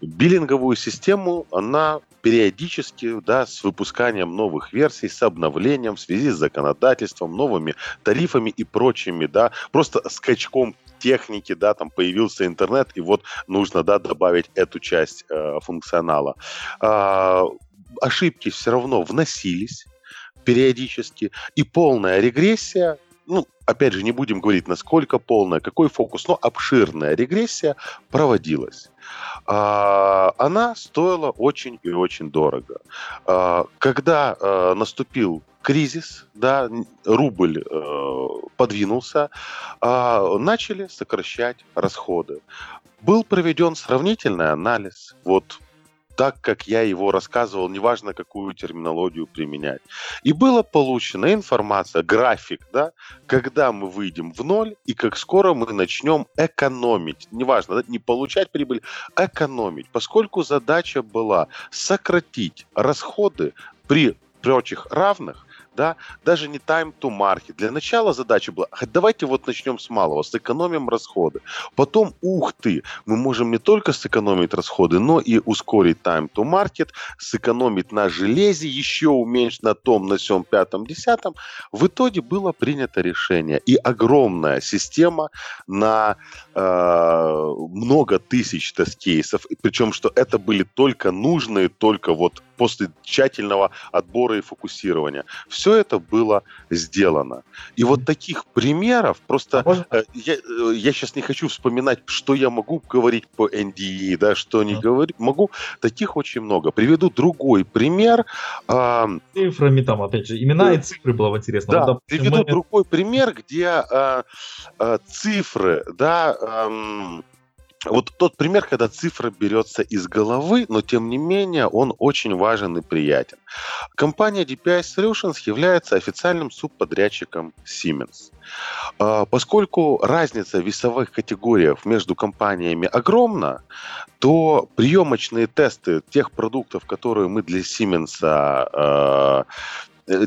Биллинговую систему она периодически, да, с выпусканием новых версий, с обновлением в связи с законодательством, новыми тарифами и прочими, да, просто скачком техники, да, там появился интернет, и вот нужно, да, добавить эту часть э, функционала. Э, ошибки все равно вносились периодически, и полная регрессия, ну, опять же, не будем говорить, насколько полная, какой фокус, но обширная регрессия проводилась. Она стоила очень и очень дорого. Когда наступил кризис, да, рубль подвинулся, начали сокращать расходы. Был проведен сравнительный анализ, вот так, как я его рассказывал, неважно, какую терминологию применять. И была получена информация, график, да, когда мы выйдем в ноль и как скоро мы начнем экономить. Неважно, да, не получать прибыль, экономить. Поскольку задача была сократить расходы при прочих равных, да, даже не time to market. Для начала задача была, давайте вот начнем с малого, сэкономим расходы. Потом, ух ты, мы можем не только сэкономить расходы, но и ускорить time to market, сэкономить на железе, еще уменьшить на том, на сём, пятом, десятом. В итоге было принято решение. И огромная система на э, много тысяч тест-кейсов, причем, что это были только нужные, только вот после тщательного отбора и фокусирования. Все это было сделано. И вот таких примеров, просто а я, я сейчас не хочу вспоминать, что я могу говорить по эн ди и, да, что не а. говорю, могу, таких очень много. Приведу другой пример. Цифрами там, опять же, имена и цифры было интересно. Да, вот, допустим, приведу мы... другой пример, где а, а, цифры, да, а, вот тот пример, когда цифра берется из головы, но тем не менее он очень важен и приятен. Компания ди пи ай Solutions является официальным субподрядчиком Siemens. Поскольку разница весовых категорий между компаниями огромна, то приемочные тесты тех продуктов, которые мы для Siemens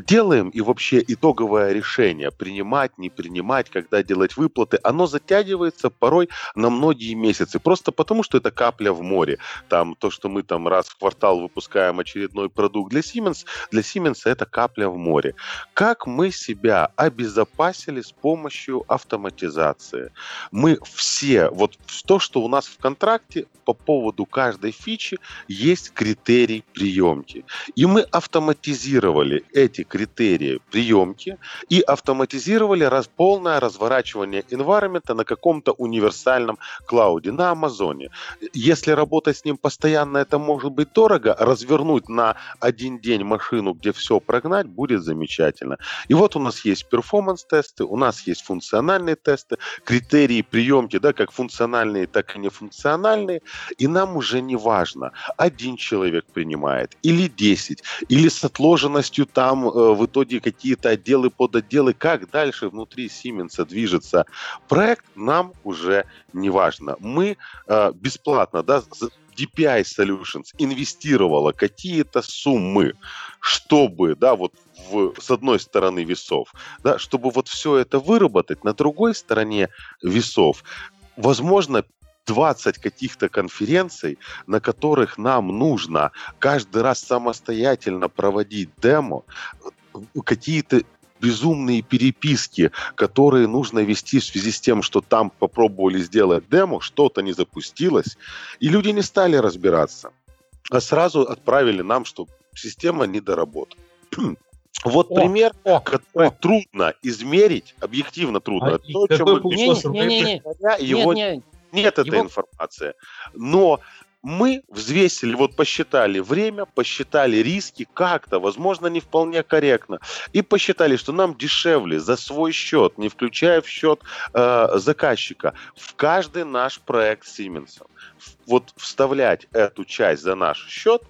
делаем, и вообще итоговое решение, принимать, не принимать, когда делать выплаты, оно затягивается порой на многие месяцы, просто потому, что это капля в море. Там, то, что мы там раз в квартал выпускаем очередной продукт для Siemens, для Siemens это капля в море. Как мы себя обезопасили с помощью автоматизации? Мы все, вот то, что у нас в контракте по поводу каждой фичи, есть критерий приемки. И мы автоматизировали эти эти критерии приемки и автоматизировали раз, полное разворачивание environment на каком-то универсальном клауде, на Амазоне. Если работать с ним постоянно, это может быть дорого, развернуть на один день машину, где все прогнать, будет замечательно. И вот у нас есть перформанс-тесты, у нас есть функциональные тесты, критерии приемки, да, как функциональные, так и нефункциональные, и нам уже не важно, один человек принимает, или десять, или с отложенностью там в итоге какие-то отделы, подотделы, как дальше внутри Сименса движется проект, нам уже не важно. Мы э, бесплатно, да, ди пи ай Solutions инвестировала какие-то суммы, чтобы, да, вот в, с одной стороны весов, да, чтобы вот все это выработать, на другой стороне весов, возможно, двадцать каких-то конференций, на которых нам нужно каждый раз самостоятельно проводить демо, какие-то безумные переписки, которые нужно вести в связи с тем, что там попробовали сделать демо, что-то не запустилось, и люди не стали разбираться, а сразу отправили нам, что система недоработана. Вот о, пример, о, который о. трудно измерить, объективно трудно. А то, чем мы... не, не, не, не. Его... Нет, нет. Нет этой Его... информации. Но мы взвесили, вот посчитали время, посчитали риски как-то, возможно, не вполне корректно, и посчитали, что нам дешевле за свой счет, не включая в счет э, заказчика, в каждый наш проект Siemens вот вставлять эту часть за наш счет,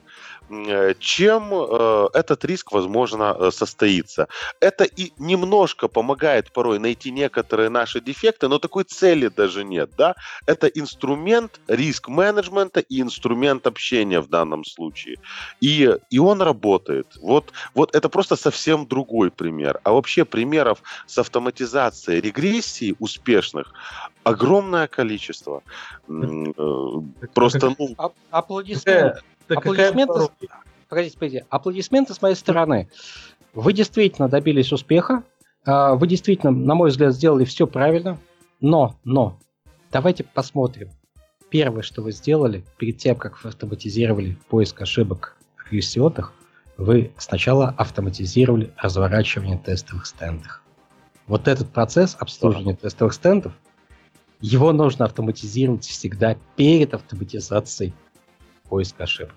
чем этот риск, возможно, состоится. Это и немножко помогает порой найти некоторые наши дефекты, но такой цели даже нет, да? Это инструмент риск-менеджмента и инструмент общения в данном случае. И, и он работает. Вот, вот это просто совсем другой пример. А вообще примеров с автоматизацией регрессии успешных огромное количество. Просто, ну... Аплодисменты. Аплодисменты, погодите, погодите. Аплодисменты с моей стороны. Вы действительно добились успеха. Вы действительно, на мой взгляд, сделали все правильно. Но, но, давайте посмотрим. Первое, что вы сделали, перед тем, как вы автоматизировали поиск ошибок в регрессионных, вы сначала автоматизировали разворачивание тестовых стендов. Вот этот процесс обслуживания тестовых стендов, его нужно автоматизировать всегда перед автоматизацией поиска ошибок.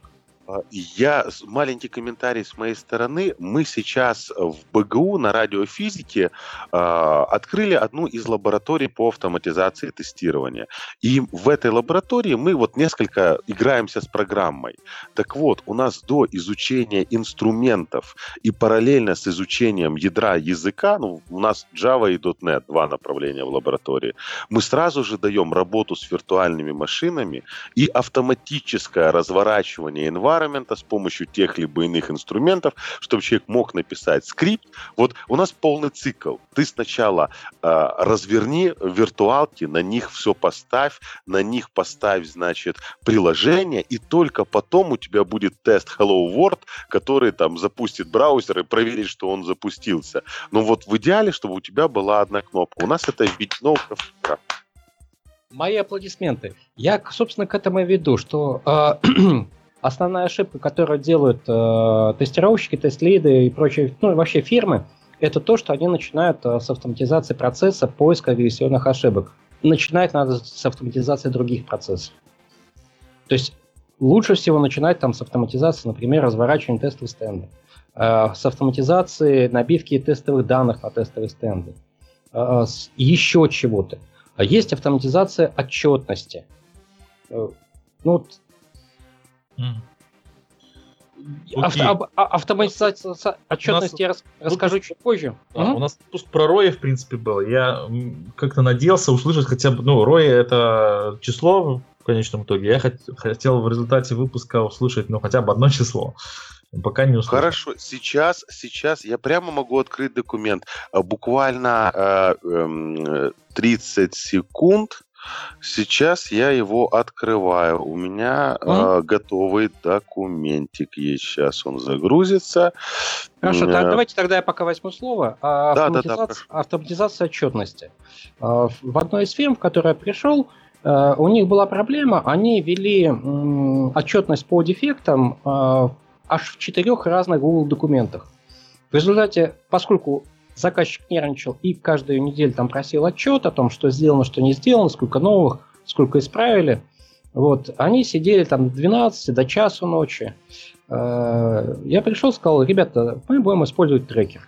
Я маленький комментарий с моей стороны. Мы сейчас в БГУ на радиофизике э, открыли одну из лабораторий по автоматизации тестирования. И в этой лаборатории мы вот несколько играемся с программой. Так вот, у нас до изучения инструментов и параллельно с изучением ядра языка, ну, у нас Java и .дот нет, два направления в лаборатории, мы сразу же даем работу с виртуальными машинами и автоматическое разворачивание инвайрмента с помощью тех либо иных инструментов, чтобы человек мог написать скрипт. Вот у нас полный цикл. Ты сначала э, разверни виртуалки, на них все поставь, на них поставь, значит, приложение, и только потом у тебя будет тест Hello World, который там запустит браузер и проверит, что он запустился. Но вот в идеале, чтобы у тебя была одна кнопка. У нас это введено в кафе. Мои аплодисменты. Я, собственно, к этому и веду, что... Э, Основная ошибка, которую делают э, тестировщики, тест-лиды и прочие, ну, вообще фирмы, это то, что они начинают э, с автоматизации процесса поиска регрессионных ошибок. Начинать надо с автоматизации других процессов. То есть лучше всего начинать там, с автоматизации, например, разворачивания тестовых стендов, э, с автоматизации набивки тестовых данных на тестовые стенды, э, с еще чего-то. Есть автоматизация отчетности. Э, ну, Авто, об, автоматизация отчетности нас, я расскажу выпуск, чуть позже. Да, угу. У нас выпуск про роя, в принципе, был. Я как-то надеялся услышать хотя бы... Ну, роя — это число в конечном итоге. Я хот, хотел в результате выпуска услышать ну, хотя бы одно число. Пока не услышал. Хорошо. Сейчас, сейчас я прямо могу открыть документ. Буквально э, тридцать секунд. Сейчас я его открываю. У меня mm-hmm. э, готовый документик есть. Сейчас он загрузится. Хорошо, так, давайте тогда я пока возьму слово. А, да, автоматизация, да, да, автоматизация отчетности. А, в одной из фирм, в которую я пришел, а, у них была проблема. Они вели м, отчетность по дефектам а, аж в четырех разных Google документах. В результате, поскольку заказчик нервничал и каждую неделю там просил отчет о том, что сделано, что не сделано, сколько новых, сколько исправили. Вот. Они сидели там до двенадцати, до часу ночи. Я пришел, сказал, ребята, мы будем использовать трекер.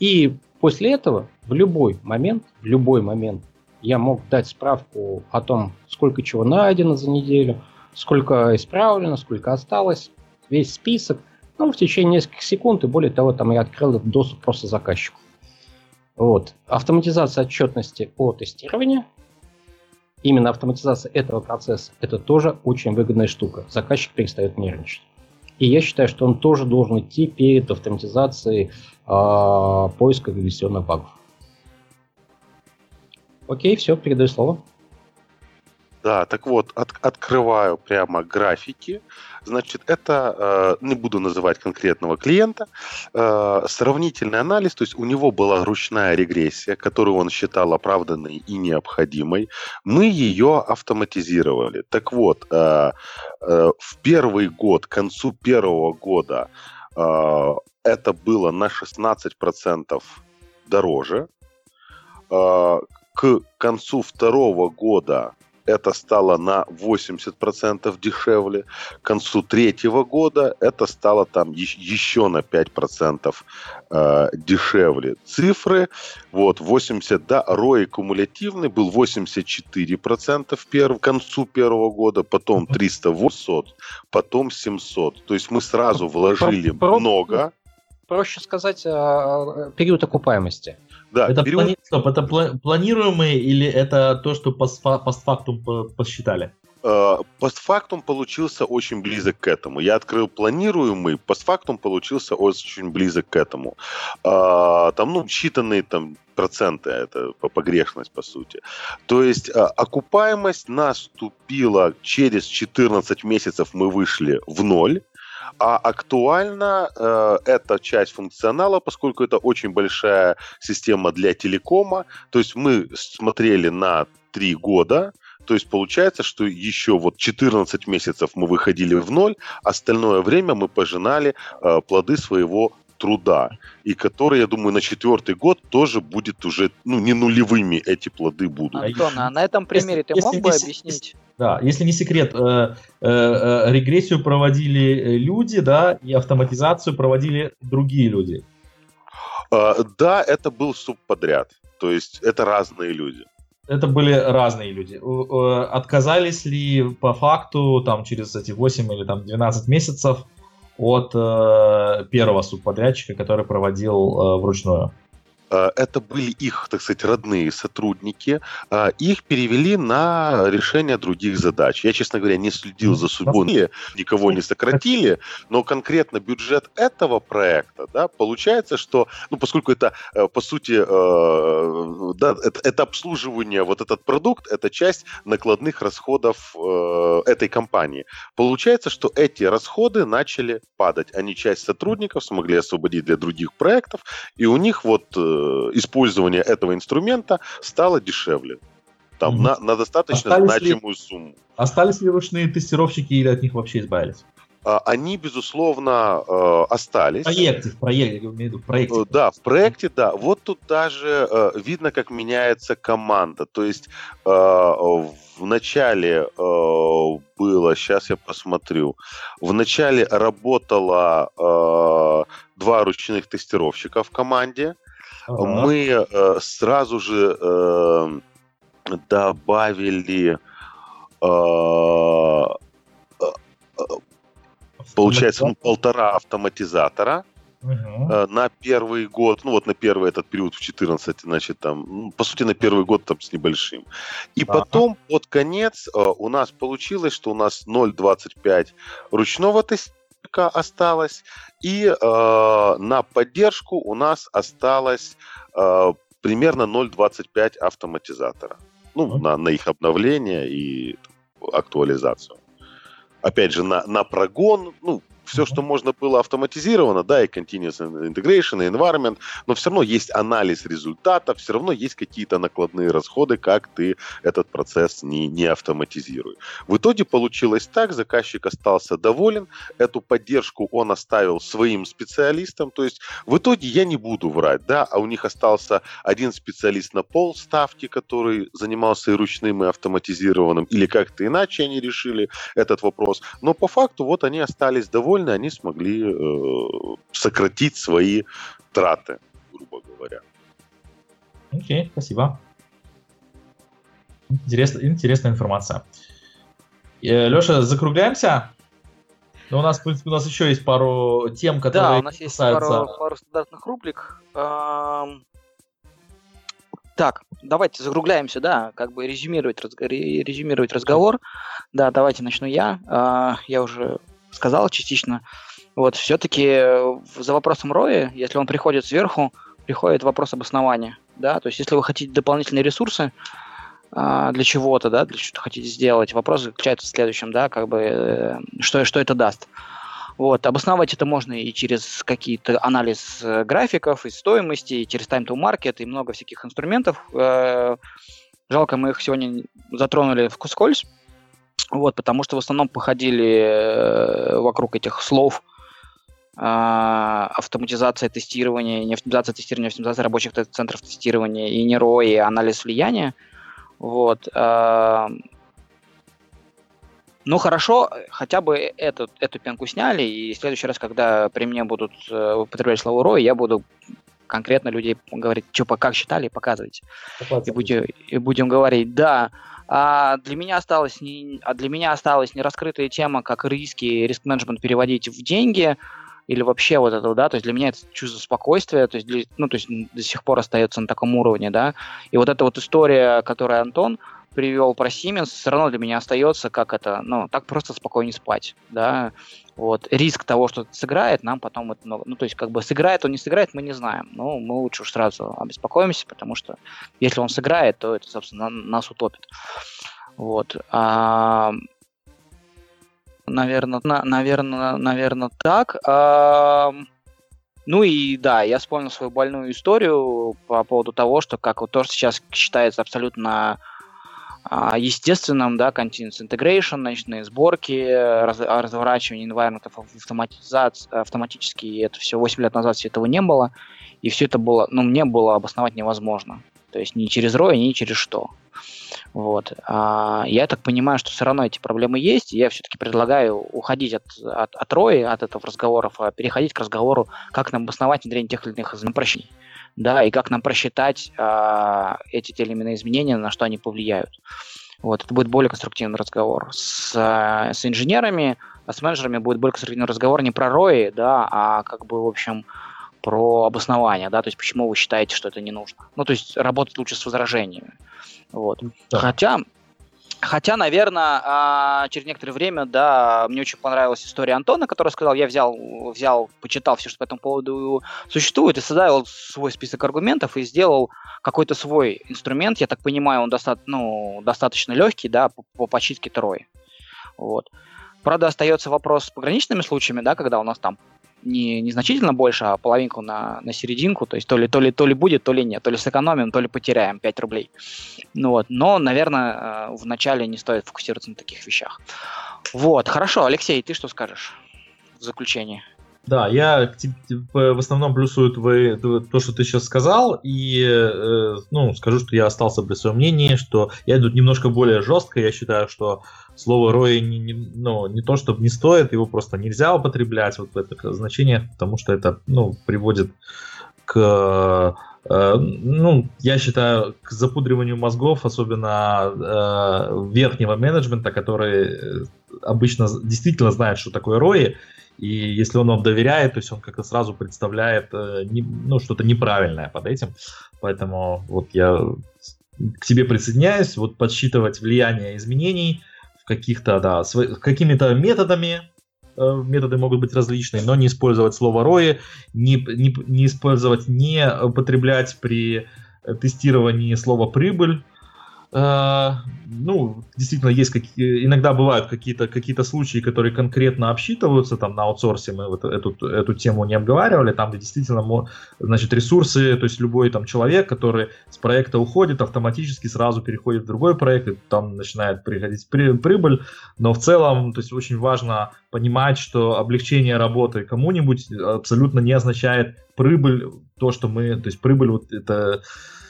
И после этого в любой момент, в любой момент я мог дать справку о том, сколько чего найдено за неделю, сколько исправлено, сколько осталось, весь список. Ну, в течение нескольких секунд, и более того, там я открыл доступ просто заказчику. Вот. Автоматизация отчетности о тестировании, именно автоматизация этого процесса, это тоже очень выгодная штука. Заказчик перестает нервничать. И я считаю, что он тоже должен идти перед автоматизацией э, поиска регрессионных багов. Окей, все, передаю слово. Да, так вот, от, открываю прямо графики. Значит, это, э, не буду называть конкретного клиента, э, сравнительный анализ, то есть у него была ручная регрессия, которую он считал оправданной и необходимой. Мы ее автоматизировали. Так вот, э, э, в первый год, к концу первого года, э, это было на шестнадцать процентов дороже. Э, к концу второго года это стало на восемьдесят процентов дешевле. К концу третьего года это стало там еще на пять процентов э, дешевле. Цифры, вот, восемьдесят, да, рой кумулятивный был восемьдесят четыре процента перв, к концу первого года, потом триста восемьсот, потом семьсот. То есть мы сразу вложили про, много. Проще сказать, период окупаемости. Да, это, период... плани... Стоп, это пла... планируемые или это то, что постфа... постфактум посчитали? Э, постфактум получился очень близок к этому. Я открыл планируемый, постфактум получился очень близок к этому. Э, там, ну, считанные там проценты, это погрешность, по сути. То есть э, окупаемость наступила через четырнадцать месяцев, мы вышли в ноль. А актуально э, эта часть функционала, поскольку это очень большая система для телекома, то есть мы смотрели на три года, то есть получается, что еще вот четырнадцать месяцев мы выходили в ноль, остальное время мы пожинали э, плоды своего труда, и который, я думаю, на четвертый год тоже будет уже, ну, не нулевыми эти плоды будут. Антон, а на этом примере если, ты мог если, бы если, объяснить? Да, если не секрет, э, э, э, регрессию проводили люди, да, и автоматизацию проводили другие люди. Э, да, это был субподряд, то есть это разные люди. Это были разные люди. Отказались ли по факту там через эти восемь или там двенадцать месяцев от э, первого субподрядчика, который проводил э, вручную? Это были их, так сказать, родные сотрудники. Э, их перевели на решение других задач. Я, честно говоря, не следил за судьбой, никого не сократили, но конкретно бюджет этого проекта, да, получается, что, ну, поскольку это, э, по сути, э, да, это, это обслуживание, вот этот продукт, это часть накладных расходов э, этой компании. Получается, что эти расходы начали падать. Они часть сотрудников смогли освободить для других проектов, и у них вот использование этого инструмента стало дешевле. Там, mm-hmm. на, на достаточно остались значимую ли, сумму. Остались ли ручные тестировщики или от них вообще избавились? Они, безусловно, остались. В проекте, в проекте, я имею в виду, в проекте. Да, в проекте, да. Вот тут даже видно, как меняется команда. То есть в начале было, сейчас я посмотрю, в начале работало два ручных тестировщика в команде. Ага. Мы сразу же добавили... Получается, ну, полтора автоматизатора uh-huh. на первый год, ну вот на первый этот период в четырнадцать, значит, там, ну, по сути, на первый год там с небольшим. И uh-huh. потом, под конец, у нас получилось, что у нас ноль целых двадцать пять сотых ручного тестировщика осталось, и э, на поддержку у нас осталось э, примерно ноль целых двадцать пять сотых автоматизатора. Ну, uh-huh. на, на их обновление и актуализацию. Опять же, на, на прогон, ну, все, что можно было автоматизировано, да, и continuous integration, и environment, но все равно есть анализ результата, все равно есть какие-то накладные расходы, как ты этот процесс не, не автоматизируешь. В итоге получилось так, заказчик остался доволен, эту поддержку он оставил своим специалистам, то есть в итоге я не буду врать, да, а у них остался один специалист на полставки, который занимался и ручным, и автоматизированным, или как-то иначе они решили этот вопрос, но по факту вот они остались довольны, они смогли э, сократить свои траты, грубо говоря. Окей, okay, спасибо. Интерес, интересная информация. Э, Леша, закругляемся? Но у нас, в принципе, у нас еще есть пару тем, которые... Да, у нас есть пару, пару стандартных рубрик. Эм... Так, давайте закругляемся, да, как бы резюмировать, резюмировать разговор. Да, давайте начну я. Э, я уже... сказал частично. Вот, все-таки за вопросом роя, если он приходит сверху, приходит вопрос обоснования. Да? То есть, если вы хотите дополнительные ресурсы э, для чего-то, да, для чего-то хотите сделать, вопрос заключается в следующем, да, как бы, э, что, что это даст. Вот, обосновать это можно и через какие-то анализ графиков, и стоимости, и через time-to-market, и много всяких инструментов. Э, жалко, мы их сегодня затронули вскользь. Вот, потому что в основном походили вокруг этих слов э, автоматизация тестирования, не автоматизация тестирования, автоматизация рабочих центров тестирования, и эн эр о, и анализ влияния. Вот, э, Ну хорошо, хотя бы эту, эту пенку сняли, и в следующий раз, когда при мне будут употреблять слово «рой», я буду конкретно людей говорить, что как считали, показывайте. И будем, и будем говорить, да. А для меня осталась не, а для меня осталась нераскрытая тема, как риски, риск-менеджмент переводить в деньги, или вообще вот это, да, то есть для меня это чувство спокойствия, то есть, для, ну, то есть до сих пор остается на таком уровне, да. И вот эта вот история, которую Антон привел про Siemens, все равно для меня остается, как это, ну, так просто спокойнее спать, да, вот, риск того, что сыграет, нам потом это много, ну, то есть, как бы, сыграет он, не сыграет, мы не знаем, но мы лучше уж сразу обеспокоимся, потому что, если он сыграет, то это, собственно, нас утопит, вот, а, наверное, на, наверное, наверное, так, а, ну и да, я вспомнил свою больную историю по поводу того, что, как вот то, что сейчас считается абсолютно естественным, да, continuous integration, ночные сборки, раз, разворачивание инвайрментов, автоматически, и это все восемь лет назад все этого не было, и все это было, ну, мне было обосновать невозможно, то есть ни через рой, ни через что. Вот. А, я так понимаю, что все равно эти проблемы есть, и я все-таки предлагаю уходить от, от, от роя, от этого разговоров, а переходить к разговору, как нам обосновать внедрение тех или иных изменений. Да, и как нам просчитать а, эти те или иные изменения, на что они повлияют. Вот, это будет более конструктивный разговор. С, с инженерами, а с менеджерами будет более конструктивный разговор не про рои, да, а как бы, в общем, про обоснование, да, то есть почему вы считаете, что это не нужно. Ну, то есть работать лучше с возражениями. Вот. Да. Хотя, хотя, наверное, через некоторое время, да, мне очень понравилась история Антона, который сказал, я взял, взял, почитал все, что по этому поводу существует, и создал свой список аргументов и сделал какой-то свой инструмент. Я так понимаю, он доста- ну, достаточно легкий, да, по, по подсчитке трое. Вот. Правда, остается вопрос с пограничными случаями, да, когда у нас там не, не значительно больше, а половинку на, на серединку, то есть то ли, то ли, то ли будет, то ли нет, то ли сэкономим, то ли потеряем пять рублей. Ну, вот. Но, наверное, вначале не стоит фокусироваться на таких вещах. Вот, хорошо, Алексей, ты что скажешь в заключении? Да, я в основном плюсую твои, то, что ты сейчас сказал, и ну, скажу, что я остался при своем мнении, что я тут немножко более жестко, я считаю, что слово «рой» не, не, ну, не то, чтобы не стоит, его просто нельзя употреблять вот в этих значениях, потому что это ну, приводит к, э, ну, я считаю, к запудриванию мозгов, особенно э, верхнего менеджмента, который обычно действительно знает, что такое рои. И если он вам доверяет, то есть он как-то сразу представляет э, не, ну, что-то неправильное под этим. Поэтому вот я к тебе присоединяюсь. Вот подсчитывать влияние изменений в каких-то, да, св... какими-то методами. Э, методы могут быть различные, но не использовать слово рои, не, не, не использовать, не употреблять при тестировании слово прибыль. Ну, действительно, есть какие, иногда бывают какие-то, какие-то случаи, которые конкретно обсчитываются, там на аутсорсе мы вот эту, эту тему не обговаривали, там где действительно, значит, ресурсы, то есть любой там человек, который с проекта уходит, автоматически сразу переходит в другой проект, и там начинает приходить прибыль, но в целом, то есть очень важно понимать, что облегчение работы кому-нибудь абсолютно не означает прибыль, то, что мы, то есть прибыль вот это...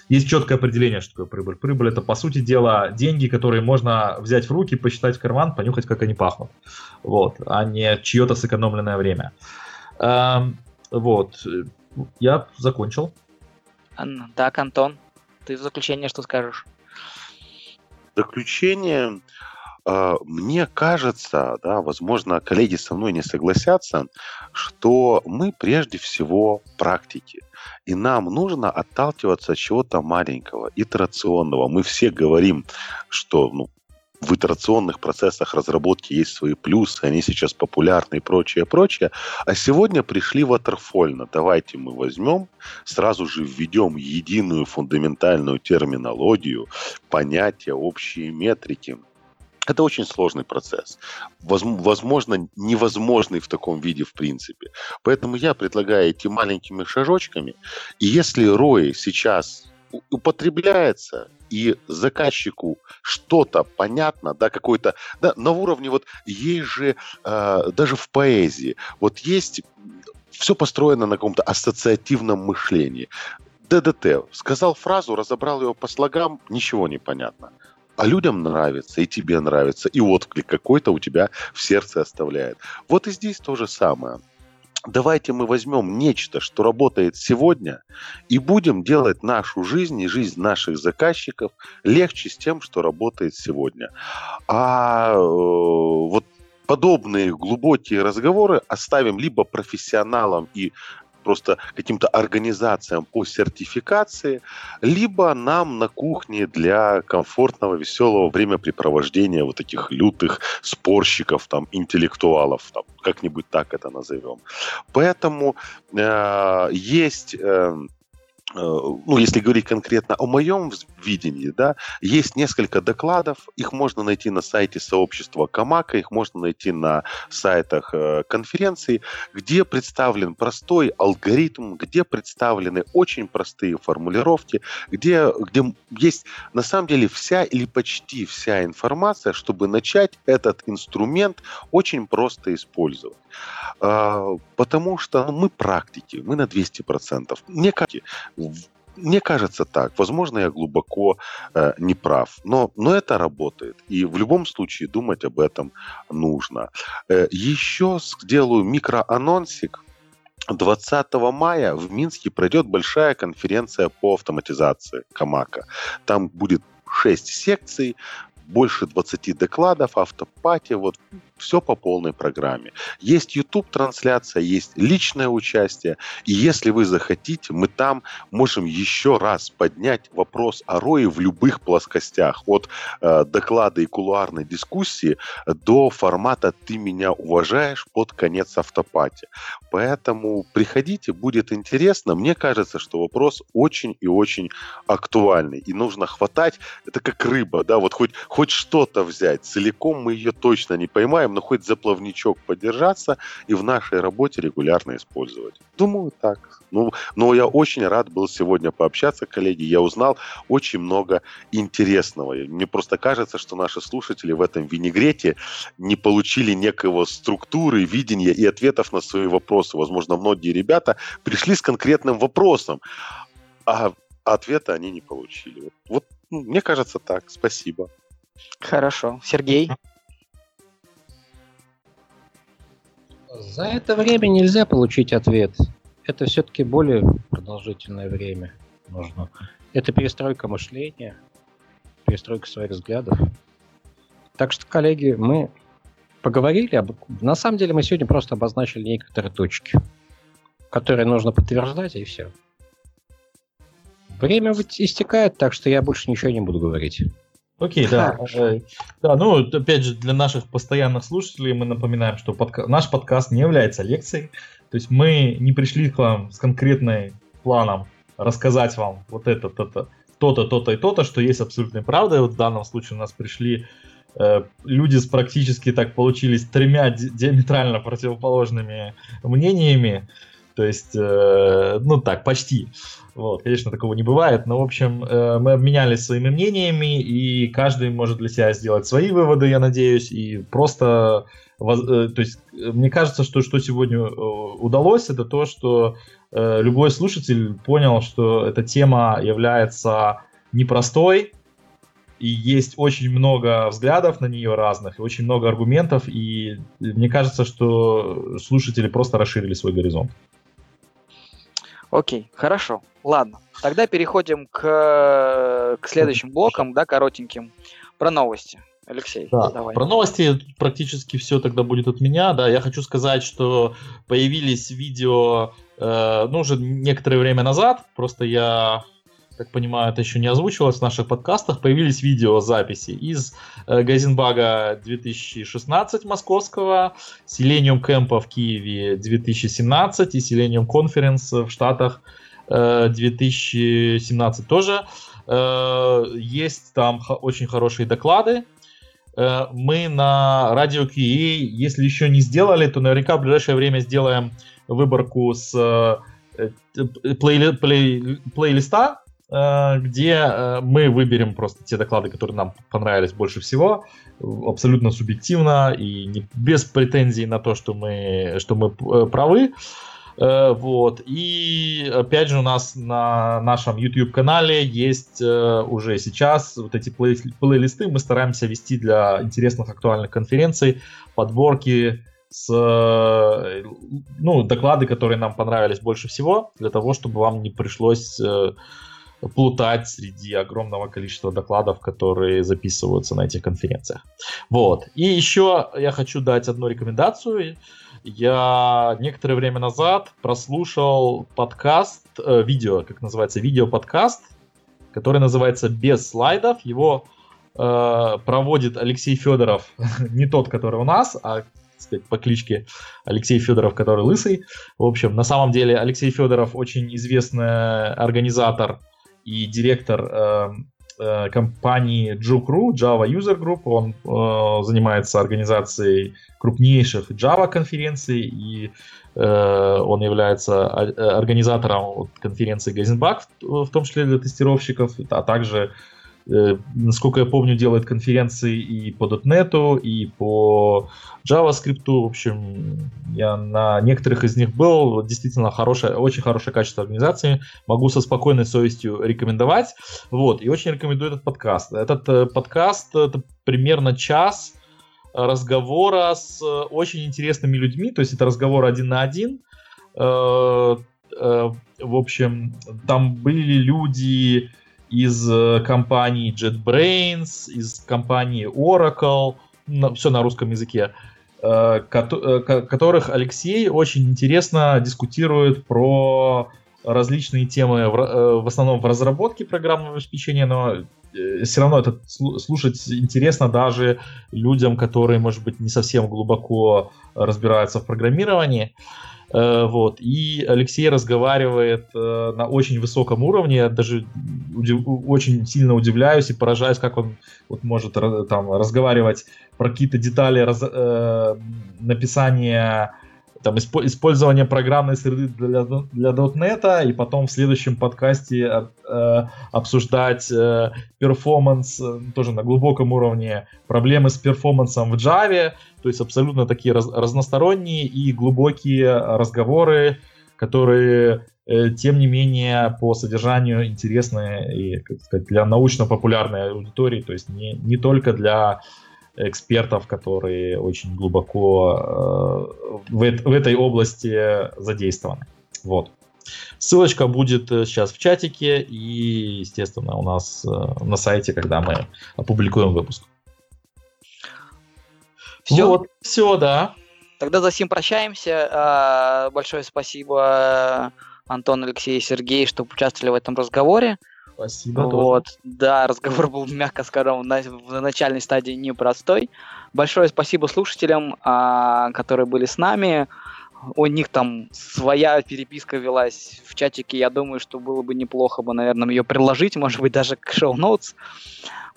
Есть четкое определение, что такое прибыль. Прибыль – это, по сути дела, деньги, которые можно взять в руки, посчитать в карман, понюхать, как они пахнут, вот, а не чье-то сэкономленное время. Эм, вот, я закончил. Так, Антон, ты в заключение что скажешь? В заключение, э, мне кажется, да, возможно, коллеги со мной не согласятся, что мы прежде всего практики. И нам нужно отталкиваться от чего-то маленького, итерационного. Мы все говорим, что ну, в итерационных процессах разработки есть свои плюсы, они сейчас популярны и прочее, прочее. А сегодня пришли ватерфольно. Давайте мы возьмем, сразу же введем единую фундаментальную терминологию, понятия, общие метрики. Это очень сложный процесс. Возможно, невозможный в таком виде в принципе. Поэтому я предлагаю идти маленькими шажочками. И если рои сейчас употребляется, и заказчику что-то понятно, да, какой-то, да, на уровне вот есть же, э, даже в поэзии, вот есть, все построено на каком-то ассоциативном мышлении. ДДТ сказал фразу, разобрал ее по слогам, ничего не понятно. А людям нравится, и тебе нравится, и отклик какой-то у тебя в сердце оставляет. Вот и здесь то же самое. Давайте мы возьмем нечто, что работает сегодня, и будем делать нашу жизнь и жизнь наших заказчиков легче с тем, что работает сегодня. А э, вот подобные глубокие разговоры оставим либо профессионалам и просто каким-то организациям по сертификации, либо нам на кухне для комфортного, веселого времяпрепровождения вот таких лютых спорщиков, там, интеллектуалов, там, как-нибудь так это назовем. Поэтому э, есть... Э, ну, если говорить конкретно о моем видении, да, есть несколько докладов, их можно найти на сайте сообщества Камака, их можно найти на сайтах конференций, где представлен простой алгоритм, где представлены очень простые формулировки, где, где есть на самом деле вся или почти вся информация, чтобы начать этот инструмент очень просто использовать. Потому что мы практики, мы на двести процентов. Мне кажется, Мне кажется так. Возможно, я глубоко э, не прав. Но, но это работает. И в любом случае думать об этом нужно. Э, еще сделаю микроанонсик. двадцатого мая в Минске пройдет большая конференция по автоматизации Камака. Там будет шесть секций. Больше двадцати докладов, автопати, вот все по полной программе. Есть YouTube-трансляция, есть личное участие. И если вы захотите, мы там можем еще раз поднять вопрос о рое в любых плоскостях. От э, доклада и кулуарной дискуссии до формата «Ты меня уважаешь» под конец автопати. Поэтому приходите, будет интересно. Мне кажется, что вопрос очень и очень актуальный. И нужно хватать, это как рыба, да, вот хоть Хоть что-то взять, целиком мы ее точно не поймаем, но хоть за плавничок подержаться и в нашей работе регулярно использовать. Думаю, так. Ну, но я очень рад был сегодня пообщаться, коллеги. Я узнал очень много интересного. Мне просто кажется, что наши слушатели в этом винегрете не получили некого структуры, видения и ответов на свои вопросы. Возможно, многие ребята пришли с конкретным вопросом, а ответа они не получили. Вот, ну, мне кажется, так. Спасибо. Хорошо. Сергей? За это время нельзя получить ответ. Это все-таки более продолжительное время нужно. Это перестройка мышления, перестройка своих взглядов. Так что, коллеги, мы поговорили об... На самом деле мы сегодня просто обозначили некоторые точки, которые нужно подтверждать, и все. Время истекает, так что я больше ничего не буду говорить. Окей, да. Да, ну, опять же, для наших постоянных слушателей мы напоминаем, что подка- наш подкаст не является лекцией. То есть мы не пришли к вам с конкретным планом рассказать вам вот это, то-то, то-то, то-то и то-то, что есть абсолютная правда. И вот в данном случае у нас пришли э, люди с практически, так получились, тремя ди- диаметрально противоположными мнениями. То есть, э, ну так, почти. Вот, конечно, такого не бывает, но, в общем, мы обменялись своими мнениями, и каждый может для себя сделать свои выводы, я надеюсь, и просто... То есть, мне кажется, что, что сегодня удалось, это то, что любой слушатель понял, что эта тема является непростой, и есть очень много взглядов на нее разных, и очень много аргументов, и мне кажется, что слушатели просто расширили свой горизонт. Окей, хорошо. Ладно, тогда переходим к, к следующим блокам, да, коротеньким, про новости. Алексей, да, давай. Про новости практически все тогда будет от меня. Да, я хочу сказать, что появились видео, э, ну, уже некоторое время назад, просто я, так понимаю, это еще не озвучивалось в наших подкастах, появились видеозаписи из э, Heisenbug две тысячи шестнадцать московского, Selenium Camp в Киеве две тысячи семнадцать и Selenium Conference в Штатах две тысячи семнадцать тоже. Есть там очень хорошие доклады. Мы на Radio кью эй, если еще не сделали, то наверняка в ближайшее время сделаем выборку с плей- плей- плейлиста, где мы выберем просто те доклады, которые нам понравились больше всего, абсолютно субъективно и без претензий на то, что мы, что мы правы. Вот. И опять же у нас на нашем YouTube-канале есть уже сейчас вот эти плейлисты. Мы стараемся вести для интересных актуальных конференций подборки с, ну, доклады, которые нам понравились больше всего, для того, чтобы вам не пришлось плутать среди огромного количества докладов, которые записываются на этих конференциях. Вот. И еще я хочу дать одну рекомендацию. Я некоторое время назад прослушал подкаст, э, видео, как называется, видео-подкаст, который называется «Без слайдов». Его э, проводит Алексей Федоров, не тот, который у нас, а, так сказать, по кличке Алексей Федоров, который лысый. В общем, на самом деле Алексей Федоров очень известный организатор и директор э, э, компании Jukru, Java User Group. Он э, занимается организацией крупнейших Java конференций, и э, он является организатором конференции Heisenbug, в том числе для тестировщиков, а также, э, насколько я помню, делает конференции и по .дот нет, и по JavaScript. В общем, я на некоторых из них был. Действительно, хорошее, очень хорошее качество организации. Могу со спокойной совестью рекомендовать. Вот. И очень рекомендую этот подкаст. Этот э, подкаст это примерно час разговора с очень интересными людьми, то есть это разговор один на один. В общем, там были люди из компании JetBrains, из компании Oracle, все на русском языке, которых Алексей очень интересно дискутирует про различные темы, в основном в разработке программного обеспечения, но все равно это слушать интересно даже людям, которые, может быть, не совсем глубоко разбираются в программировании. Вот. И Алексей разговаривает на очень высоком уровне. Я даже удив... очень сильно удивляюсь и поражаюсь, как он вот может там разговаривать про какие-то детали раз... написания, там, использование программной среды для, для .дот нет, и потом в следующем подкасте э, обсуждать э, перформанс, э, тоже на глубоком уровне, проблемы с перформансом в Java, то есть абсолютно такие раз, разносторонние и глубокие разговоры, которые, э, тем не менее, по содержанию интересны и, как сказать, для научно-популярной аудитории, то есть не, не только для экспертов, которые очень глубоко э, в, э, в этой области задействованы. Вот. Ссылочка будет сейчас в чатике и, естественно, у нас э, на сайте, когда мы опубликуем выпуск. Все, вот, все, да. Тогда за всем прощаемся. Большое спасибо, Антон, Алексей и Сергей, что участвовали в этом разговоре. Спасибо. Вот, тоже. Да, разговор был, мягко скажем, в начальной стадии непростой. Большое спасибо слушателям, которые были с нами. У них там своя переписка велась в чатике. Я думаю, что было бы неплохо бы, наверное, ее приложить, может быть, даже к шоу-ноутс,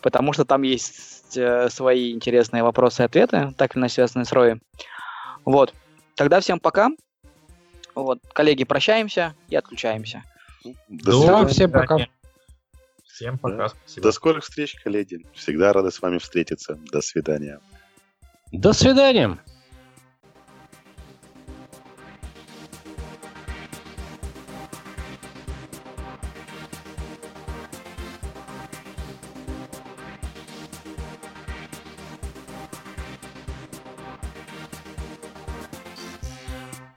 потому что там есть свои интересные вопросы и ответы, так или иначе связанные с Роем. Вот. Тогда всем пока. Вот, коллеги, прощаемся и отключаемся. До свидания. Всем пока. Всем пока. Да. Спасибо. До скорых встреч, коллеги. Всегда рады с вами встретиться. До свидания. До свидания.